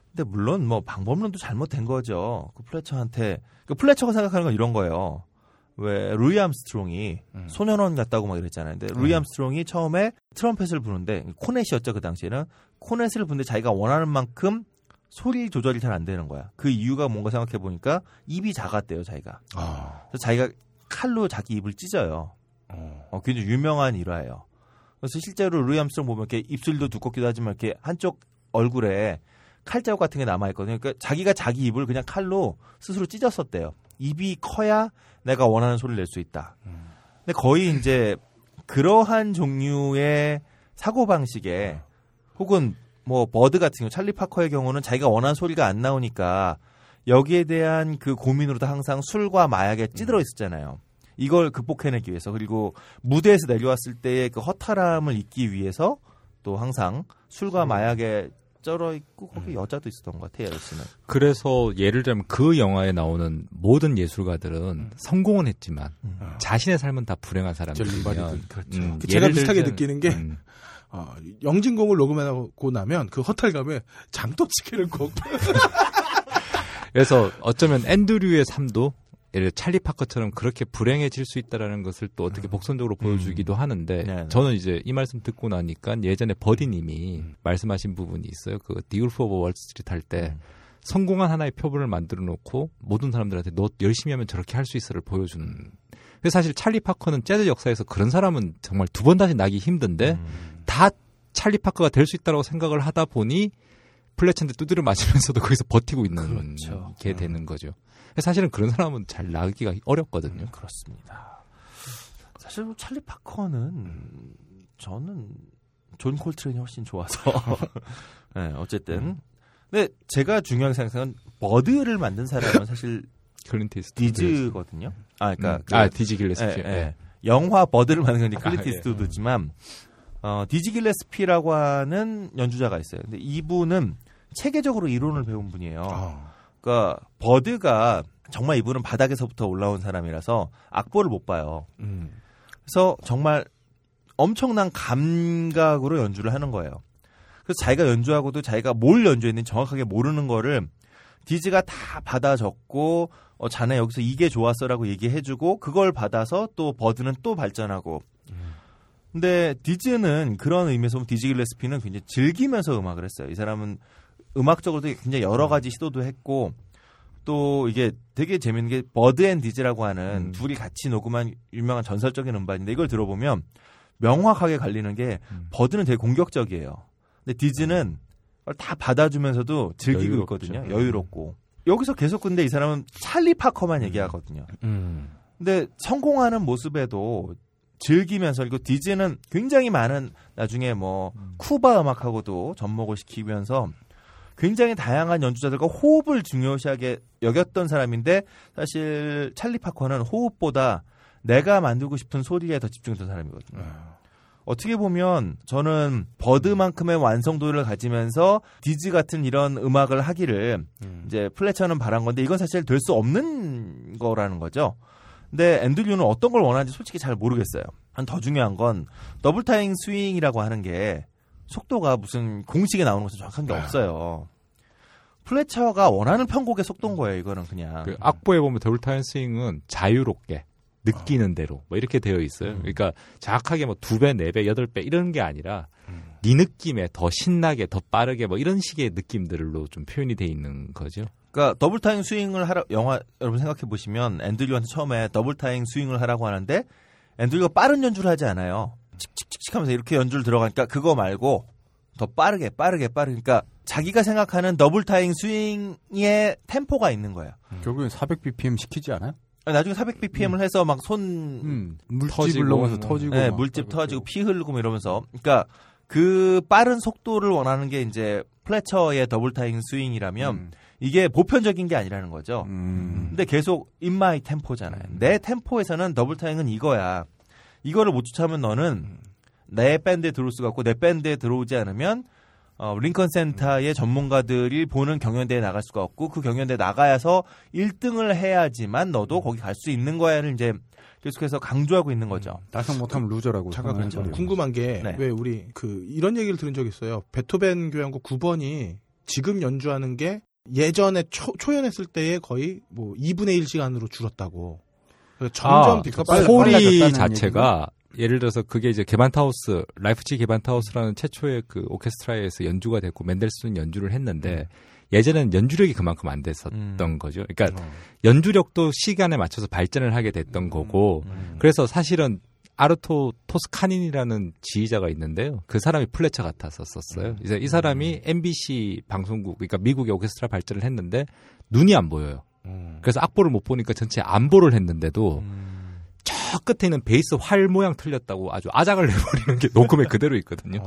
근데 물론 뭐 방법론도 잘못된 거죠. 그 플래처한테 그 플래처가 생각하는 건 이런 거예요. 왜 루이 암스트롱이 음. 소년원 같다고 막 이랬잖아요. 근데 루이 음. 암스트롱이 처음에 트럼펫을 부는데 코넷이었죠 그 당시에는. 코넷을 부는데 자기가 원하는 만큼 소리 조절이 잘 안 되는 거야. 그 이유가 뭔가 생각해 보니까 입이 작았대요 자기가. 아. 그래서 자기가 칼로 자기 입을 찢어요. 어. 어, 굉장히 유명한 일화예요. 그래서 실제로 루이 암스트롱 보면 이렇게 입술도 두껍기도 하지만 이렇게 한쪽 얼굴에 칼자국 같은 게 남아있거든요. 그러니까 자기가 자기 입을 그냥 칼로 스스로 찢었었대요. 입이 커야 내가 원하는 소리를 낼 수 있다. 근데 거의 이제 그러한 종류의 사고방식에 혹은 뭐 버드 같은 경우 찰리 파커의 경우는 자기가 원하는 소리가 안 나오니까 여기에 대한 그 고민으로도 항상 술과 마약에 찌들어 있었잖아요. 이걸 극복해내기 위해서 그리고 무대에서 내려왔을 때의 그 허탈함을 잊기 위해서 또 항상 술과 마약에 쩔어 있고 거기 여자도 있었던 것 같아요. 여씨는. 그래서 예를 들면 그 영화에 나오는 모든 예술가들은 음. 성공은 했지만 음. 자신의 삶은 다 불행한 사람들이에요. 그렇죠. 음, 제가 비슷하게 들면, 느끼는 게 음. 어, 영진공을 녹음하고 나면 그 허탈감에 장도치킨을 꼭. 그래서 어쩌면 앤드류의 삶도 예를 찰리 파커처럼 그렇게 불행해질 수 있다라는 것을 또 어떻게 복선적으로 보여주기도 하는데 음. 저는 이제 이 말씀 듣고 나니까 예전에 버디님이 음. 말씀하신 부분이 있어요. 그 The Wolf of Wall Street 할 때 음. 성공한 하나의 표본을 만들어 놓고 모든 사람들한테 너 열심히 하면 저렇게 할 수 있어를 보여주는. 그래서 사실 찰리 파커는 재즈 역사에서 그런 사람은 정말 두 번 다시 나기 힘든데 음. 다 찰리 파커가 될 수 있다라고 생각을 하다 보니 플래처한테 두드려 맞으면서도 거기서 버티고 있는 그렇죠. 게 되는 거죠. 사실은 그런 사람은 잘 나기가 어렵거든요. 음, 그렇습니다. 사실 찰리 파커는 음. 저는 존 콜트레인이 훨씬 좋아서 네, 어쨌든 음. 근데 제가 중요하게 생각하는 버드를 만든 사람은 사실 디즈거든요. 아, 그러니까 음. 그, 아 디즈 길레스피. 예, 예. 예. 영화 버드를 만든 건 클린트 이스트우드지만 어, 디지 길레스피라고 하는 연주자가 있어요. 근데 이분은 체계적으로 이론을 배운 분이에요. 어. 그러니까 버드가 정말 이분은 바닥에서부터 올라온 사람이라서 악보를 못 봐요. 음. 그래서 정말 엄청난 감각으로 연주를 하는 거예요. 그래서 자기가 연주하고도 자기가 뭘 연주했는지 정확하게 모르는 거를 디지가 다 받아 적고 어, 자네 여기서 이게 좋았어라고 얘기해주고 그걸 받아서 또 버드는 또 발전하고 음. 근데 디즈는 그런 의미에서 보면 디지 길레스피는 굉장히 즐기면서 음악을 했어요. 이 사람은 음악적으로도 굉장히 여러 가지 시도도 했고 또 이게 되게 재밌는 게 버드 앤 디즈라고 하는 음. 둘이 같이 녹음한 유명한 전설적인 음반인데 이걸 들어보면 명확하게 갈리는 게 음. 버드는 되게 공격적이에요. 근데 디즈는 다 받아주면서도 즐기고 여유롭죠. 있거든요. 여유롭고. 여기서 계속 근데 이 사람은 찰리 파커만 음. 얘기하거든요. 음. 근데 성공하는 모습에도 즐기면서 그리고 디즈는 굉장히 많은 나중에 뭐 음. 쿠바 음악하고도 접목을 시키면서 굉장히 다양한 연주자들과 호흡을 중요시하게 여겼던 사람인데 사실 찰리 파커는 호흡보다 내가 만들고 싶은 소리에 더 집중했던 사람이거든요. 음. 어떻게 보면 저는 버드만큼의 완성도를 가지면서 디즈 같은 이런 음악을 하기를 음. 이제 플래처는 바란 건데 이건 사실 될 수 없는 거라는 거죠. 근데 앤드류는 어떤 걸 원하는지 솔직히 잘 모르겠어요. 더 중요한 건 더블 타잉 스윙이라고 하는 게 속도가 무슨 공식에 나오는 것은 정확한 게 없어요. 플래처가 원하는 편곡의 속도인 거예요. 이거는 그냥. 그 악보에 보면 더블 타잉 스윙은 자유롭게 느끼는 대로 뭐 이렇게 되어 있어요. 그러니까 정확하게 뭐 두 배, 네 배, 여덟 배 이런 게 아니라 네 느낌에 더 신나게, 더 빠르게 뭐 이런 식의 느낌들로 좀 표현이 돼 있는 거죠. 그러니까 더블 타잉 스윙을 하라 영화 여러분 생각해 보시면 앤드류한테 처음에 더블 타잉 스윙을 하라고 하는데 앤드류가 빠른 연주를 하지 않아요. 칙칙칙칙 하면서 이렇게 연주를 들어가니까 그거 말고 더 빠르게 빠르게 빠르게 그러니까 자기가 생각하는 더블 타잉 스윙의 템포가 있는 거예요. 음. 결국엔 사백 비피엠 시키지 않아요? 나중에 사백 비피엠을 음. 해서 막 손 음. 물집을 넘어서 터지고 네, 물집 터지고 피 흐르고 이러면서 그러니까 그 빠른 속도를 원하는 게 이제 플래처의 더블 타잉 스윙이라면 음. 이게 보편적인 게 아니라는 거죠. 음. 근데 계속 in my tempo잖아요. 내 템포에서는 더블 타임은 이거야. 이거를 못 쫓아오면 너는 내 밴드에 들어올 수가 없고 내 밴드에 들어오지 않으면 어, 링컨 센터의 전문가들이 보는 경연대에 나갈 수가 없고 그 경연대에 나가서 일 등을 해야지만 너도 거기 갈 수 있는 거야를 이제 계속해서 강조하고 있는 거죠. 달성 못하면 루저라고. 잠깐 그렇죠. 궁금한 게 왜 네. 우리 그 이런 얘기를 들은 적이 있어요. 베토벤 교향곡 구 번이 지금 연주하는 게 예전에 초, 초연했을 때의 거의 뭐 이분의 일 시간으로 줄었다고. 그러니까 점점 아, 빛값 빨라, 소리 자체가 얘기구나. 예를 들어서 그게 이제 게반트하우스, 라이프치 게반트하우스라는 최초의 그 오케스트라에서 연주가 됐고 맨델스는 연주를 했는데 예전에는 연주력이 그만큼 안 됐었던 음. 거죠. 그러니까 어. 연주력도 시간에 맞춰서 발전을 하게 됐던 음. 거고 음. 그래서 사실은 아르토 토스카닌이라는 지휘자가 있는데요. 그 사람이 플래처 같았었어요. 이제 이 사람이 엠비씨 방송국, 그러니까 미국의 오케스트라 발전을 했는데 눈이 안 보여요. 그래서 악보를 못 보니까 전체 안보를 했는데도 저 끝에 있는 베이스 활 모양 틀렸다고 아주 아작을 내버리는 게 녹음에 그대로 있거든요.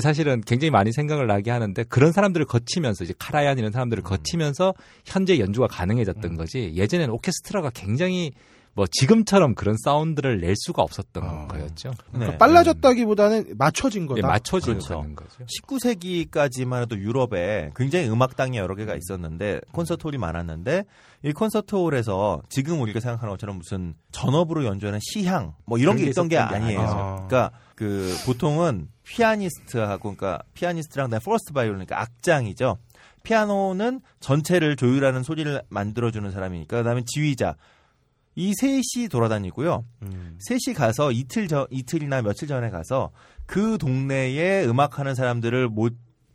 사실은 굉장히 많이 생각을 나게 하는데 그런 사람들을 거치면서 이제 카라얀이라는 사람들을 거치면서 현재 연주가 가능해졌던 거지 예전에는 오케스트라가 굉장히 뭐 지금처럼 그런 사운드를 낼 수가 없었던 어. 거였죠. 네. 그러니까 빨라졌다기보다는 맞춰진 거다. 네, 맞춰진 그렇죠. 거죠. 십구 세기까지만 해도 유럽에 굉장히 음악당이 여러 개가 있었는데 콘서트홀이 많았는데 이 콘서트홀에서 지금 우리가 생각하는 것처럼 무슨 전업으로 연주하는 시향 뭐 이런 게 있던 게 아니에요. 아. 그러니까 그 보통은 피아니스트하고 그러니까 피아니스트랑 내 퍼스트 바이올린 그러니까 악장이죠. 피아노는 전체를 조율하는 소리를 만들어주는 사람이니까 그다음에 지휘자. 이 셋이 돌아다니고요. 음. 셋이 가서 이틀 전, 이틀이나 며칠 전에 가서 그 동네에 음악하는 사람들을 모,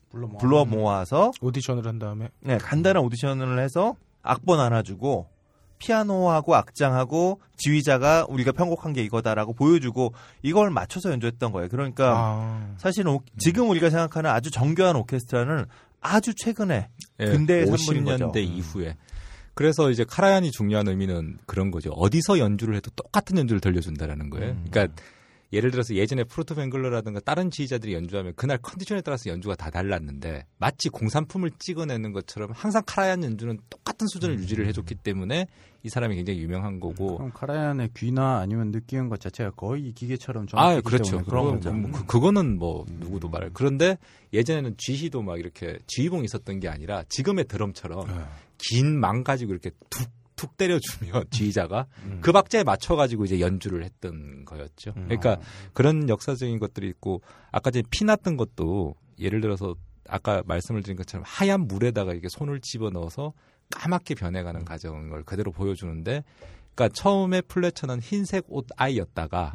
불러, 모아. 불러 모아서 오디션을 한 다음에 네, 간단한 오디션을 해서 악보 나눠주고 피아노하고 악장하고 지휘자가 우리가 편곡한 게 이거다라고 보여주고 이걸 맞춰서 연주했던 거예요. 그러니까 아. 사실은 오, 지금 우리가 생각하는 아주 정교한 오케스트라는 아주 최근에 예, 근대의 산물인 거죠. 오십 년대 이후에. 그래서 이제 카라얀이 중요한 의미는 그런 거죠. 어디서 연주를 해도 똑같은 연주를 들려준다라는 거예요. 음. 그러니까 예를 들어서 예전에 프루트 뱅글러라든가 다른 지휘자들이 연주하면 그날 컨디션에 따라서 연주가 다 달랐는데 마치 공산품을 찍어내는 것처럼 항상 카라얀 연주는 똑같은 수준을 음. 유지를 해줬기 때문에 이 사람이 굉장히 유명한 거고. 그럼 카라얀의 귀나 아니면 느끼는 것 자체가 거의 기계처럼 정확하기 아, 그렇죠. 때문에. 그렇죠. 뭐, 그, 그거는 뭐 음. 누구도 말할. 그런데 예전에는 쥐희도 막 이렇게 지휘봉이 있었던 게 아니라 지금의 드럼처럼 음. 긴 망 가지고 이렇게 툭 툭 때려주면 지휘자가 음. 그 박자에 맞춰가지고 이제 연주를 했던 거였죠. 음. 그러니까 그런 역사적인 것들이 있고 아까 전에 피 났던 것도 예를 들어서 아까 말씀을 드린 것처럼 하얀 물에다가 이렇게 손을 집어넣어서 까맣게 변해가는 과정을 그대로 보여주는데 그러니까 처음에 플래처는 흰색 옷 아이였다가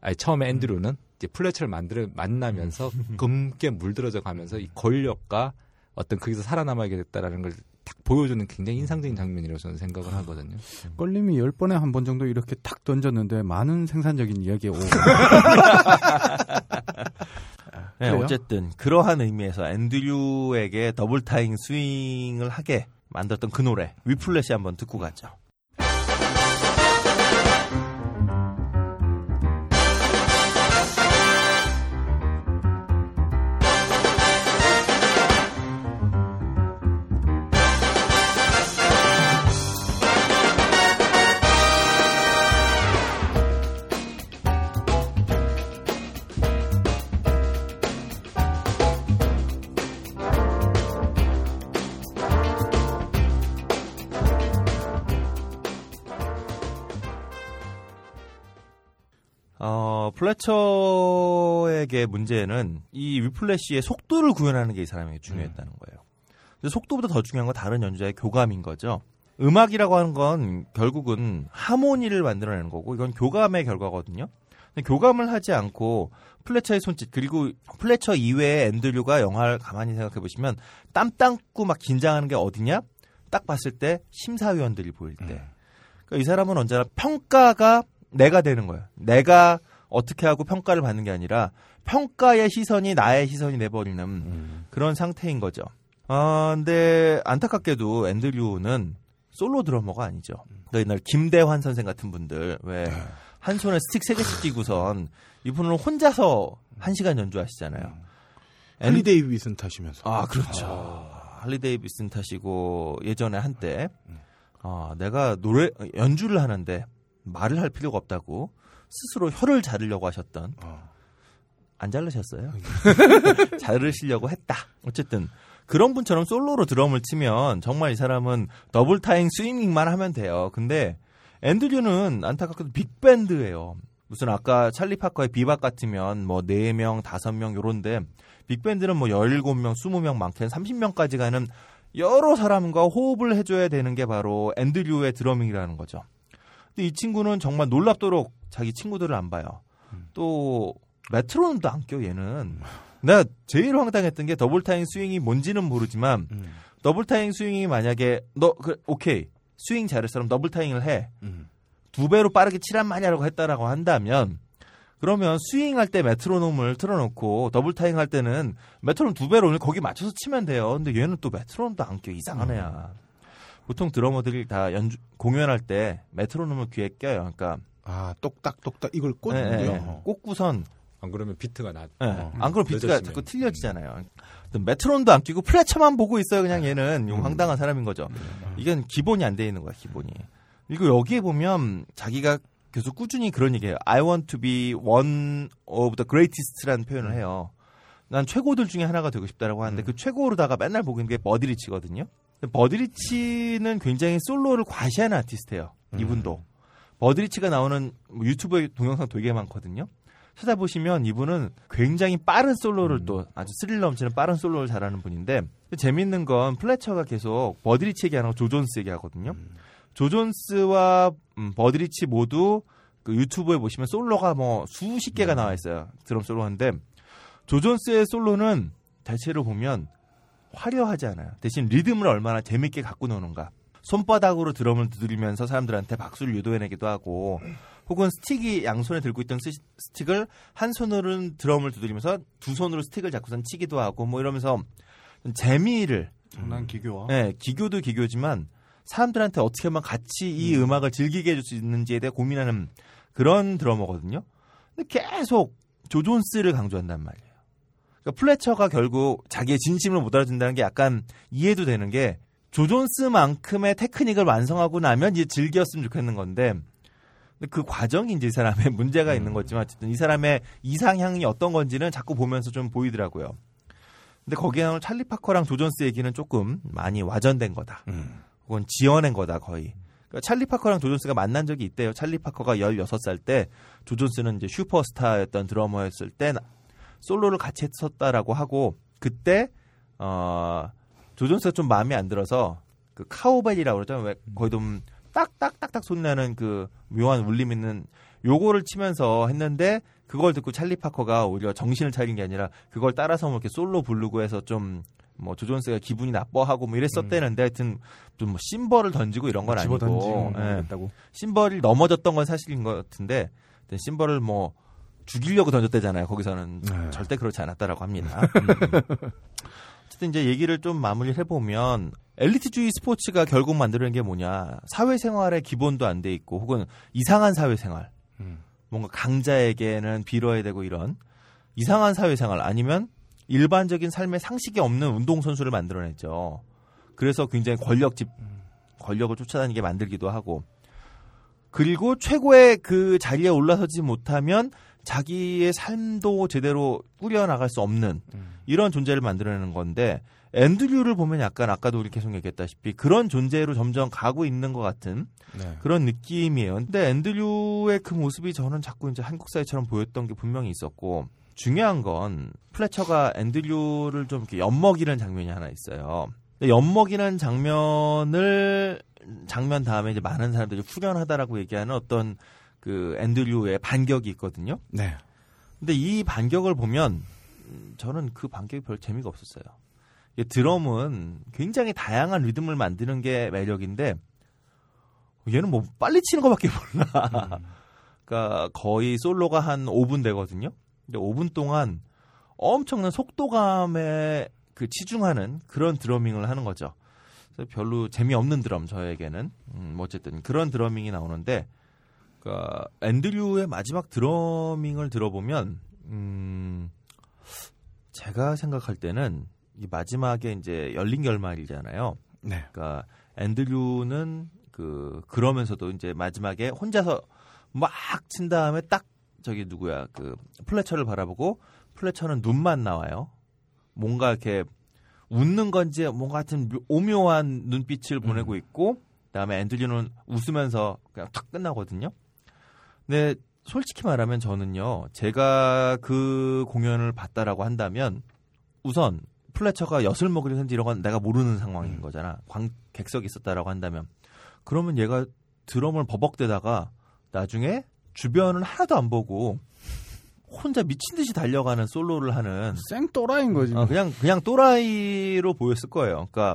아니 처음에 앤드류는 이제 플래처를 만들, 만나면서 검게 물들어져 가면서 이 권력과 어떤 거기서 살아남아야 됐다라는 걸 딱 보여주는 굉장히 인상적인 장면이라고 저는 생각을 하거든요. 껄림이 열 번에 한 번 정도 이렇게 탁 던졌는데 많은 생산적인 이야기에 오고. 네, 어쨌든 그러한 의미에서 앤드류에게 더블 타잉 스윙을 하게 만들었던 그 노래 위플래시 한번 듣고 가죠. 플래처에게 문제는 이 위플래시의 속도를 구현하는 게 이 사람에게 중요했다는 거예요. 속도보다 더 중요한 건 다른 연주자의 교감인 거죠. 음악이라고 하는 건 결국은 하모니를 만들어내는 거고 이건 교감의 결과거든요. 근데 교감을 하지 않고 플래처의 손짓 그리고 플래처 이외의 앤드류가 영화를 가만히 생각해보시면 땀 닦고 막 긴장하는 게 어디냐? 딱 봤을 때 심사위원들이 보일 때. 그러니까 이 사람은 언제나 평가가 내가 되는 거예요. 내가 어떻게 하고 평가를 받는 게 아니라 평가의 시선이 나의 시선이 내버리는 음. 그런 상태인 거죠. 아, 근데 안타깝게도 앤드류는 솔로 드러머가 아니죠. 그러니까 옛날 김대환 선생 같은 분들 왜 한 손에 스틱 세 개씩 끼고선 이분은 혼자서 한 시간 연주하시잖아요. 음. 앤... 할리데이 윈슨 타시면서. 아, 그렇죠. 아. 할리 데이비슨 타시고 예전에 한때 어, 내가 노래 연주를 하는데 말을 할 필요가 없다고 스스로 혀를 자르려고 하셨던 어. 안 자르셨어요? 자르시려고 했다. 어쨌든 그런 분처럼 솔로로 드럼을 치면 정말 이 사람은 더블 타잉 스윙만 하면 돼요. 근데 앤드류는 안타깝게도 빅밴드예요. 무슨 아까 찰리 파커의 비박 같으면 뭐 네 명, 다섯 명 요런데 빅밴드는 뭐 열일곱 명, 스무 명 많게는 삼십 명까지 가는 여러 사람과 호흡을 해줘야 되는 게 바로 앤드류의 드러밍이라는 거죠. 근데 이 친구는 정말 놀랍도록 자기 친구들을 안 봐요. 음. 또 메트로놈도 안 껴 얘는. 내가 제일 황당했던 게 더블타잉 스윙이 뭔지는 모르지만 음. 더블타잉 스윙이 만약에 너 그래, 오케이 스윙 잘할 사람 더블타잉을 해. 음. 두 배로 빠르게 칠한 마냐라고 했다라고 한다면 그러면 스윙할 때 메트로놈을 틀어놓고 더블타잉 할 때는 메트로놈 두 배로 거기 맞춰서 치면 돼요. 근데 얘는 또 메트로놈도 안 껴. 이상한 애야. 음. 보통 드러머들이 다 연주, 공연할 때 메트로놈을 귀에 껴요. 그러니까 아 똑딱 똑딱 이걸 꽂는데요. 꽂고선 안 그러면 비트가 나. 네. 어. 안 그러면 비트가 늦어지면. 자꾸 틀려지잖아요. 메트론도 안 끼고 플래처만 보고 있어요. 그냥 얘는 음. 황당한 사람인 거죠. 음. 이건 기본이 안 돼 있는 거야. 기본이. 그리고 여기에 보면 자기가 계속 꾸준히 그런 얘기해요. I want to be one of the greatest라는 표현을 해요. 난 최고들 중에 하나가 되고 싶다라고 하는데 음. 그 최고로다가 맨날 보고 있는 게 버디리치거든요. 버디리치는 굉장히 솔로를 과시하는 아티스트예요. 이분도. 음. 버디리치가 나오는 유튜브 동영상 되게 많거든요. 찾아보시면 이분은 굉장히 빠른 솔로를 음. 또 아주 스릴 넘치는 빠른 솔로를 잘하는 분인데 재밌는 건 플래처가 계속 버드리치 얘기하는 거 조존스 얘기하거든요. 음. 조존스와 음, 버드리치 모두 그 유튜브에 보시면 솔로가 뭐 수십 개가 음. 나와 있어요. 드럼 솔로인데 조존스의 솔로는 대체로 보면 화려하지 않아요. 대신 리듬을 얼마나 재밌게 갖고 노는가. 손바닥으로 드럼을 두드리면서 사람들한테 박수를 유도해내기도 하고 혹은 스틱이 양손에 들고 있던 스틱을 한 손으로는 드럼을 두드리면서 두 손으로 스틱을 잡고선 치기도 하고 뭐 이러면서 재미를 장난 기교와 네, 기교도 기교지만 사람들한테 어떻게 하면 같이 이 음. 음악을 즐기게 해줄 수 있는지에 대해 고민하는 그런 드러머거든요. 근데 계속 조존스를 강조한단 말이에요. 그러니까 플래처가 결국 자기의 진심을 못 알아준다는 게 약간 이해도 되는 게 조존스만큼의 테크닉을 완성하고 나면 이제 즐겼으면 좋겠는 건데 그 과정이 이제 이 사람의 문제가 음. 있는 거지만 어쨌든 이 사람의 이상향이 어떤 건지는 자꾸 보면서 좀 보이더라고요. 근데 거기에 나오는 찰리 파커랑 조존스 얘기는 조금 많이 와전된 거다. 음. 혹은 지어낸 거다 거의. 그러니까 찰리 파커랑 조존스가 만난 적이 있대요. 찰리 파커가 열여섯 살 때 조존스는 이제 슈퍼스타였던 드러머였을 때 솔로를 같이 했었다라고 하고 그때 어, 조존스가 좀 마음에 안 들어서 그 카우벨이라고 그러죠. 왜 거의 좀 딱딱딱딱 소리나는 그 묘한 울림 있는 요거를 치면서 했는데 그걸 듣고 찰리 파커가 오히려 정신을 차린 게 아니라 그걸 따라서 뭐 이렇게 솔로 부르고 해서 좀 뭐 조존스가 기분이 나빠하고 뭐 이랬었대는데 음. 하여튼 좀 뭐 심벌을 던지고 이런 건 아니고 집어던지고 예. 했다고. 심벌이 넘어졌던 건 사실인 것 같은데 심벌을 뭐 죽이려고 던졌대잖아요. 거기서는 네. 절대 그렇지 않았다라고 합니다. 음. 어쨌든 이제 얘기를 좀 마무리를 해보면 엘리트주의 스포츠가 결국 만드는 게 뭐냐. 사회생활의 기본도 안 돼 있고 혹은 이상한 사회생활. 음. 뭔가 강자에게는 빌어야 되고 이런 이상한 사회생활 아니면 일반적인 삶의 상식이 없는 운동선수를 만들어냈죠. 그래서 굉장히 권력집, 권력을 쫓아다니게 만들기도 하고 그리고 최고의 그 자리에 올라서지 못하면 자기의 삶도 제대로 꾸려나갈 수 없는 이런 존재를 만들어내는 건데 앤드류를 보면 약간 아까도 우리 계속 얘기했다시피 그런 존재로 점점 가고 있는 것 같은 네. 그런 느낌이에요. 근데 앤드류의 그 모습이 저는 자꾸 이제 한국 사회처럼 보였던 게 분명히 있었고 중요한 건 플래처가 앤드류를 좀 이렇게 엿먹이는 장면이 하나 있어요. 근데 엿먹이는 장면을 장면 다음에 이제 많은 사람들이 후련하다라고 얘기하는 어떤 그 앤드류의 반격이 있거든요. 네. 근데 이 반격을 보면 저는 그 반격이 별 재미가 없었어요. 드럼은 굉장히 다양한 리듬을 만드는 게 매력인데 얘는 뭐 빨리 치는 것밖에 몰라. 음. 그러니까 거의 솔로가 한 오 분 되거든요. 근데 오 분 동안 엄청난 속도감에 그 치중하는 그런 드러밍을 하는 거죠. 그래서 별로 재미없는 드럼 저에게는 음, 어쨌든 그런 드러밍이 나오는데. 그러니까 앤드류의 마지막 드러밍을 들어보면 음, 제가 생각할 때는 이 마지막에 이제 열린 결말이잖아요. 네. 그러니까 앤드류는 그 그러면서도 이제 마지막에 혼자서 막 친 다음에 딱 저기 누구야 그 플래처를 바라보고 플래처는 눈만 나와요. 뭔가 이렇게 웃는 건지 뭔가 하여튼 오묘한 눈빛을 보내고 있고 그다음에 앤드류는 웃으면서 그냥 탁 끝나거든요. 근데 솔직히 말하면 저는요. 제가 그 공연을 봤다라고 한다면 우선 플래처가 엿을 먹으려는지 이런 건 내가 모르는 상황인 거잖아. 관객석이 있었다라고 한다면. 그러면 얘가 드럼을 버벅대다가 나중에 주변을 하나도 안 보고 혼자 미친 듯이 달려가는 솔로를 하는 생 또라이인 거지. 뭐. 어, 그냥 그냥 또라이로 보였을 거예요. 그러니까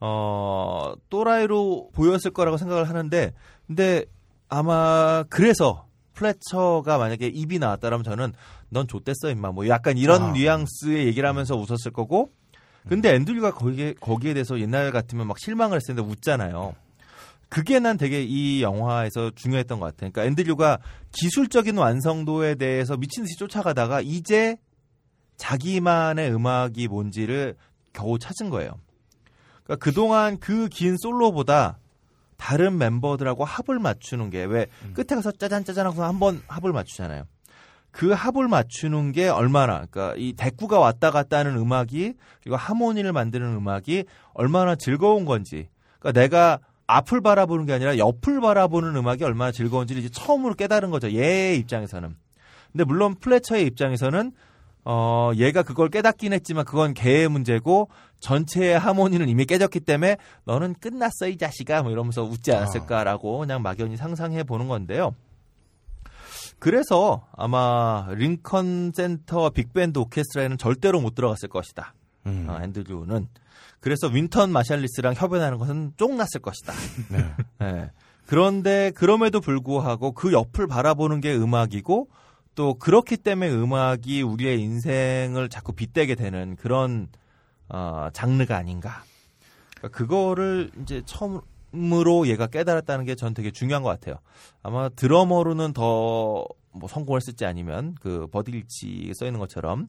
어, 또라이로 보였을 거라고 생각을 하는데 근데 아마 그래서 플래처가 만약에 입이 나왔다라면 저는 넌 좆됐어 임마 뭐 약간 이런 아. 뉘앙스의 얘기를 하면서 웃었을 거고 근데 앤드류가 거기에, 거기에 대해서 옛날 같으면 막 실망을 했을 텐데 웃잖아요. 그게 난 되게 이 영화에서 중요했던 것 같아요. 그러니까 앤드류가 기술적인 완성도에 대해서 미친 듯이 쫓아가다가 이제 자기만의 음악이 뭔지를 겨우 찾은 거예요. 그러니까 그동안 그 긴 솔로보다 다른 멤버들하고 합을 맞추는 게 왜 끝에 가서 짜잔 짜잔 하고 한 번 합을 맞추잖아요. 그 합을 맞추는 게 얼마나 그러니까 이 대꾸가 왔다 갔다 하는 음악이 그리고 하모니를 만드는 음악이 얼마나 즐거운 건지 그러니까 내가 앞을 바라보는 게 아니라 옆을 바라보는 음악이 얼마나 즐거운지를 이제 처음으로 깨달은 거죠. 얘의 입장에서는. 근데 물론 플래처의 입장에서는 어, 얘가 그걸 깨닫긴 했지만 그건 걔의 문제고 전체의 하모니는 이미 깨졌기 때문에 너는 끝났어 이 자식아 뭐 이러면서 웃지 않았을까라고 그냥 막연히 상상해 보는 건데요. 그래서 아마 링컨 센터 빅밴드 오케스트라에는 절대로 못 들어갔을 것이다. 음. 어, 앤드류는. 그래서 윈턴 마샬리스랑 협연하는 것은 쫑났을 것이다. 네. 네. 그런데 그럼에도 불구하고 그 옆을 바라보는 게 음악이고 또 그렇기 때문에 음악이 우리의 인생을 자꾸 빗대게 되는 그런 어, 장르가 아닌가. 그러니까 그거를 이제 처음으로 얘가 깨달았다는 게 전 되게 중요한 것 같아요. 아마 드러머로는 더 뭐 성공했을지 아니면 그 버딜치 써 있는 것처럼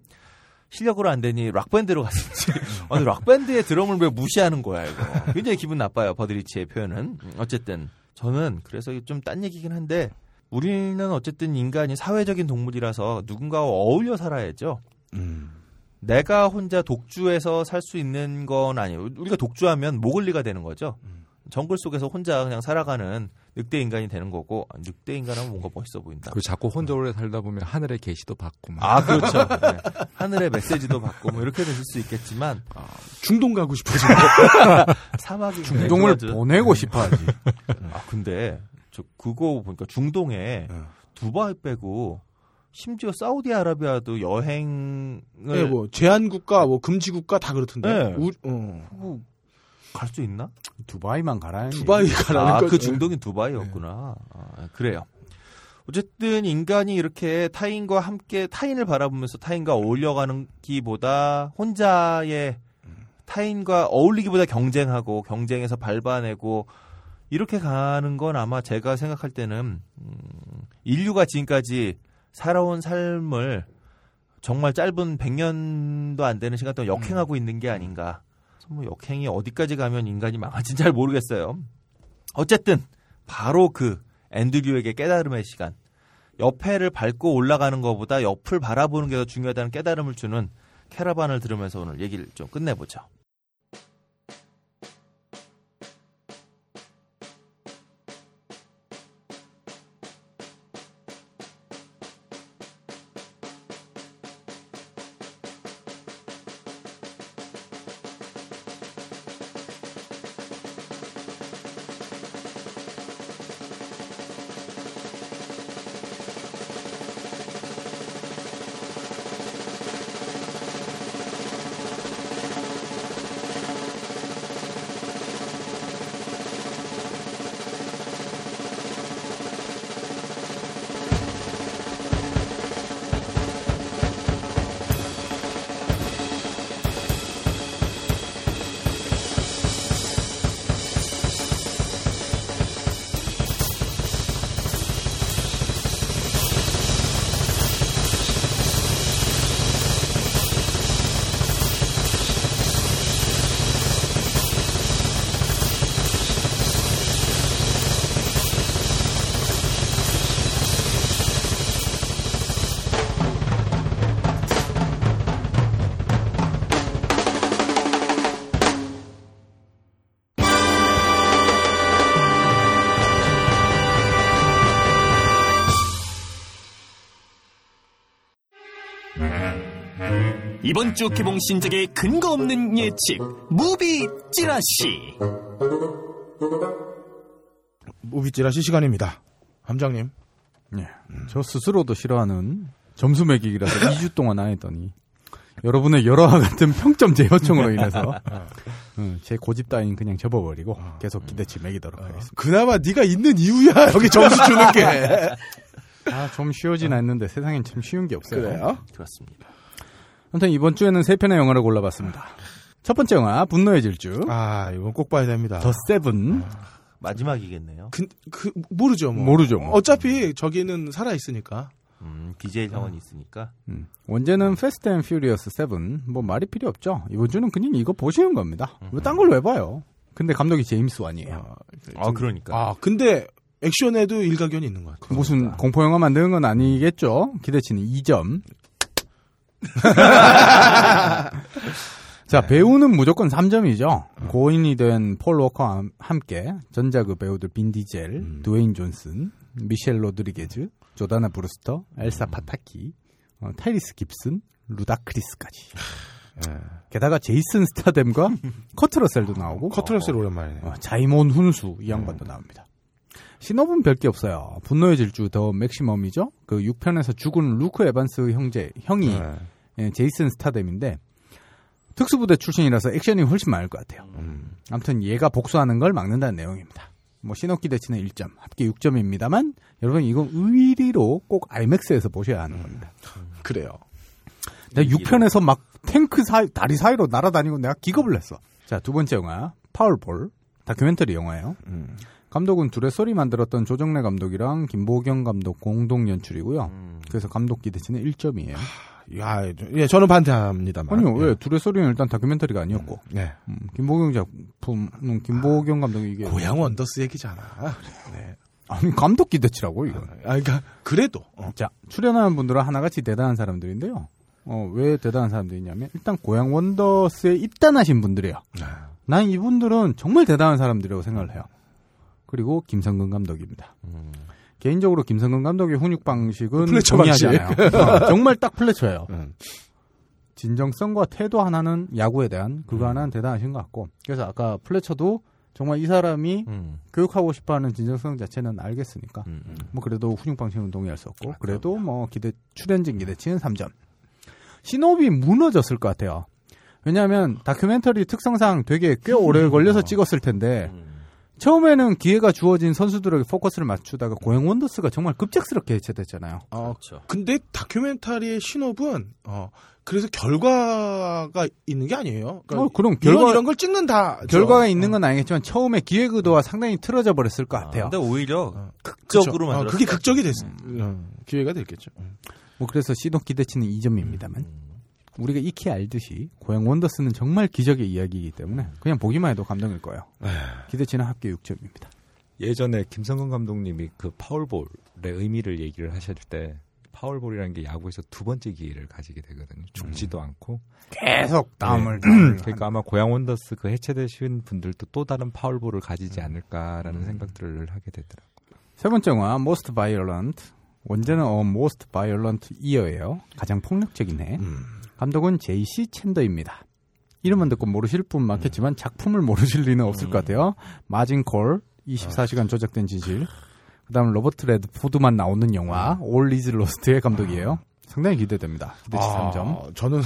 실력으로 안 되니 락밴드로 갔을지. 아니 락밴드의 드럼을 왜 무시하는 거야 이거. 굉장히 기분 나빠요 버드리치의 표현은. 어쨌든 저는 그래서 좀 딴 얘기긴 한데 우리는 어쨌든 인간이 사회적인 동물이라서 누군가와 어울려 살아야죠. 음. 내가 혼자 독주해서 살 수 있는 건 아니에요. 우리가 독주하면 모글리가 되는 거죠. 음. 정글 속에서 혼자 그냥 살아가는 늑대 인간이 되는 거고 늑대 인간은 뭔가 멋있어 보인다. 그리고 자꾸 혼자 오래 살다 보면 하늘의 계시도 받고 막. 아 그렇죠. 네. 하늘의 메시지도 받고 뭐 이렇게 되실 수 있겠지만 아, 중동 가고 싶어서 사막이 중동을 그래서. 보내고 싶어하지. 아 근데 저 그거 보니까 중동에 네. 두바이 빼고 심지어 사우디아라비아도 여행을 네, 뭐 제한 국가 뭐 금지 국가 다 그렇던데. 네. 우, 어. 뭐, 갈 수 있나? 두바이만 가라. 두바이 가라는 아, 거지. 그 중동이 두바이였구나. 네. 아, 그래요. 어쨌든 인간이 이렇게 타인과 함께 타인을 바라보면서 타인과 어울려가는 기보다 혼자의 타인과 어울리기보다 경쟁하고 경쟁에서 밟아내고 이렇게 가는 건 아마 제가 생각할 때는 음, 인류가 지금까지 살아온 삶을 정말 짧은 백 년도 안 되는 시간 동안 역행하고 있는 게 아닌가. 뭐 역행이 어디까지 가면 인간이 망하지는 잘 모르겠어요. 어쨌든 바로 그 앤드류에게 깨달음의 시간. 옆에를 밟고 올라가는 것보다 옆을 바라보는 게 더 중요하다는 깨달음을 주는 캐러반을 들으면서 오늘 얘기를 좀 끝내보죠. 이번 주 개봉 신작의 근거 없는 예측 무비 찌라시. 무비 찌라시 시간입니다. 함장님. 네. 음. 저 스스로도 싫어하는 점수 매기기라서 이 주 동안 안 했더니 여러분의 여러와 같은 평점 재요청으로 인해서 음, 제 고집 따윈 그냥 접어버리고 계속 기대치 매기도록 하겠습니다. 그나마 네가 있는 이유야 여기 점수 주는 게. 아, 좀 쉬워진 않는데 세상엔 참 쉬운 게 없어요. 그래요? 그렇습니다. 아무튼 이번 주에는 세 편의 영화를 골라봤습니다. 첫 번째 영화 분노의 질주. 아, 이건 꼭 봐야 됩니다. 더 세븐. 아, 마지막이겠네요. 그, 그 모르죠. 뭐. 모르죠. 뭐. 어차피 저기는 살아 있으니까. 음, 디제이 자원이 음. 있으니까. 음. 원제는 패스트 앤 퓨리어스 세븐. 뭐 말이 필요 없죠. 이번 주는 그냥 이거 보시는 겁니다. 음. 왜 딴 걸 왜 봐요? 근데 감독이 제임스 완이에요. 아, 아 그러니까. 아, 근데 액션에도 일가견이 있는 것 같아요. 무슨 그러니까. 공포 영화 만드는 건 아니겠죠. 기대치는 이 점. 자, 배우는 무조건 삼 점이죠. 음. 고인이 된 폴 워커와 함께 전작의 배우들 빈 디젤, 음. 드웨인 존슨, 미셸 로드리게즈, 조다나 브루스터, 엘사 음. 파타키, 어, 타이리스 깁슨, 루다크리스까지. 예. 게다가 제이슨 스타뎀과 커트러셀도 나오고. 커트러셀 오랜만이네. 어, 자이몬 훈수 이 양반도 음. 나옵니다. 신업은 별게 없어요. 분노의 질주 더 맥시멈이죠. 그 육 편에서 죽은 루크 에반스 형제 형이 예. 예, 제이슨 스타뎀인데 특수부대 출신이라서 액션이 훨씬 많을 것 같아요. 음. 아무튼 얘가 복수하는 걸 막는다는 내용입니다. 뭐 신업 기대치는 일 점, 합계 육 점입니다만 여러분 이건 의리로 꼭 아이맥스에서 보셔야 하는 겁니다. 음. 그래요. 내가 육 편에서 막 탱크 사이, 다리 사이로 날아다니고 내가 기겁을 했어. 자, 두 번째 영화 파울볼. 다큐멘터리 영화예요. 음. 감독은 둘의 소리 만들었던 조정래 감독이랑 김보경 감독 공동 연출이고요. 음. 그래서 감독 기대치는 일 점이에요. 야, 예, 저는 반대합니다만. 아니요, 왜? 예. 둘의 소리는 일단 다큐멘터리가 아니었고. 음, 네. 음, 김보경 작품, 음, 김보경 감독이 이게. 고향 원더스 얘기잖아. 네. 아니, 감독 기대치라고, 이건. 아, 그러니까, 그래도. 어. 자, 출연하는 분들은 하나같이 대단한 사람들인데요. 어, 왜 대단한 사람들이냐면, 일단 고향 원더스에 입단하신 분들이에요. 아. 난 이분들은 정말 대단한 사람들이라고 생각을 해요. 그리고 김성근 감독입니다. 음. 개인적으로 김성근 감독의 훈육 방식은 플래처 방식. 않아요. 정말 딱 플래처예요. 음. 진정성과 태도 하나는 야구에 대한 그거 음. 하나는 대단하신 것 같고. 그래서 아까 플래처도 정말 이 사람이 음. 교육하고 싶어하는 진정성 자체는 알겠으니까 음, 음. 뭐 그래도 훈육 방식은 동의할 수 없고. 그래도 뭐 기대 출연진 기대치는 삼 점. 신호비 무너졌을 것 같아요. 왜냐하면 다큐멘터리 특성상 되게 꽤 오래 걸려서 찍었을 텐데 음. 처음에는 기회가 주어진 선수들에게 포커스를 맞추다가 고행 원더스가 정말 급작스럽게 해체됐잖아요. 어, 그렇죠. 근데 다큐멘터리의 신업은 어, 그래서 결과가 있는 게 아니에요. 그러니까 어, 그럼 결과 이런, 이런 걸 찍는다. 결과가 그렇죠. 있는 건 아니겠지만 처음에 기획 의도와 상당히 틀어져 버렸을 것 같아요. 아, 근데 오히려 어, 극적으로 만들었어요. 어, 그게 극적이 됐어. 음, 음. 기회가 됐겠죠. 음. 뭐 그래서 신업 기대치는 이 점입니다만. 음. 우리가 익히 알듯이 고향 원더스는 정말 기적의 이야기이기 때문에 그냥 보기만 해도 감동일 거예요. 기대치는 합계 육 점입니다. 예전에 김성근 감독님이 그 파울볼의 의미를 얘기를 하실 때 파울볼이라는 게 야구에서 두 번째 기회를 가지게 되거든요. 죽지도 음. 않고 계속 다음을 네. 그러니까 아마 고향 원더스 그 해체되신 분들도 또 다른 파울볼을 가지지 않을까라는 음. 생각들을 하게 되더라고요. 세 번째 영화 Most Violent. 원제는 어, Most Violent Year예요. 가장 폭력적인 해. 음. 감독은 제이씨 챈더입니다. 이름만 듣고 모르실 분 많겠지만 작품을 모르실 리는 없을 것 같아요. 마진 콜, 이십사 시간 조작된 진실. 그 다음 로버트 레드포드만 나오는 영화 올 이즈 로스트의 감독이에요. 상당히 기대됩니다. 기대치 아, 삼 점. 저는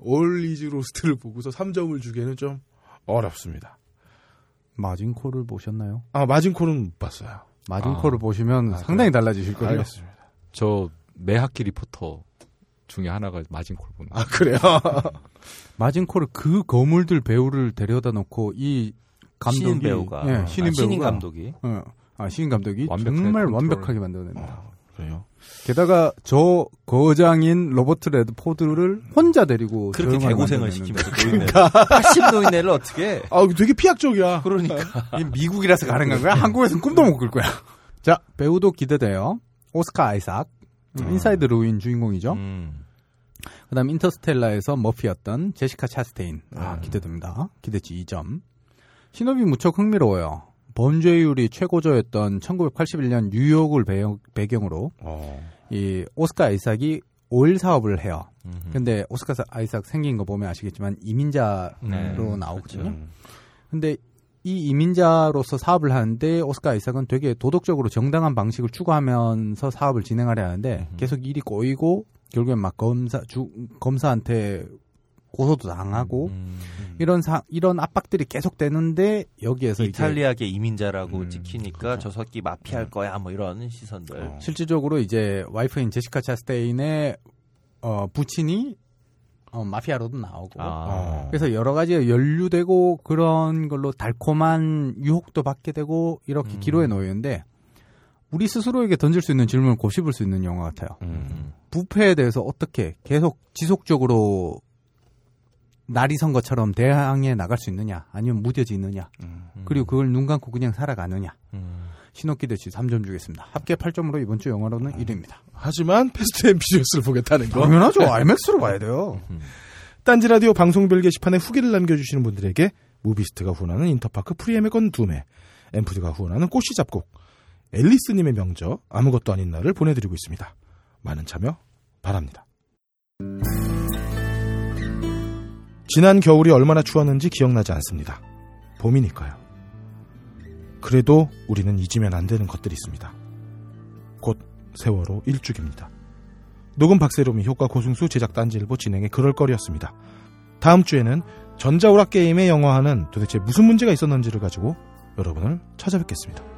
올 이즈 로스트를 보고서 삼 점을 주기에는 좀 어렵습니다. 마진 콜을 보셨나요? 아, 마진 콜은 못 봤어요. 마진 콜을 아, 보시면 아, 상당히 그래. 달라지실 거예요. 알겠습니다. 저 매학기 리포터 중에 하나가 마진콜 보는. 아, 그래요? 마진콜을 그 거물들 배우를 데려다 놓고 이 감독이. 신인 배우가. 예, 신인, 아, 배우가, 신인 감독이. 예, 아, 신인 감독이 정말 컨트롤. 완벽하게 만들어냅니다. 어, 그래요? 게다가 저 거장인 로버트 레드포드를 혼자 데리고. 그렇게 개고생을 시키면서. 그러니까. 팔십 노인네를 어떻게. 아, 되게 피약적이야. 그러니까. 미국이라서 가는 건가요? 한국에서는 꿈도 못 꿀 거야. 자, 배우도 기대돼요. 오스카 아이삭. 인사이드 루인 주인공이죠. 음. 그 다음 인터스텔라에서 머피였던 제시카 차스테인. 아, 기대됩니다. 기대치 이 점. 신업이 무척 흥미로워요. 범죄율이 최고조였던 천구백팔십일 년 뉴욕을 배경, 배경으로 오. 이 오스카 아이삭이 오일 사업을 해요. 음흠. 근데 오스카 아이삭 생긴 거 보면 아시겠지만 이민자로 네, 나오거든요. 그렇죠. 근데 이 이민자로서 사업을 하는데 오스카 아이삭은 되게 도덕적으로 정당한 방식을 추구하면서 사업을 진행하려 하는데 계속 일이 꼬이고 결국엔 막 검사 주, 검사한테 고소도 당하고 음, 음. 이런 사, 이런 압박들이 계속되는데 여기에서 이탈리아계 이제, 이민자라고 음, 찍히니까 그렇죠. 저 새끼 마피아일 거야 뭐 이런 시선들. 어. 실질적으로 이제 와이프인 제시카 차스테인의 어, 부친이 어, 마피아로도 나오고 아. 그래서 여러 가지에 연루되고 그런 걸로 달콤한 유혹도 받게 되고 이렇게 음. 기로에 놓이는데 우리 스스로에게 던질 수 있는 질문을 고집을 수 있는 영화 같아요. 음. 부패에 대해서 어떻게 계속 지속적으로 날이 선 것처럼 대항해 나갈 수 있느냐 아니면 무뎌지느냐 음, 음. 그리고 그걸 눈 감고 그냥 살아가느냐. 음. 신옥기대씨 삼 점 주겠습니다. 합계 팔 점으로 이번 주 영화로는 음. 일 위입니다. 하지만 패스트 앤 피리어스를 보겠다는 거. 당연하죠. 아이맥스로 봐야 돼요. 음. 딴지 라디오 방송별 게시판에 후기를 남겨주시는 분들에게 무비스트가 후원하는 인터파크 프리엠의 건 두 매, 엠푸드가 후원하는 꽃이 잡곡, 앨리스님의 명저 아무것도 아닌 날을 보내드리고 있습니다. 많은 참여 바랍니다. 지난 겨울이 얼마나 추웠는지 기억나지 않습니다. 봄이니까요. 그래도 우리는 잊으면 안 되는 것들이 있습니다. 곧 세월호 일주기입니다. 녹음 박세롬이 효과 고승수 제작 딴지일보 진행의 그럴거리였습니다. 다음 주에는 전자오락게임의 영화화는 도대체 무슨 문제가 있었는지를 가지고 여러분을 찾아뵙겠습니다.